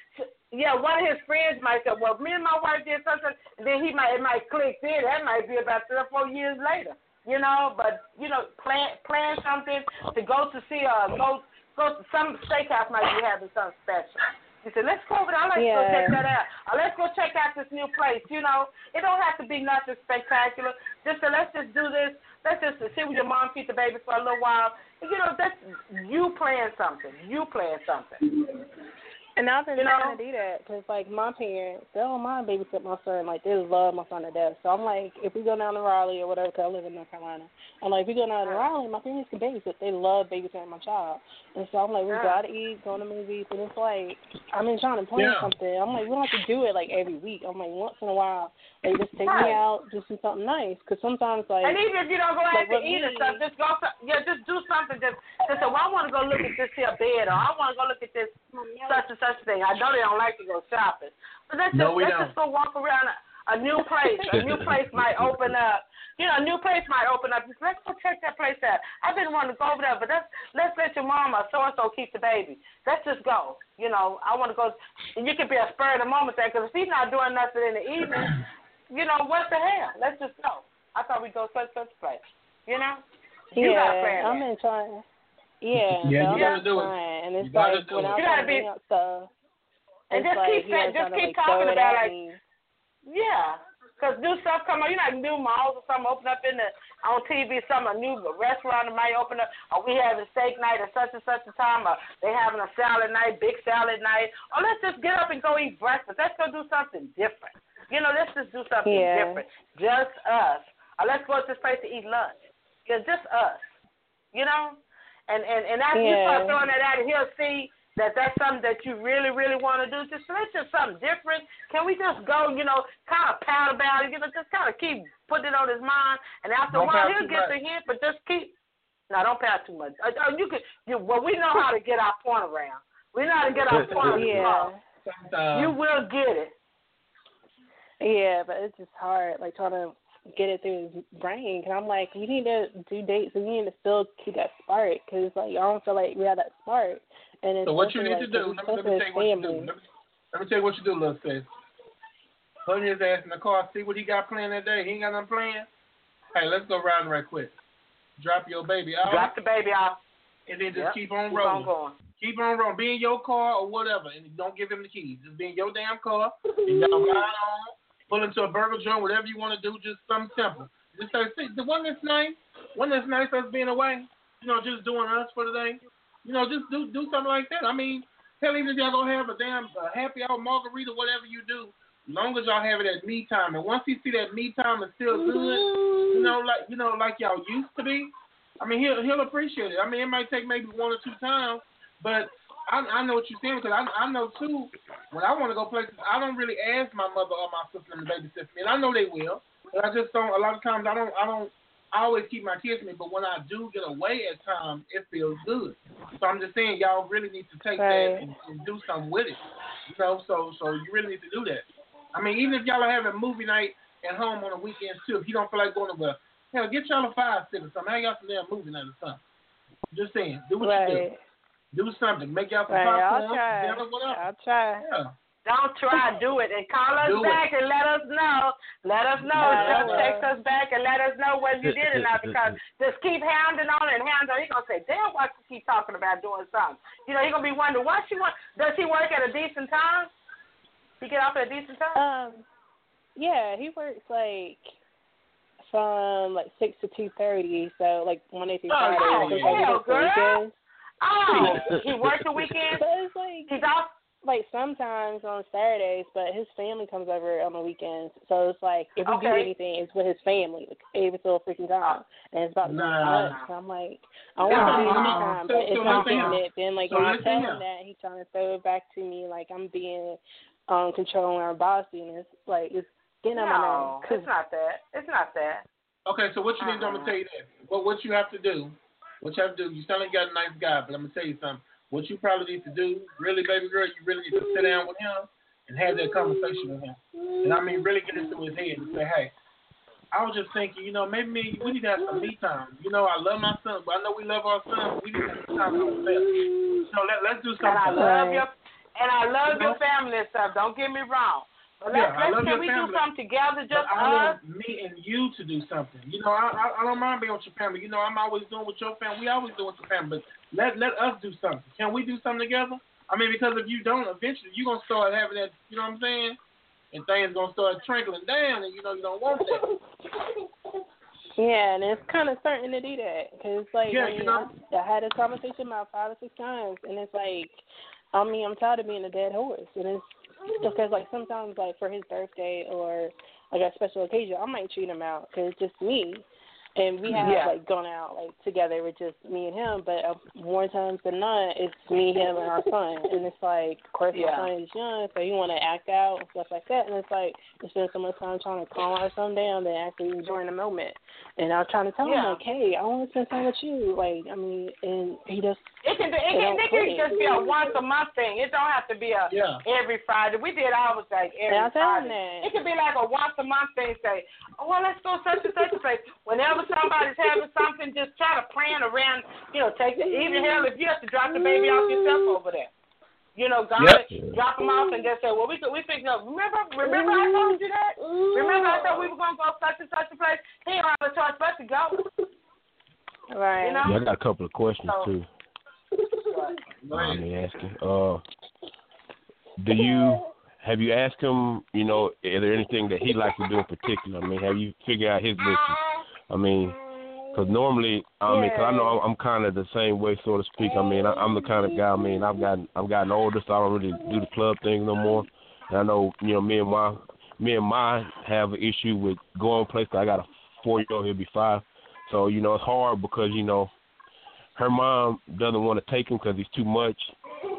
Yeah, one of his friends might say, well, me and my wife did something, and then he might, it might click then. That might be about three or four years later, you know. But, you know, plan plan something to go to see, uh, go, go to some steakhouse might be having something special. He said, let's go over there. I'd like yeah. to go check that out. Or let's go check out this new place, you know. It don't have to be nothing spectacular. Just say, let's just do this. Let's just sit with your mom, feed the baby for a little while. You know, that's you plan something. You plan something. And I've been you know? trying to do that, because, like, my parents, they don't mind babysitting my son. Like, they love my son to death. So I'm like, if we go down to Raleigh or whatever, because I live in North Carolina, I'm like, if we go down to Raleigh, my parents can babysit. They love babysitting my child. And so I'm like, we got to eat, go to movies. And it's like, I've been trying to plan yeah. something. I'm like, we don't have to do it, like, every week. I'm like, once in a while, like, just take right. me out, just do something nice. Because sometimes, like. And even if you don't go out like, to eat or stuff, just go, yeah, just do something. Just, just say, well, I want to go look at this here bed, or I want to go look at this such and such thing. I know they don't like to go shopping, but let's just, no, let's just go walk around a, a new place. A new place might open up. You know, a new place might open up. Let's go check that place out. I've been wanting to go over there, but let's let's let your mama so and so keep the baby. Let's just go. You know, I want to go, and you can be a spur of the moment thing because if she's not doing nothing in the evening, you know, what the hell? Let's just go. I thought we'd go such such place. You know, you yeah, got a plan. I'm in trying. Yeah, yeah, you gotta do it. And it's you like gotta when I gotta be up, so and just like, keep saying, just keep like, talking about like, me. Yeah, because new stuff come on. You know, like new malls or something open up in the on T V. Some a new restaurant might open up. Or we having steak night at such and such a time. Or they having a salad night, big salad night. Or let's just get up and go eat breakfast. Let's go do something different. You know, let's just do something yeah. different. Just us. Or let's go to this place to eat lunch. It's just us. You know. And and, and after yeah. you start throwing that out, he'll see that that's something that you really, really want to do. Just let's just something different. Can we just go, you know, kind of pout about it, you know, just kind of keep putting it on his mind. And after don't a while, he'll get much. The hint, but just keep. No, don't pout too much. Uh, you could. You, well, we know how to get our point around. We know how to get our point across. Yeah. You will get it. Yeah, but it's just hard, like trying to get it through his brain. And I'm like, you need to do dates and you need to still keep that spark because, like, I don't feel like we have that spark. And it's so what you need like, to do, let me, let me tell you what you do. Let me, let me tell you what you do, little sis. Put his ass in the car, see what he got planned that day. He ain't got nothing planned. Hey, let's go round right quick. Drop your baby off. Drop the baby off. And then just yep. keep on keep rolling. On going. Keep on rolling. Be in your car or whatever, and don't give him the keys. Just be in your damn car. And y'all ride on. Pull into a burger joint, whatever you want to do, just something simple. Just say, see, the one that's nice, one that's nice us being away, you know, just doing us for the day. You know, just do do something like that. I mean, hell, even if y'all gonna have a damn uh, happy hour margarita, whatever you do, as long as y'all have it at me time. And once you see that me time is still good, you know, like you know, like y'all used to be, I mean, he'll he'll appreciate it. I mean, it might take maybe one or two times, but I, I know what you're saying because I, I know too. When I want to go places, I don't really ask my mother or my sister to babysit me, and I know they will. But I just don't. A lot of times, I don't. I don't. I always keep my kids with me, but when I do get away at times, it feels good. So I'm just saying, y'all really need to take right. that and, and do something with it. You know, so so you really need to do that. I mean, even if y'all are having movie night at home on the weekends too, if you don't feel like going to well, hell, get y'all a five stick or something. Hang out some damn movie night or something. Just saying, do what right. you do. Do something. Make y'all some right, popcorn. I'll try. I'll try. Yeah. Don't try. Do it. And call us do back it. And let us know. Let us know. Just no, text us back and let us know whether you did or not because just keep hounding on and hounding on. He's going to say, damn, why she keep talking about doing something? You know, he's going to be wondering, why she want, does he work at a decent time? He get off at a decent time? Um, yeah, he works like... from like six to two thirty. So like Monday through Friday. Oh, oh hell, girl. Oh, he works the weekend? So it's like, he's off? Like sometimes on Saturdays, but his family comes over on the weekends. So it's like, if we okay. do anything, it's with his family. Like, every little freaking time. And it's about nah. us. So I'm like, I don't want to do it all the time, but it's not doing it. Then, like, when I tell him that, he's trying to throw it back to me. Like, I'm being um, controlling or bossy. And it's like, it's getting on my nerves. It's not that. It's not that. Okay, so what you need, I'm going to tell you this. Well, what you have to do. What you have to do, you sound like you got a nice guy, but I'm going to tell you something. What you probably need to do, really, baby girl, you really need to sit down with him and have that conversation with him. And I mean, really get into his head and say, hey, I was just thinking, you know, maybe me, we need to have some me time. You know, I love my son, but I know we love our son, but we need to have some time for ourselves. So let, let's do something. And I love your, and I love you know? your family and stuff. Don't get me wrong. But yeah, let's, I love can your we family. do something together? Just but I us? I want me and you to do something. You know, I, I I don't mind being with your family. You know, I'm always doing with your family. We always do with your family. But let let us do something. Can we do something together? I mean, because if you don't, eventually you're going to start having that, you know what I'm saying? And things going to start trickling down, and you know you don't want that. Yeah, and it's kind of certain to do that. Because, like, yeah, I, mean, you know, I, I had a conversation about five or six times, and it's like, I mean, I'm tired of being a dead horse. And it's because, like, sometimes, like, for his birthday or, like, a special occasion, I might treat him out because it's just me. And we have, yeah. like, gone out, like, together with just me and him. But uh, more times than not, it's me, him, and our son. And it's like, of course, yeah. my son is young, so he want to act out and stuff like that. And it's like, we spend so much time trying to calm our son down than actually enjoying the moment. And I was trying to tell yeah. him, like, hey, I want to spend time with you. Like, I mean, and he just It can, it can, it can just be a once-a-month thing. It don't have to be a yeah. every Friday. We did ours, like, every That's Friday. That. It could be like a once-a-month thing. Say, oh, well, let's go such and such a place. Whenever somebody's having something, just try to plan around, you know, take it, even hell if you have to drop the baby off yourself over there. You know, God, yep. drop them off and just say, well, we could, we fixed up. Remember, remember I told you that? Remember I thought we were going to go such and such a place? He don't have a choice but to go. Right. You know? Yeah, I got a couple of questions, so, too. Right. Let me ask you. Uh, do you... Have you asked him, you know, is there anything that he likes to do in particular? I mean, have you figured out his wishes? I mean, because normally, I mean, cause I know I'm kind of the same way, so to speak. I mean, I'm the kind of guy, I mean, I've gotten, I've gotten older, so I don't really do the club thing no more. And I know, you know, me and my, me and my have an issue with going places. I got a four-year-old, he'll be five. So, you know, it's hard because, you know, her mom doesn't want to take him because he's too much.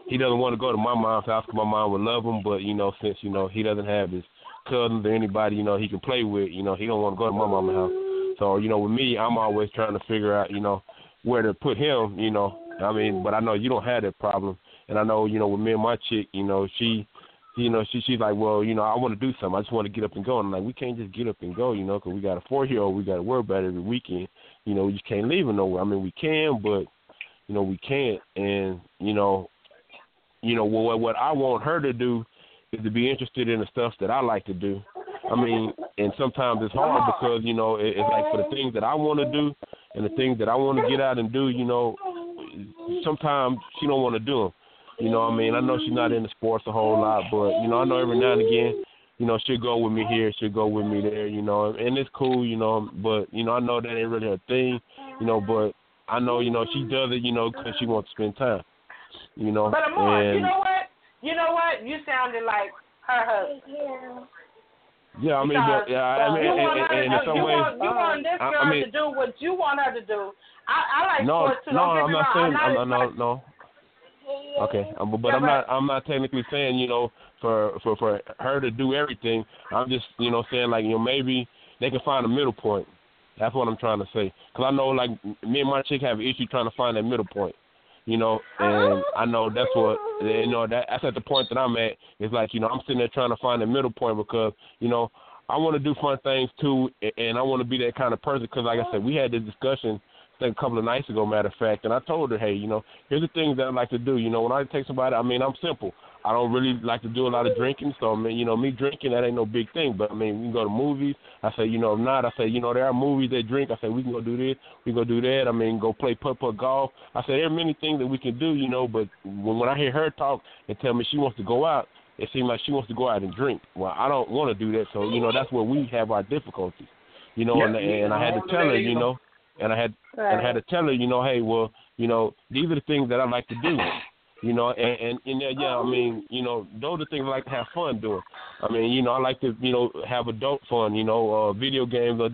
He doesn't want to go to my mom's house because my mom would love him, but, you know, since, you know, he doesn't have his cousins or anybody, you know, he can play with, you know, he don't want to go to my mom's house. So, you know, with me, I'm always trying to figure out, you know, where to put him, you know. I mean, but I know you don't have that problem. And I know, you know, with me and my chick, you know, she, you know, she she's like, well, you know, I want to do something. I just want to get up and go. And I'm like, we can't just get up and go, you know, because we got a four-year-old. We got to worry about it every weekend. You know, we just can't leave him nowhere. I mean, we can, but, you know, we can't. And, you know, You know, what what I want her to do is to be interested in the stuff that I like to do. I mean, and sometimes it's hard because, you know, it, it's like for the things that I want to do and the things that I want to get out and do, you know, sometimes she don't want to do them. You know what I mean? I know she's not into sports a whole lot, but, you know, I know every now and again, you know, she'll go with me here, she'll go with me there, you know, and it's cool, you know, but, you know, I know that ain't really her thing, you know, but I know, you know, she does it, you know, because she wants to spend time. You know, but Amar, and you know what? You know what? You sounded like her husband. Yeah, I mean, because, but, yeah, I mean, in some ways, you want this girl I mean, to do what you want her to do. I, I like no, sports too. No, I'm not saying I'm not, I'm, no, no. Okay, um, but yeah, I'm right. not. I'm not technically saying you know for, for for her to do everything. I'm just you know saying like you know maybe they can find a middle point. That's what I'm trying to say. Cause I know like me and my chick have an issue trying to find that middle point. You know, and I know that's what, you know, that, that's at the point that I'm at. It's like, you know, I'm sitting there trying to find a middle point because, you know, I want to do fun things, too, and I want to be that kind of person because, like I said, we had this discussion I think a couple of nights ago, matter of fact, and I told her, hey, you know, here's the things that I like to do. You know, when I take somebody, I mean, I'm simple. I don't really like to do a lot of drinking, so, I mean, you know, me drinking, that ain't no big thing, but, I mean, we can go to movies. I say, you know, if not, I say, you know, there are movies that drink. I say, we can go do this, we can go do that. I mean, go play putt-putt golf. I say, there are many things that we can do, you know, but when, when I hear her talk and tell me she wants to go out, it seems like she wants to go out and drink. Well, I don't want to do that, so, you know, that's where we have our difficulties, you know, yeah, and, and I had to tell her, you know, and I had right. and I had to tell her, you know, hey, well, you know, these are the things that I like to do. You know, and, and, and yeah, I mean, you know, those are things I like to have fun doing. I mean, you know, I like to, you know, have adult fun, you know, uh, video games, or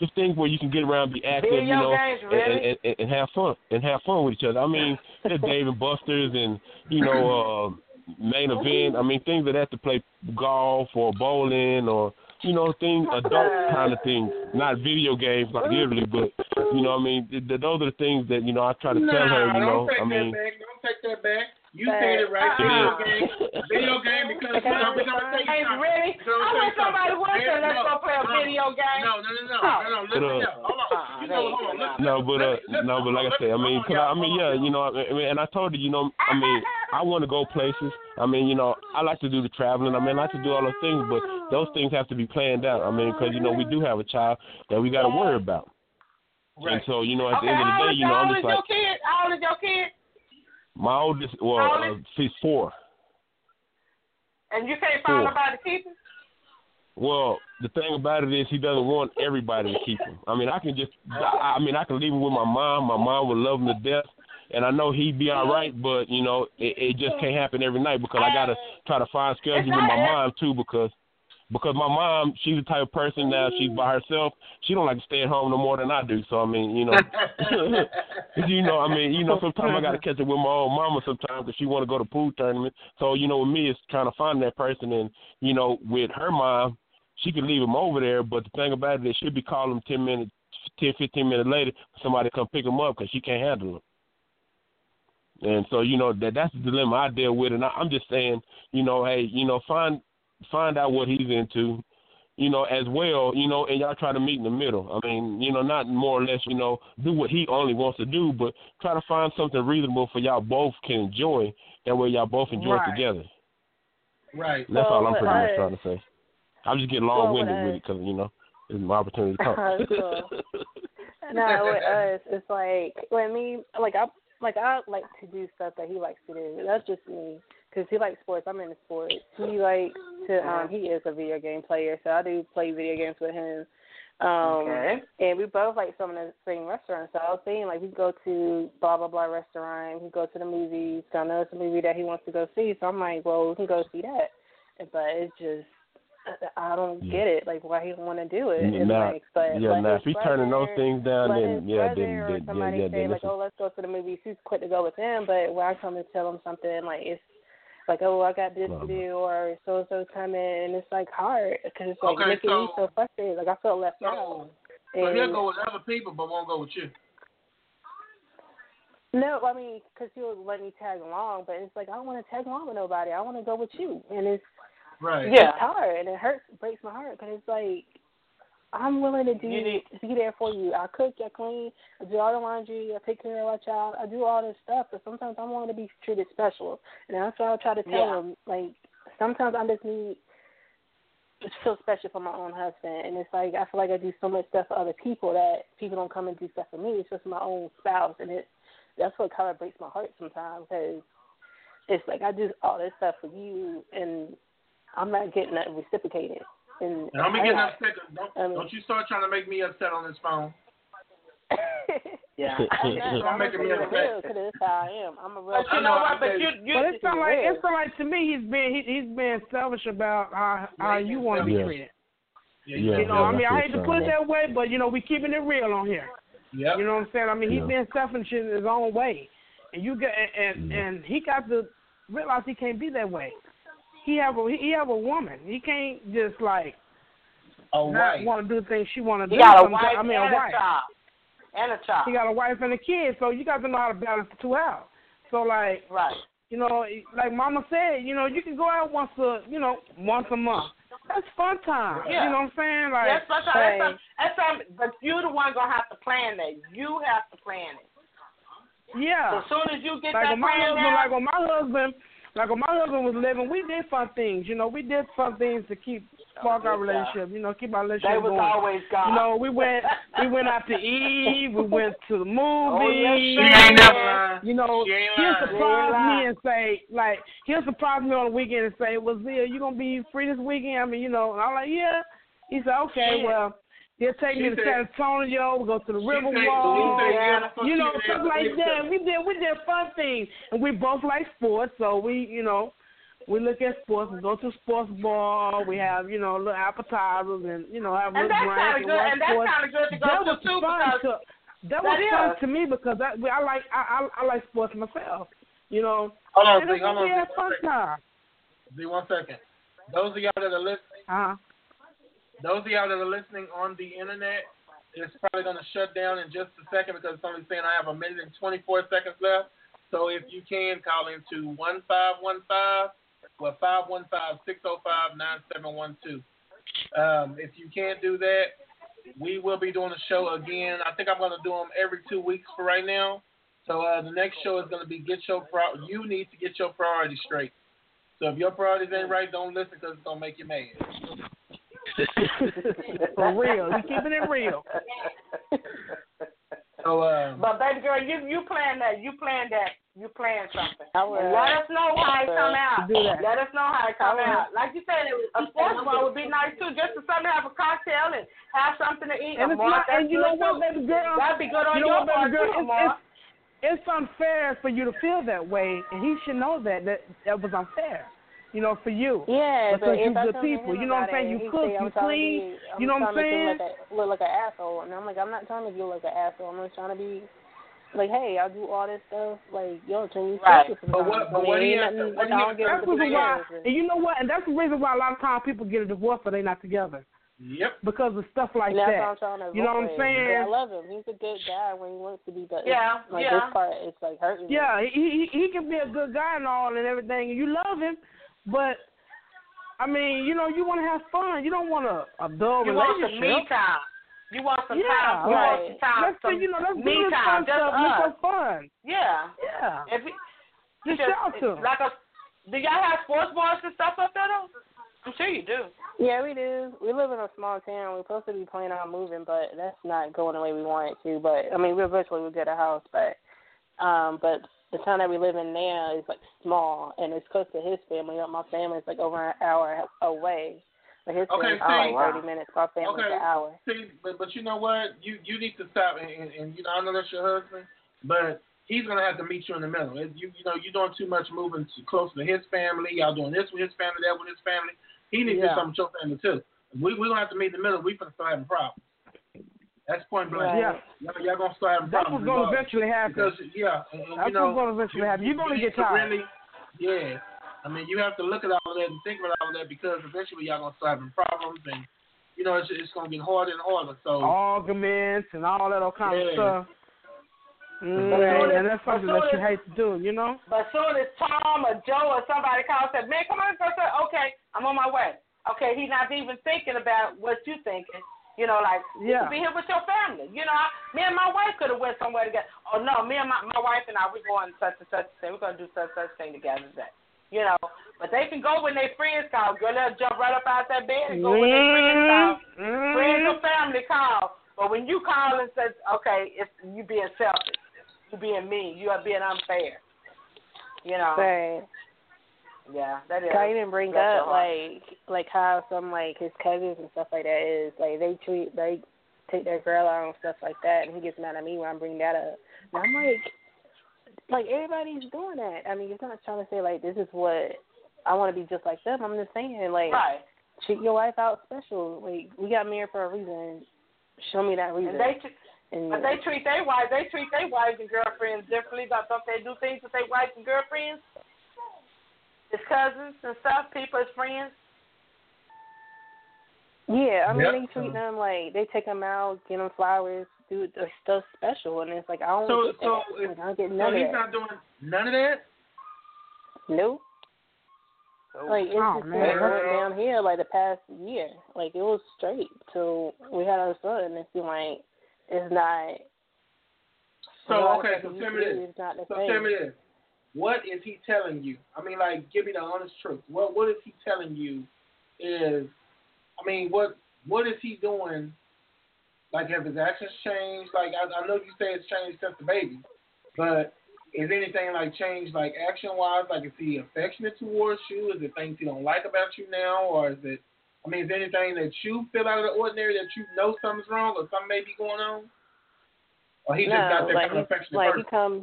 just things where you can get around, be active, video you know, games, really? and, and, and have fun, and have fun with each other. I mean, there's Dave and Buster's and, you know, uh, Main Event. I mean, things that have to play golf or bowling or, you know, things, adult kind of things, not video games, like literally, but, you know, I mean, th- th- those are the things that, you know, I try to nah, tell her, you know, I mean. Take that back. You but, said it right. Video uh-uh. game. Video game because okay. I'm going to take you. Hey, really? I wish somebody was there. Let's go play a no, video game. No, no, no, no. Oh. No, no. Listen up. Hold on. You know, hold on. Listen, no, but, uh, listen, no, but like listen, I said, I mean, cause I, I mean, yeah, you know, I mean, and I told her, you know, I mean, I want to go places. I mean, you know, I like to do the traveling. I mean, I like to do all those things, but those things have to be planned out. I mean, because, you know, we do have a child that we got to worry about. Right. And so, you know, at okay, the end of the day, you know, I'm just like. How old is your kid? My oldest, well, uh, she's four. And you can't find nobody to keep him? Well, the thing about it is he doesn't want everybody to keep him. I mean, I can just, I, I mean, I can leave him with my mom. My mom would love him to death. And I know he'd be all right, but, you know, it, it just can't happen every night because I got to try to find schedule with my mom, too, because because my mom, she's the type of person now, she's by herself, she don't like to stay at home no more than I do. So I mean, you know, you know, I mean, you know, sometimes I got to catch it with my old mama sometimes because she want to go to pool tournaments. So you know, with me, it's trying to find that person, and you know, with her mom, she could leave him over there, but the thing about it is she'll be calling him ten minutes, ten fifteen minutes later, for somebody to come pick him up because she can't handle him. And so, you know, that that's the dilemma I deal with. And I, I'm just saying, you know, hey, you know, find find out what he's into, you know, as well, you know, and y'all try to meet in the middle. I mean, you know, not more or less, you know, do what he only wants to do, but try to find something reasonable for y'all both can enjoy. That way y'all both enjoy right. it together. Right. And that's so, all I'm pretty I, much trying to say. I'm just getting long-winded so I, with it because, you know, it's my opportunity to talk. Cool. No, with us, it's like, with me, like, I Like, I like to do stuff that he likes to do. That's just me, because he likes sports. I'm into sports. He likes to, um, he is a video game player, so I do play video games with him. Um, okay. And we both like some of the same restaurants. So I was saying, like, we go to blah, blah, blah restaurant. We go to the movies. So I know it's a movie that he wants to go see, so I'm like, well, we can go see that. But it's just, I don't yeah. get it, like, why he don't want to do it. Yeah, it's nah, like, but yeah, nah, if he's turning those things down, then, yeah, then, then, somebody yeah, yeah, say, then like, listen. Oh, let's go to the movies, he's quick to go with him, but when I come and tell him something, like, it's like, oh, I got this to do, or so-and-so's coming, and it's, like, hard, because it's, like, okay, making so, me so frustrated, like, I feel left so, out. So he'll go with other people, but won't go with you. No, I mean, because he would let me tag along, but it's, like, I don't want to tag along with nobody, I want to go with you, and it's, right. Yeah. It's hard, and it hurts, breaks my heart, because it's like, I'm willing to do need- be there for you. I cook, I clean, I do all the laundry, I take care of my child, I do all this stuff, but sometimes I want to be treated special, and that's why I try to tell yeah. him, like, sometimes I just need to feel special for my own husband, and it's like, I feel like I do so much stuff for other people that people don't come and do stuff for me. It's just my own spouse, and it that's what kind of breaks my heart sometimes, because it's like, I do all this stuff for you, and I'm not getting that reciprocated. And, and I'm getting upset. Don't, I mean, don't you start trying to make me upset on this phone. Yeah. I'm not, don't I'm make me upset. Because that's how I am. I'm a real. But you know what? But you, you, well, it's not like it's not like to me. He's being he, he's being selfish about how how you want to be treated. Yeah. Yeah. You know, yeah, I mean, I hate to put it that way, but you know, we keeping it real on here. Yeah. You know what I'm saying? I mean, he's yeah. being selfish in his own way, and you got and yeah. and he got to realize he can't be that way. He have a he have a woman. He can't just like not want to do things she want to do. He got a wife I mean, and a, wife. a child. And a child. He got a wife and a kid. So you got to know how to balance the two out. So like, right. you know, like Mama said, you know, you can go out once a you know once a month. That's fun time. Yeah. You know what I'm saying? Like that's fun time. That's, that's time. But you're the one gonna have to plan that. You have to plan it. Yeah. As soon as you get like that plan husband, like when my husband. Like when my husband was living, we did fun things. You know, we did fun things to keep spark our relationship. You know, keep our relationship they going. They was always God. You know, we went, we went out to eat. We went to the movies. Oh, yes, she ain't you know, he'll surprise me and say, like, he'll surprise me on the weekend and say, "Well, Zee, are you gonna be free this weekend?" I mean, you know, and I'm like, "Yeah." He said, "Okay, well." They'll take she me to said, San Antonio. We'll go to the River Walk. You know, stuff like that. We did we did fun things. And we both like sports, so we, you know, we look at sports. We go to a sports bar. We have, you know, little appetizers and, you know, have a little drink. And, and that's kind of good to go to, too. To, that, that was is. fun to me because I, I, like, I, I, I like sports myself, you know. Hold on, Zee. Hold on. We had fun time. Zee, one second. Those of y'all that are listening. Uh-huh. Those of y'all that are listening on the internet, it's probably going to shut down in just a second because somebody's saying I have a minute and twenty-four seconds left. So if you can, call in to one five one five, well, five one five, six oh five, nine seven one two. Um, if you can't do that, we will be doing a show again. I think I'm going to do them every two weeks for right now. So uh, the next show is going to be Get Your Pro- You Need to Get Your Priorities Straight. So if your priorities ain't right, don't listen because it's going to make you mad. For real, you keeping it real. So, um, but baby girl, you you playing that, you playing that, you playing something. Right. Let us know how it come out. Let us know how it come right. out. Like you said, it was, a sports bar would be nice too, just to something have a cocktail and have something to eat. And, it's not, and you know what, baby girl, that'd be good on you your part too, Ahmad. It's, it's, it's unfair for you to feel that way, and he should know that that, that was unfair. you know, for you. Yeah, because you're good people. You know what I'm saying? You cook, you clean. You know what I'm saying? Look like an asshole, and I'm like, I'm not trying to make you look like an asshole. I'm just trying to be like, hey, I do all this stuff. Like, yo, can you right. But what? But what do you? And you know what? And that's the reason why a lot of times people get a divorce, but they're not together. Yep. Because of stuff like and that. You know what I'm saying? I love him. He's a good guy when he wants to be, but yeah, like yeah. this part, it's like hurting. Yeah, him. he he can be a good guy and all and everything, and you love him, but I mean, you know, you want to have fun. You don't want a, a dull you relationship. Want some me time. You want some yeah, time. You right. want some time. Let's some say, you know, let's me do time. Just stuff. Us. Some fun. Yeah. Yeah. If it, just shout to him. Like a, do y'all have sports bars and stuff up there though? I'm sure you do. Yeah, we do. We live in a small town. We're supposed to be planning on moving, but that's not going the way we want it to. But, I mean, we're virtually we get a house, but um, but the town that we live in now is, like, small, and it's close to his family. My family's, like, over an hour away. But his family's okay, like thirty minutes. My family's okay. an hour. See, but, but you know what? You you need to stop, and, and, and you know, I know that's your husband, but he's going to have to meet you in the middle. If you, you know, you're doing too much moving too close to his family. Y'all doing this with his family, that with his family. He needs yeah. to do something with your family, too. We we don't have to meet in the middle. We're going to start having problems. That's point blank. Yeah. Y'all, y'all going to start having problems. That's what's going to eventually happen. Because, yeah. And, and, That's you know, what's going to eventually happen. You're going to get tired. Really, yeah. I mean, you have to look at all of that and think about all of that because eventually y'all going to start having problems. And, you know, it's, it's going to get harder and harder. So arguments and all that all kind yeah. of stuff. Mm, right. And that's something that you hate to do, you know. But soon as Tom or Joe or somebody called and said, man, come on, okay, I'm on my way. Okay, he's not even thinking about what you're thinking. You know, like, yeah. you could be here with your family. You know, I, me and my wife could have went somewhere together. Oh, no, me and my, my wife and I, we're going such and such thing. We're going to do such and such thing together today. You know, but they can go when their friends call. Girl, they'll jump right up out that bed and go mm-hmm. when their friends call. Mm-hmm. Friends or family call. But when you call and says, okay, it's, you being selfish. You being mean. You are being unfair. You know. Right. Yeah, that is. I even bring up like like how some like his cousins and stuff like that is like they treat they take their girl out and stuff like that, and he gets mad at me when I bring that up. And I'm like, like everybody's doing that. I mean, you're not trying to say like this is what I want to be just like them. I'm just saying like right. treat your wife out special. Like we got married for a reason. Show me that reason. And they t- And but they treat their wives, they treat their wives and girlfriends differently. But don't they do things with their wives and girlfriends, his cousins and stuff, people as friends? Yeah, I mean yep. they treat them like they take them out, get them flowers, do stuff special, and it's like I don't. So, so if, like, I don't get none so of he's that. Not doing none of that. Nope. Like, it's oh, just been down here like the past year. Like it was straight till we had our son, and it's been like. It's not. So okay, so tell me this. So tell me this. What is he telling you? I mean, like, give me the honest truth. What What is he telling you? Is, I mean, what What is he doing? Like, have his actions changed? Like, I, I know you say it's changed since the baby, but is anything like changed, like action wise? Like, is he affectionate towards you? Is it things he don't like about you now, or is it? I mean, is there anything that you feel out of the ordinary that you know something's wrong or something may be going on? Or he no, just got there like kind of affectionate like person? He come,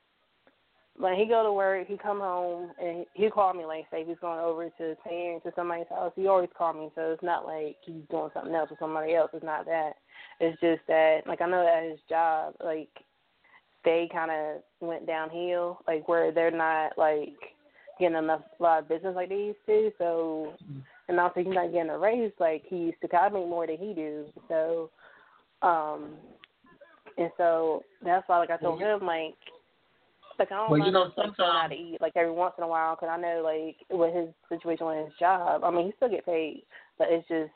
like, he go to work, he come home, and he call me, like, say he's going over to his parents or somebody's house. He always call me, so it's not like he's doing something else with somebody else. It's not that. It's just that, like, I know at his job, like, they kind of went downhill, like, where they're not, like, getting enough a lot of business like they used to, so... Mm-hmm. And also, he's not getting a raise like he used to. Cause I make more than he do. So, um, and so that's why, like, I told him, like, like I don't well, you know, sometimes out to eat like every once in a while. Cause I know, like, with his situation with his job, I mean, he still get paid, but it's just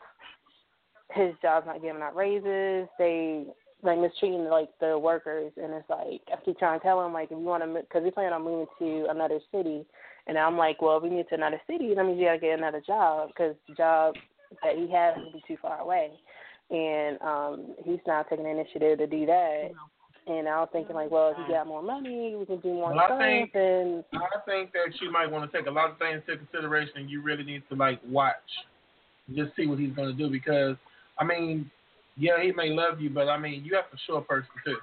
his job's not giving out raises. They like mistreating like the workers, and it's like I keep trying to tell him, like, if you want to, cause we plan on moving to another city. And I'm like, well, if we move to another city, that means you got to get another job because the job that he has will be too far away. And um, he's not taking the initiative to do that. And I was thinking, like, well, if you got more money, we can do more well, stuff. I think, and I think that you might want to take a lot of things into consideration, and you really need to, like, watch, just see what he's going to do because, I mean, yeah, he may love you, but, I mean, you have to show a person, too.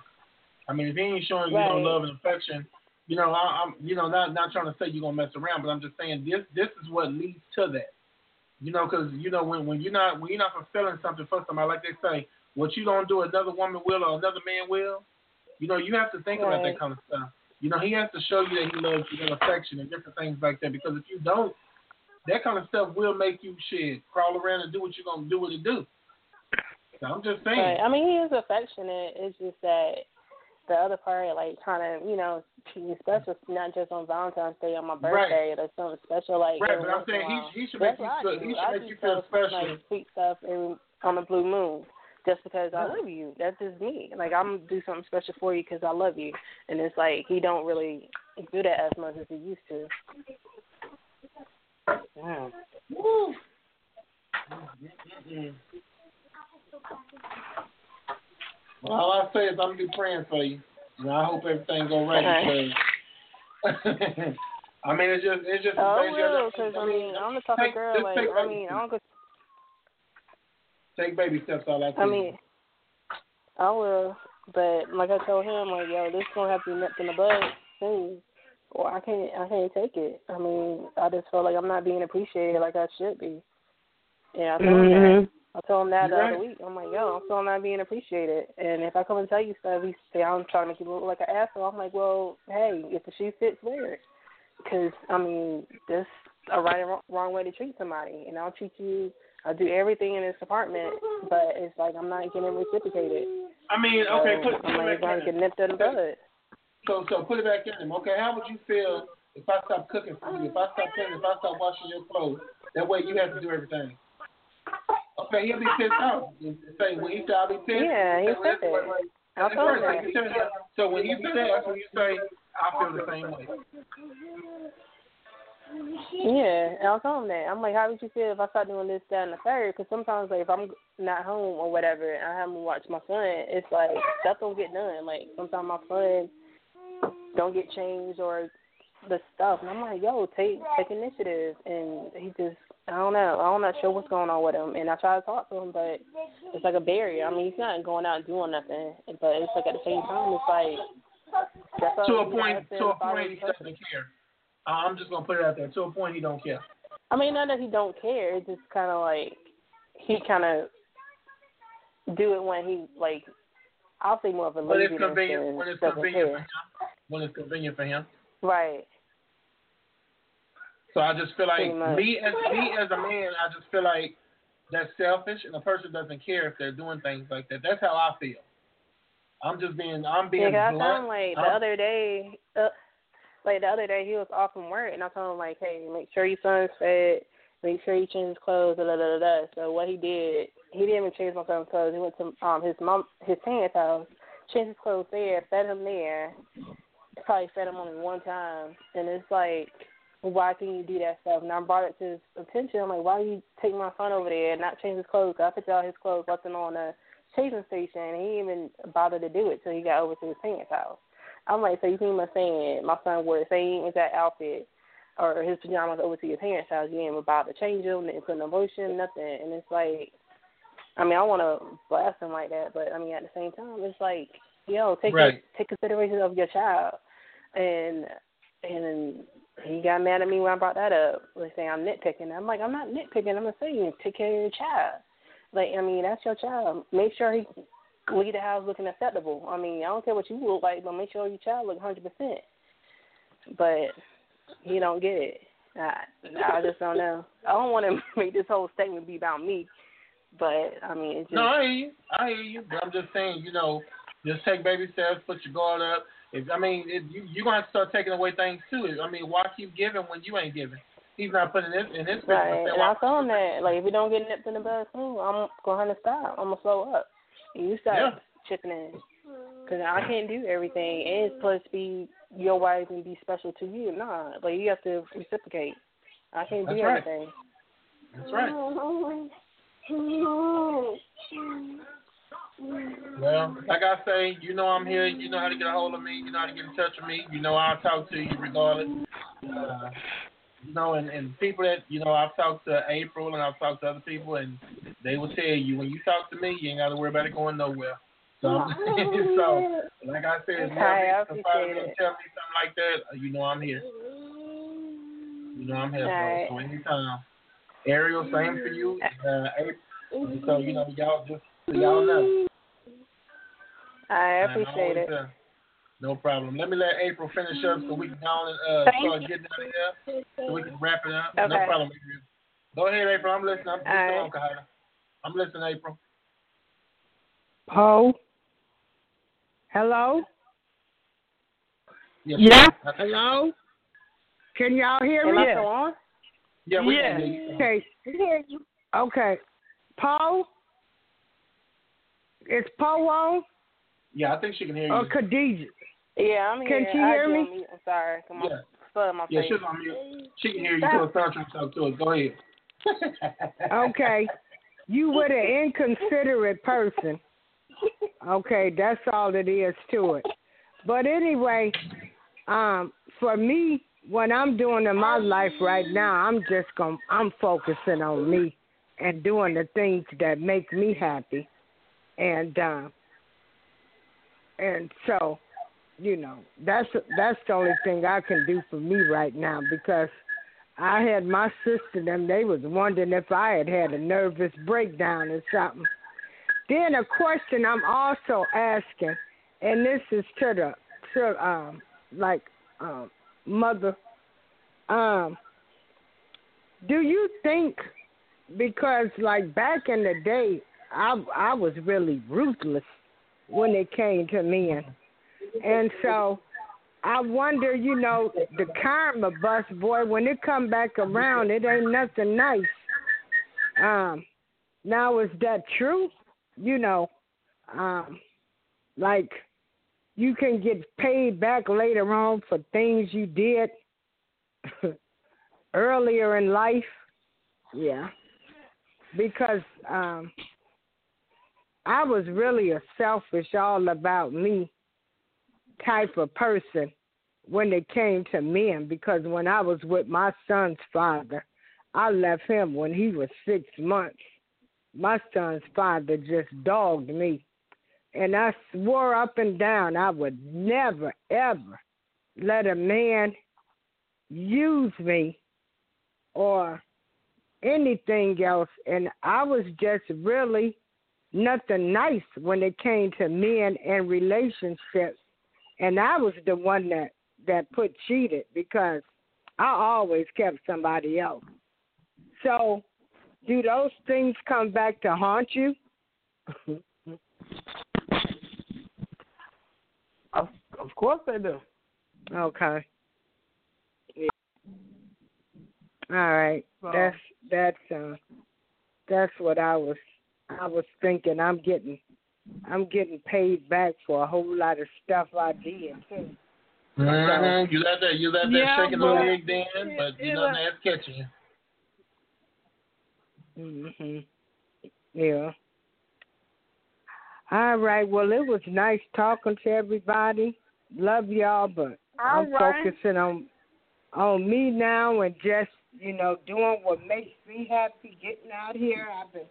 I mean, if he ain't showing right. you no love and affection, You know, I, I'm, you know, not not trying to say you're gonna mess around, but I'm just saying this this is what leads to that. You know, because you know when, when you're not when you're not fulfilling something for somebody, like they say, what you don't do, another woman will or another man will. You know, you have to think right. about that kind of stuff. You know, he has to show you that he loves you and affection and different things like that. Because if you don't, that kind of stuff will make you shit crawl around and do what you're gonna do what it do. So I'm just saying. Right. I mean, he is affectionate. It's just that the other part, like, trying to, you know, treat me special, not just on Valentine's Day, on my birthday, right. or something special. Like, right, but I'm saying he, he should make you feel, he should make you feel special. Like, sweet stuff in, on the blue moon just because I love you. That's just me. Like, I'm going to do something special for you because I love you. And it's like he don't really do that as much as he used to. Wow. Woo. Mm-hmm. Well, all I say is I'm going to be praying for you. And I hope everything goes right for you. I mean, it's just... It's just oh, will, because, I mean, I'm the type of girl, like, I mean, I don't go... Take baby steps, all I can. I mean, I will, but like I told him, like, yo, this is going to have to be nuts in the bud soon, or I can't, I can't take it. I mean, I just feel like I'm not being appreciated like I should be. Yeah, I told mm-hmm. him that. I told him that the right. other week. I'm like, yo, I'm still not being appreciated. And if I come and tell you stuff, he say I'm trying to keep it look like an asshole. I'm like, well, hey, if the shoe fits, wear it. Because, I mean, that's a right and wrong way to treat somebody. And I'll treat you, I'll do everything in this apartment, but it's like I'm not getting reciprocated. I mean, okay, so put, I'm put it back in him. Okay. So, so put it back in him. Okay, how would you feel if I stop cooking for you, if I stop cleaning, if I stop washing your clothes? That way you have to do everything. Okay, he'll be pissed off. Say when he said I'll be pissed. Yeah, he said that. I'll tell you that. So when he said that, when you say I feel the same way. Yeah, and I'll tell him that. I'm like, how would you feel if I start doing this, that, and the third? Because sometimes, like, if I'm not home or whatever, and I haven't watched my son, it's like stuff don't get done. Like sometimes my son don't get changed or the stuff, and I'm like, yo, take take initiative, and he just. I don't know. I'm not sure what's going on with him. And I try to talk to him, but it's like a barrier. I mean, he's not going out and doing nothing. But it's like at the same time, it's like... To a point, to a point he doesn't care. I'm just going to put it out there. To a point, he don't care. I mean, not that he don't care. It's just kind of like... He kind of do it when he, like... I'll say more of a... When it's convenient, when it's convenient for him. When it's convenient for him. Right. So I just feel like me as me as a man, I just feel like that's selfish, and a person doesn't care if they're doing things like that. That's how I feel. I'm just being I'm being yeah, blunt. I told him, like I'm, the other day, uh, like the other day, he was off from work, and I told him like, hey, make sure your son's fed, make sure you change his clothes, da da da da. So what he did, he didn't even change my son's clothes. He went to um his mom his parents' house, changed his clothes there, fed him there. Probably fed him only one time, and it's like. Why can you do that stuff? And I brought it to his attention. I'm like, why do you take my son over there and not change his clothes? I put all his clothes left him on a chasing station, and he didn't even bothered to do it till he got over to his parents' house. I'm like, so you think my son, my son wore the same exact outfit or his pajamas over to your parents' house? You ain't even bothered to change them, didn't put no motion, nothing. And it's like, I mean, I want to blast him like that, but I mean, at the same time, it's like, yo, take right. take consideration of your child, and and. He got mad at me when I brought that up. Like saying I'm nitpicking. I'm like, I'm not nitpicking. I'm just saying, take care of your child. Like, I mean, that's your child. Make sure he leave the house looking acceptable. I mean, I don't care what you look like, but make sure your child look one hundred percent. But he don't get it. I, I just don't know. I don't want to make this whole statement be about me. But, I mean, it's just... No, I hear you. I hear you. But I'm just saying, you know, just take baby steps, put your guard up. If, I mean, if you, you're going to have to start taking away things, too. I mean, why keep giving when you ain't giving? He's not putting it in his business. Right, and I told him that. Like, if you don't get nipped in the bud soon, I'm going to stop. I'm going to slow up. And you start yeah. chipping in. Because I can't do everything. And it's supposed to be your wife and be special to you. Nah, but you have to reciprocate. I can't That's do right. everything. That's right. Well, like I say, you know I'm here. You know how to get a hold of me. You know how to get in touch with me. You know I'll talk to you regardless. Uh, you know, and, and people that, you know, I've talked to April and I've talked to other people, and they will tell you, when you talk to me, you ain't got to worry about it going nowhere. So, so like I said, okay, I can find me, tell me something like that. You know I'm here. You know I'm here. Right. So anytime, Ariel, same for you. Uh, April. So you know y'all just y'all know. I appreciate it. There. No problem. Let me let April finish up so we can go on and uh, start getting out of here. So we can wrap it up. Okay. No problem. Go ahead, April. I'm listening. I'm listening, right. I'm listening, April. Poe? Hello? Yes. Yeah. Hello? Can y'all hear me? Yeah. Yeah, we yeah. can hear you. Okay. We hear you. Okay. Poe? Is Poe on? Yeah, I think she can hear you. Oh, Kadia. Yeah, I'm here. Can she I hear me? I'm sorry. Come on. Yeah. My yeah, she's on mute. She can hear you too. Start yourself to it. Go ahead. Okay. You were an inconsiderate person. Okay, that's all it is to it. But anyway, um, for me, what I'm doing in my life right now, I'm just gonna I'm focusing on me and doing the things that make me happy, and uh, and so, you know, that's that's the only thing I can do for me right now, because I had my sister them, they was wondering if I had had a nervous breakdown or something. Then a question I'm also asking, and this is to the, to, um, like, um, mother, um, do you think, because, like, back in the day, I, I was really ruthless when it came to men. And so I wonder, you know, the karma bus, boy, when it come back around, it ain't nothing nice. Um, now, is that true? You know, um, like you can get paid back later on for things you did earlier in life. Yeah. Because um, I was really a selfish, all about me type of person when it came to men, because when I was with my son's father, I left him when he was six months. My son's father just dogged me, and I swore up and down I would never, ever let a man use me or anything else. And I was just really nothing nice when it came to men and relationships. And I was the one that, that put cheated, because I always kept somebody else. So do those things come back to haunt you? of, of course they do. Okay. Yeah. All right. So, that's that's uh, that's what I was I was thinking. I'm getting I'm getting paid back for a whole lot of stuff I did too. Mm-hmm. So, you let that you let that yeah, shaking the leg then, but you know that's catching you. Mhm. Yeah. All right. Well, it was nice talking to everybody. Love y'all, but all I'm right. focusing on on me now and just, you know, doing what makes me happy. Getting out here, I've been.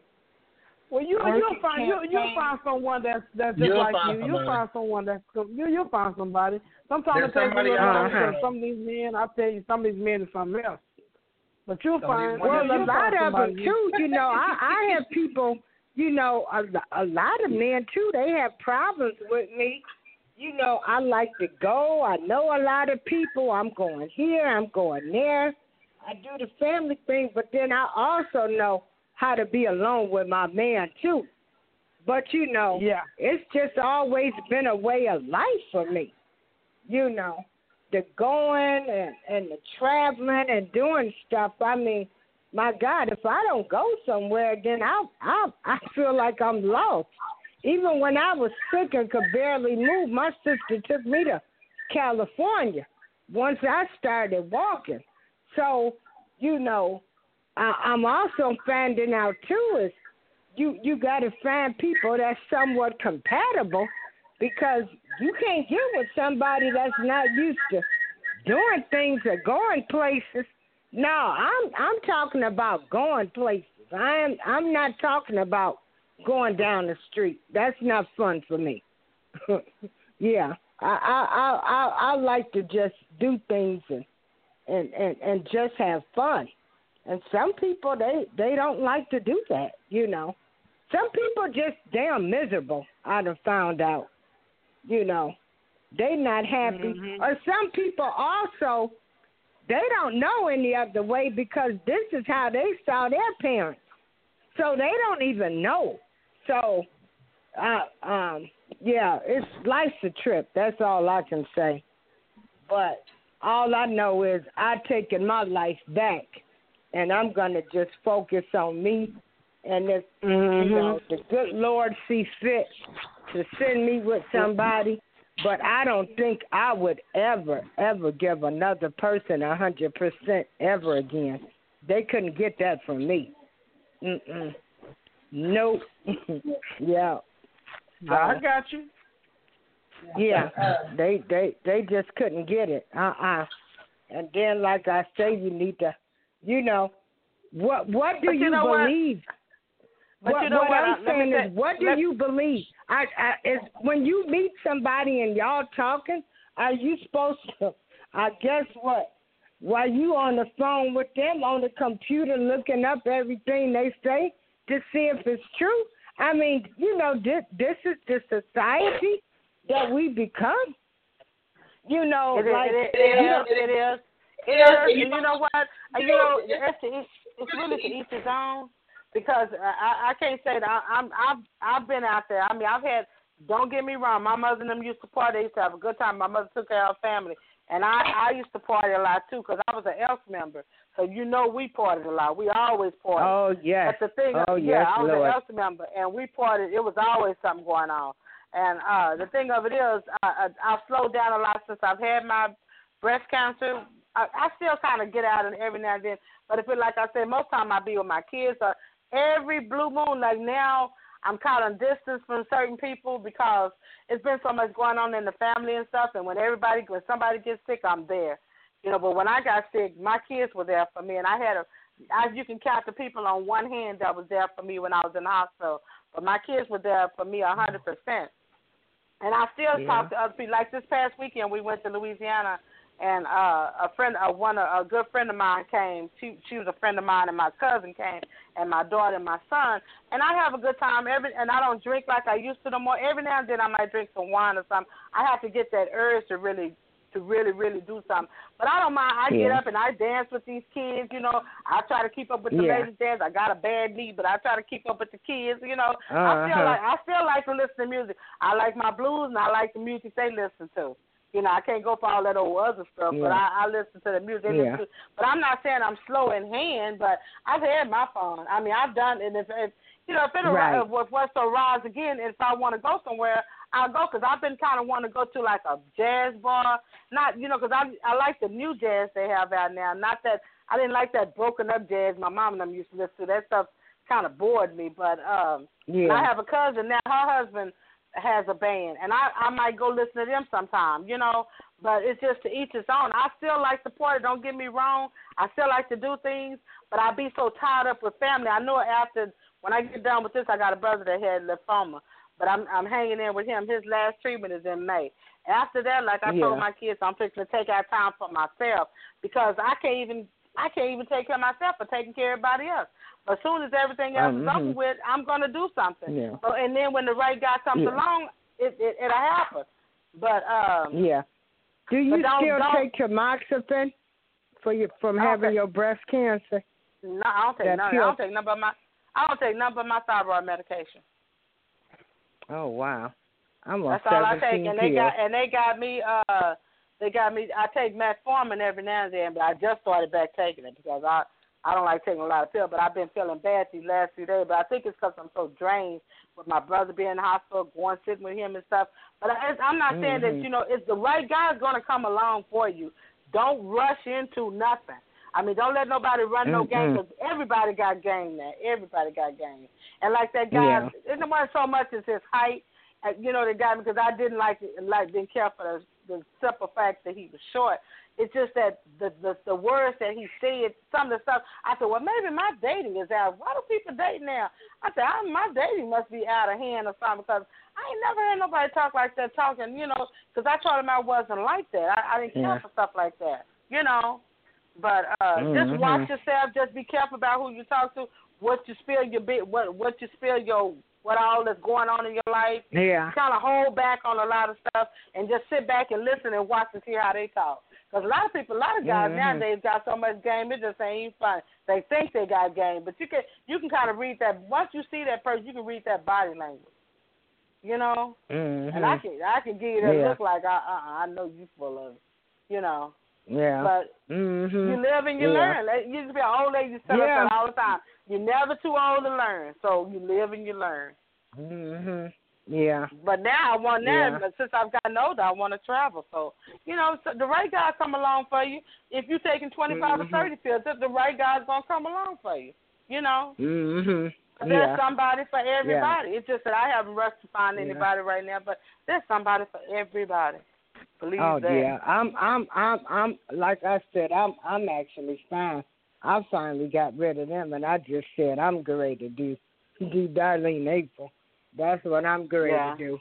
Well, you you'll find you you'll find someone that's that's just you'll like you. Somebody. You'll find someone that's you you'll find somebody. Sometimes it takes a little longer. Some of these men, I tell you, some of these men is something else. But you'll find well a lot of them too. You know, I, I have people. You know, a, a lot of men too. They have problems with me. You know, I like to go. I know a lot of people. I'm going here. I'm going there. I do the family thing, but then I also know how to be alone with my man too. But you know, yeah. It's just always been a way of life for me. You know. The going and, and the traveling and doing stuff. I mean, my God, if I don't go somewhere, then I I, I feel like I'm lost. Even when I was sick and could barely move, my sister took me to California once I started walking. So, you know, I, I'm also finding out, too, is you, you got to find people that's somewhat compatible, because you can't get with somebody that's not used to doing things or going places. No, I'm I'm talking about going places. I'm I'm not talking about going down the street. That's not fun for me. Yeah, I, I I I I like to just do things and and, and and just have fun. And some people they they don't like to do that, you know. Some people just damn miserable. I done found out, you know, they not happy. Mm-hmm. Or some people also they don't know any other way because this is how they saw their parents. So they don't even know. So, uh, um, yeah, it's life's a trip. That's all I can say. But all I know is I've taken my life back, and I'm going to just focus on me. And if mm-hmm. you know, the good Lord see fit to send me with somebody, but I don't think I would ever, ever give another person one hundred percent ever again. They couldn't get that from me. Mm-mm. Nope. Yeah. Uh, I got you. Yeah. They they they just couldn't get it. Uh-uh. And then, like I say, you need to, you know, what what do you, you know believe? What, what, you know what, what I'm saying say, is, what do me, you believe? I, I is when you meet somebody and y'all talking, are you supposed to, I guess what? While you on the phone with them, on the computer, looking up everything they say to see if it's true. I mean, you know, this, this is the society that we become. You know, it like is, it, you is, know, it is. It is. You know what? You know, it's, it's really to each his own because I, I can't say that I, I'm. I've I've been out there. I mean, I've had. Don't get me wrong. My mother and them used to party. They used to have a good time. My mother took care of her family. And I, I used to party a lot, too, because I was an ELSE member. So, you know, we partied a lot. We always partied. Oh, yes. But the thing, oh, yeah, yes, I was Lord. an ELSE member, and we partied. It was always something going on. And uh, the thing of it is, uh, I've slowed down a lot since I've had my breast cancer. I, I still kind of get out and every now and then. But if it, like I said, most time I be with my kids. Uh, every blue moon, like now, I'm kind of distanced from certain people because it's been so much going on in the family and stuff. And when everybody, when somebody gets sick, I'm there, you know. But when I got sick, my kids were there for me, and I had a, as you can count the people on one hand that was there for me when I was in the hospital. But my kids were there for me a hundred percent. And I still yeah. talk to other people. Like this past weekend, we went to Louisiana, and uh, a friend, uh, one, a good friend of mine came. She, she was a friend of mine, and my cousin came, and my daughter and my son. And I have a good time. Every and I don't drink like I used to no more. Every now and then I might drink some wine or something. I have to get that urge to really, to really, really do something. But I don't mind. I yeah. get up and I dance with these kids. You know, I try to keep up with the yeah. ladies dance. I got a bad knee, but I try to keep up with the kids. You know, uh-huh. I feel like I still like to listen to music. I like my blues and I like the music they listen to. You know, I can't go for all that old other stuff, yeah. but I, I listen to the music. Yeah. To, but I'm not saying I'm slow in hand, but I've had my fun. I mean, I've done it. If, if you know, if it right. if, if what's so rise again, if I want to go somewhere, I'll go because I've been kind of wanting to go to like a jazz bar. Not, you know, because I, I like the new jazz they have out now. Not that I didn't like that broken up jazz my mom and them used to listen to. That stuff kind of bored me. But um, yeah. I have a cousin now, her husband has a band, and I, I might go listen to them sometime, you know, but it's just to each his own. I still like to party, don't get me wrong. I still like to do things, but I be so tied up with family. I know after, when I get done with this, I got a brother that had lymphoma, but I'm I'm hanging in with him. His last treatment is in May. After that, like I yeah. told my kids, I'm fixing to take out time for myself because I can't even I can't even take care of myself or taking care of everybody else. As soon as everything else mm-hmm. is over with, I'm going to do something. Yeah. So, and then when the right guy comes yeah. along, it, it, it'll happen. But, um, yeah. Do you don't, still don't, take tamoxifen for your, from having take, your breast cancer? No, I don't take that none. Pill. I don't take none but my, I don't take none but my thyroid medication. Oh, wow. I'm on That's all I take. And they, got, and they got me, uh, they got me, I take metformin every now and then, but I just started back taking it because I, I don't like taking a lot of pills, but I've been feeling bad these last few days. But I think it's because I'm so drained with my brother being in the hospital, going sitting with him and stuff. But I, I'm not saying mm-hmm. that, you know, it's the right guy's going to come along for you. Don't rush into nothing. I mean, don't let nobody run mm-hmm. no game because everybody got game now. Everybody got game. And like that guy, yeah. it wasn't so much as his height, you know, the guy, because I didn't like, like didn't care for the, the simple fact that he was short. It's just that the, the the words that he said, some of the stuff, I said, well, maybe my dating is out. Why do people date now? I said, I, my dating must be out of hand or something, because I ain't never heard nobody talk like that, talking, you know, because I told him I wasn't like that. I, I didn't yeah. care for stuff like that, you know. But uh, mm-hmm. just watch yourself. Just be careful about who you talk to, what you spill your bit, what what you spill your, what all that's going on in your life. Yeah. Kind of hold back on a lot of stuff and just sit back and listen and watch and see how they talk. Because a lot of people, a lot of guys mm-hmm. nowadays got so much game, it just ain't even fun. They think they got game, but you can you can kind of read that. Once you see that person, you can read that body language, you know. Mm-hmm. And I can I can give you that yeah. look like, uh uh-uh, I know you full of it, you know. Yeah. But mm-hmm. you live and you yeah. learn. It used to be an old lady used to tell yeah. us all the time, you're never too old to learn, so you live and you learn. Mhm. Yeah. But now I want that. Yeah. But since I've gotten older, I want to travel. So, you know, so the right guy come along for you. If you're taking twenty-five mm-hmm. or thirty pills, the right guy's gonna come along for you. You know. Mhm. Yeah. There's somebody for everybody. Yeah. It's just that I haven't rushed to find anybody yeah. right now, but there's somebody for everybody. Believe oh, that. Oh yeah. I'm. I'm. I'm. I'm. Like I said, I'm. I'm actually fine. I finally got rid of them, and I just said I'm going to do do Darlene April. That's what I'm going yeah. to do.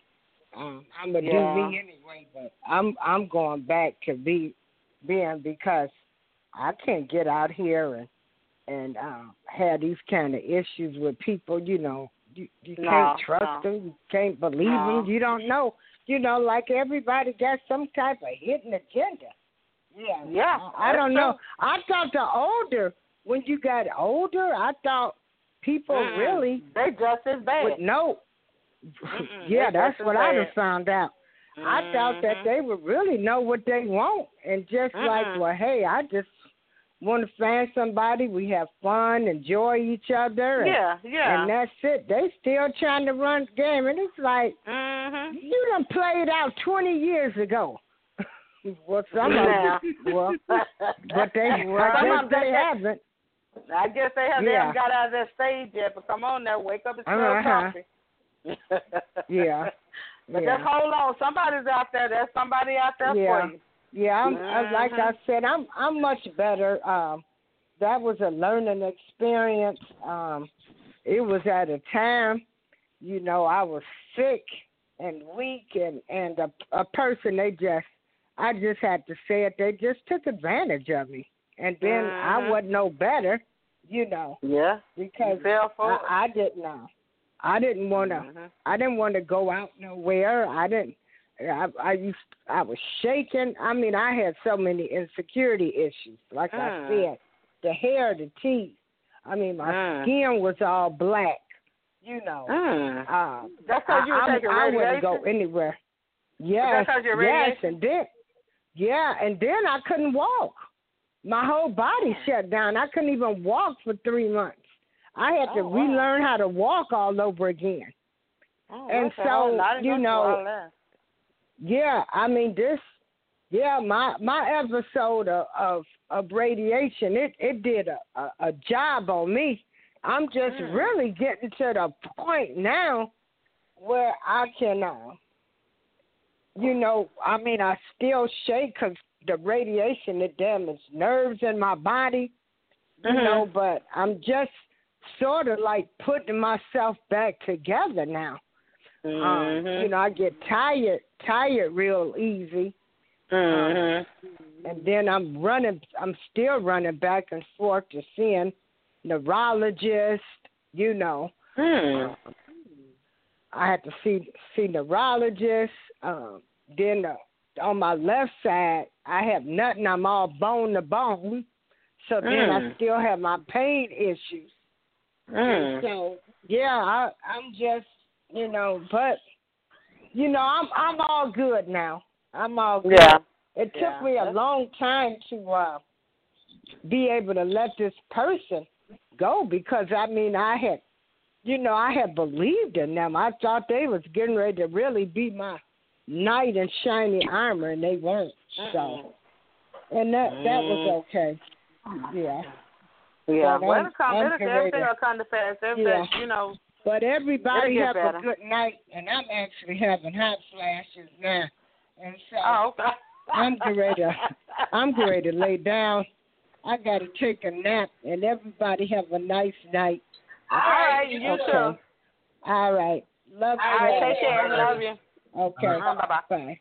Um, I'm going to yeah. do me anyway, but I'm I'm going back to be being, because I can't get out here and and uh, have these kind of issues with people. You know, you, you no, can't trust no. them, you can't believe no. them, you don't know. You know, like everybody got some type of hidden agenda. Yeah, yeah. I don't know. I thought the older, when you got older, I thought people mm-mm. really they just as bad. Would know. Mm-mm, yeah, that's what I just found out. Mm-hmm. I thought that they would really know what they want and just mm-hmm. like, well, hey, I just want to find somebody. We have fun, enjoy each other. And, yeah, yeah. and that's it. They still trying to run the game, and it's like mm-hmm. you done played out twenty years ago. Well, some of them, well, but they, well, I guess they, they haven't. I guess they haven't. Yeah. They haven't got out of that stage yet. But come on now, wake up and smell uh-huh. coffee. Yeah, but yeah. just hold on. Somebody's out there. There's somebody out there yeah. for you. Yeah, I'm, mm-hmm. like I said, I'm I'm much better. Um, that was a learning experience. Um, it was at a time, you know, I was sick and weak, and and a, a person they just, I just had to say it. They just took advantage of me, and then mm-hmm. I wasn't no better, you know. Yeah, because I, I didn't know. I didn't want to. Mm-hmm. I didn't want to go out nowhere. I didn't. I, I used I was shaking. I mean, I had so many insecurity issues. Like uh. I said, the hair, the teeth. I mean, my uh. skin was all black. You know, uh. Uh, that's how you I, I, I wouldn't go anywhere. Yes, yes, and then yeah, and then I couldn't walk. My whole body shut down. I couldn't even walk for three months. I had oh, to wow. relearn how to walk all over again. Oh, and so you know. Yeah, I mean this. Yeah, my my episode of of, of radiation, it it did a, a, a job on me. I'm just mm. really getting to the point now where I can, uh, you know, I mean, I still shake because the radiation, it damaged nerves in my body, you mm-hmm. know. But I'm just sort of like putting myself back together now. Mm-hmm. Um, you know, I get tired, tired real easy. Mm-hmm. Um, and then I'm running, I'm still running back and forth to seeing neurologists, you know. Mm. Um, I had to see see neurologists. Um, then the, on my left side, I have nothing. I'm all bone to bone. So then mm. I still have my pain issues. Mm. So, yeah, I, I'm just... You know, but you know, I'm I'm all good now. I'm all good. Yeah. It took yeah. me a long time to uh, be able to let this person go, because I mean, I had, you know, I had believed in them. I thought they was getting ready to really be my knight in shiny armor, and they weren't. So, and that that was okay. Yeah. Yeah. Well, it'll come. It'll, everything will come to pass. Everything, yeah. you know. But everybody have better. a good night, and I'm actually having hot flashes now, and so oh, okay. I'm ready to I'm ready to lay down. I got to take a nap, and everybody have a nice night. All right, you okay. too. All right. Love you. All right, take care. I love you. Okay. Right. Bye-bye. Bye.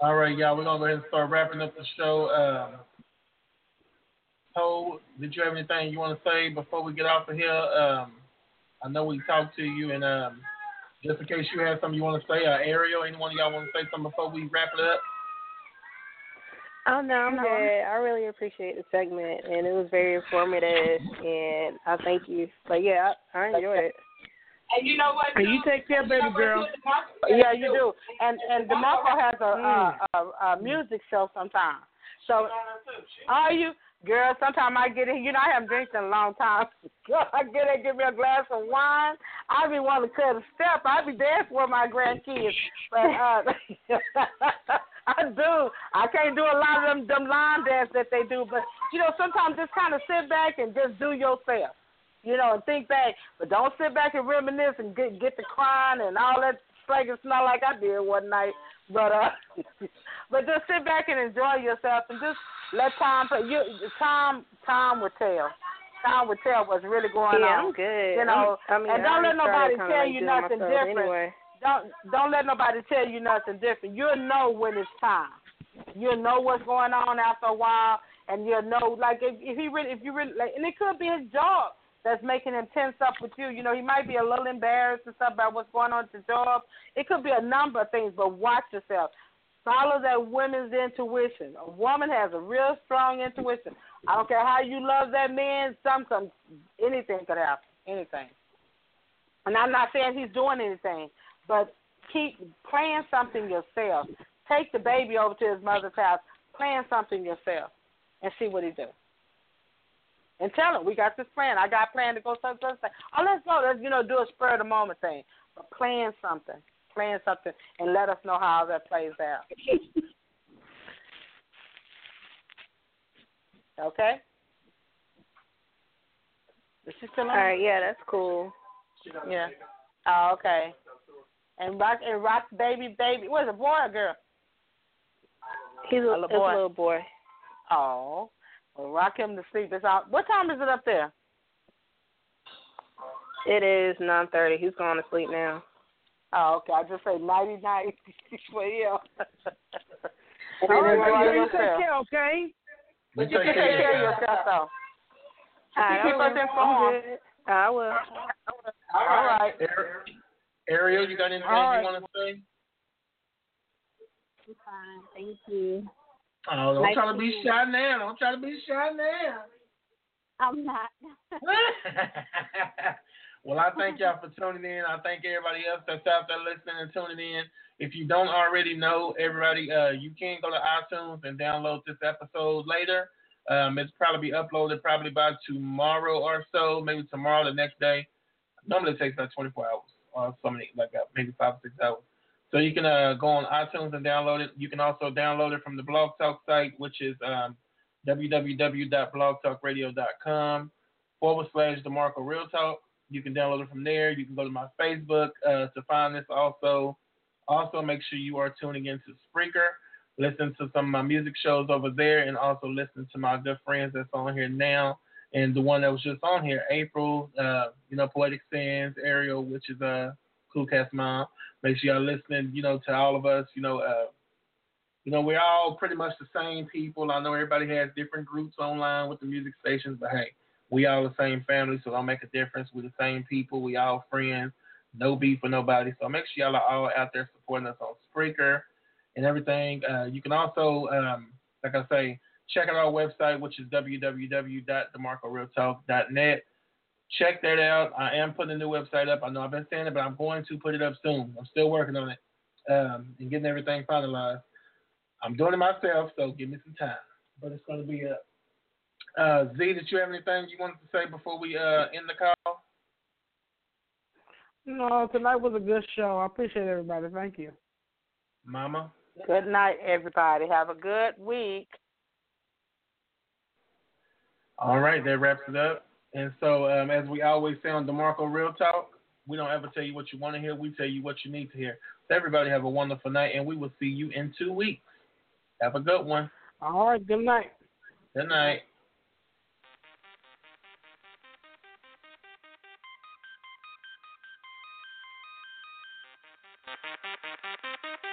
All right, y'all. We're going to go ahead and start wrapping up the show. Um, Poe, did you have anything you want to say before we get off of here? Um, I know we talked to you, and um, just in case you have something you want to say, or Ariel, anyone of y'all want to say something before we wrap it up? Oh, no, I'm good. I really appreciate the segment, and it was very informative, and I thank you. But, yeah, I, I enjoyed it. And you know what? And you take care, baby girl. Yeah, you do. And and DeMarco has a, mm. a, a, a music show sometimes. So, are you? Girl, sometimes I get in. You know, I haven't drank in a long time. I get in, give me a glass of wine. I be wanting to cut a step. I be dancing with my grandkids. But uh, I do. I can't do a lot of them, them line dance that they do. But, you know, sometimes just kind of sit back and just do yourself. You know, and think back, but don't sit back and reminisce and get get the crying and all that slag and smell like I did one night. But uh, but just sit back and enjoy yourself and just let time play. You, time time will tell. Time will tell what's really going yeah, on. Yeah, I'm good. You know, I mean, and don't I let nobody tell like you nothing different. Anyway. Don't don't let nobody tell you nothing different. You'll know when it's time. You'll know what's going on after a while, and you'll know like if, if he really if you really like, and it could be his job that's making him tense up with you. You know, he might be a little embarrassed and stuff about what's going on at the job. It could be a number of things, but watch yourself. Follow that woman's intuition. A woman has a real strong intuition. I don't care how you love that man, something, anything could happen, anything. And I'm not saying he's doing anything, but keep playing something yourself. Take the baby over to his mother's house, playing something yourself, and see what he does. And tell him, we got this plan. I got a plan to go such and such. Oh, let's go. Let's, you know, do a spur of the moment thing. But plan something. Plan something. And let us know how that plays out. Okay? Is she still on? All right, yeah, that's cool. Yeah. Oh, okay. And rock, and rock baby, baby. What is it, boy or girl? He's a, a little boy. A little boy. Oh. Well, rock him to sleep. It's out. What time is it up there? It is nine thirty. He's going to sleep now. Oh, okay. I just say nighty-night. Well, yeah. You right, take care, okay? But you, you take, take care, care of yourself, though. You I keep us informed. I will. All right. Ariel, you got anything right. you want to say? I'm fine. Thank you. Oh, don't nice try to be you. shy now. Don't try to be shy now. I'm not. Well, I thank y'all for tuning in. I thank everybody else that's out there listening and tuning in. If you don't already know, everybody, uh, you can go to iTunes and download this episode later. Um, it's probably be uploaded probably by tomorrow or so, maybe tomorrow, the next day. Normally it takes about twenty-four hours or so many, like maybe five or six hours. So you can uh, go on iTunes and download it. You can also download it from the Blog Talk site, which is um, www.blogtalkradio.com forward slash DeMarco Real Talk. You can download it from there. You can go to my Facebook uh, to find this also. Also, make sure you are tuning into Spreaker. Listen to some of my music shows over there and also listen to my good friends that's on here now. And the one that was just on here, April, uh, you know, Poetic Sense, Ariel, which is a uh, cool cast mom. Make sure y'all listening, you know, to all of us. You know, uh, you know, we're all pretty much the same people. I know everybody has different groups online with the music stations, but hey, we all the same family, so don't make a difference. We're the same people. We all friends. No beef for nobody. So make sure y'all are all out there supporting us on Spreaker and everything. Uh, you can also, um, like I say, check out our website, which is www dot demarco real talk dot net. Check that out. I am putting a new website up. I know I've been saying it, but I'm going to put it up soon. I'm still working on it um, and getting everything finalized. I'm doing it myself, so give me some time. But it's going to be up. Uh, Zee, did you have anything you wanted to say before we uh, end the call? No, tonight was a good show. I appreciate everybody. Thank you. Mama? Good night, everybody. Have a good week. All right, that wraps it up. And so, um, as we always say on DeMarco Real Talk, we don't ever tell you what you want to hear. We tell you what you need to hear. So everybody have a wonderful night, and we will see you in two weeks. Have a good one. All right. Good night. Good night. Thank you.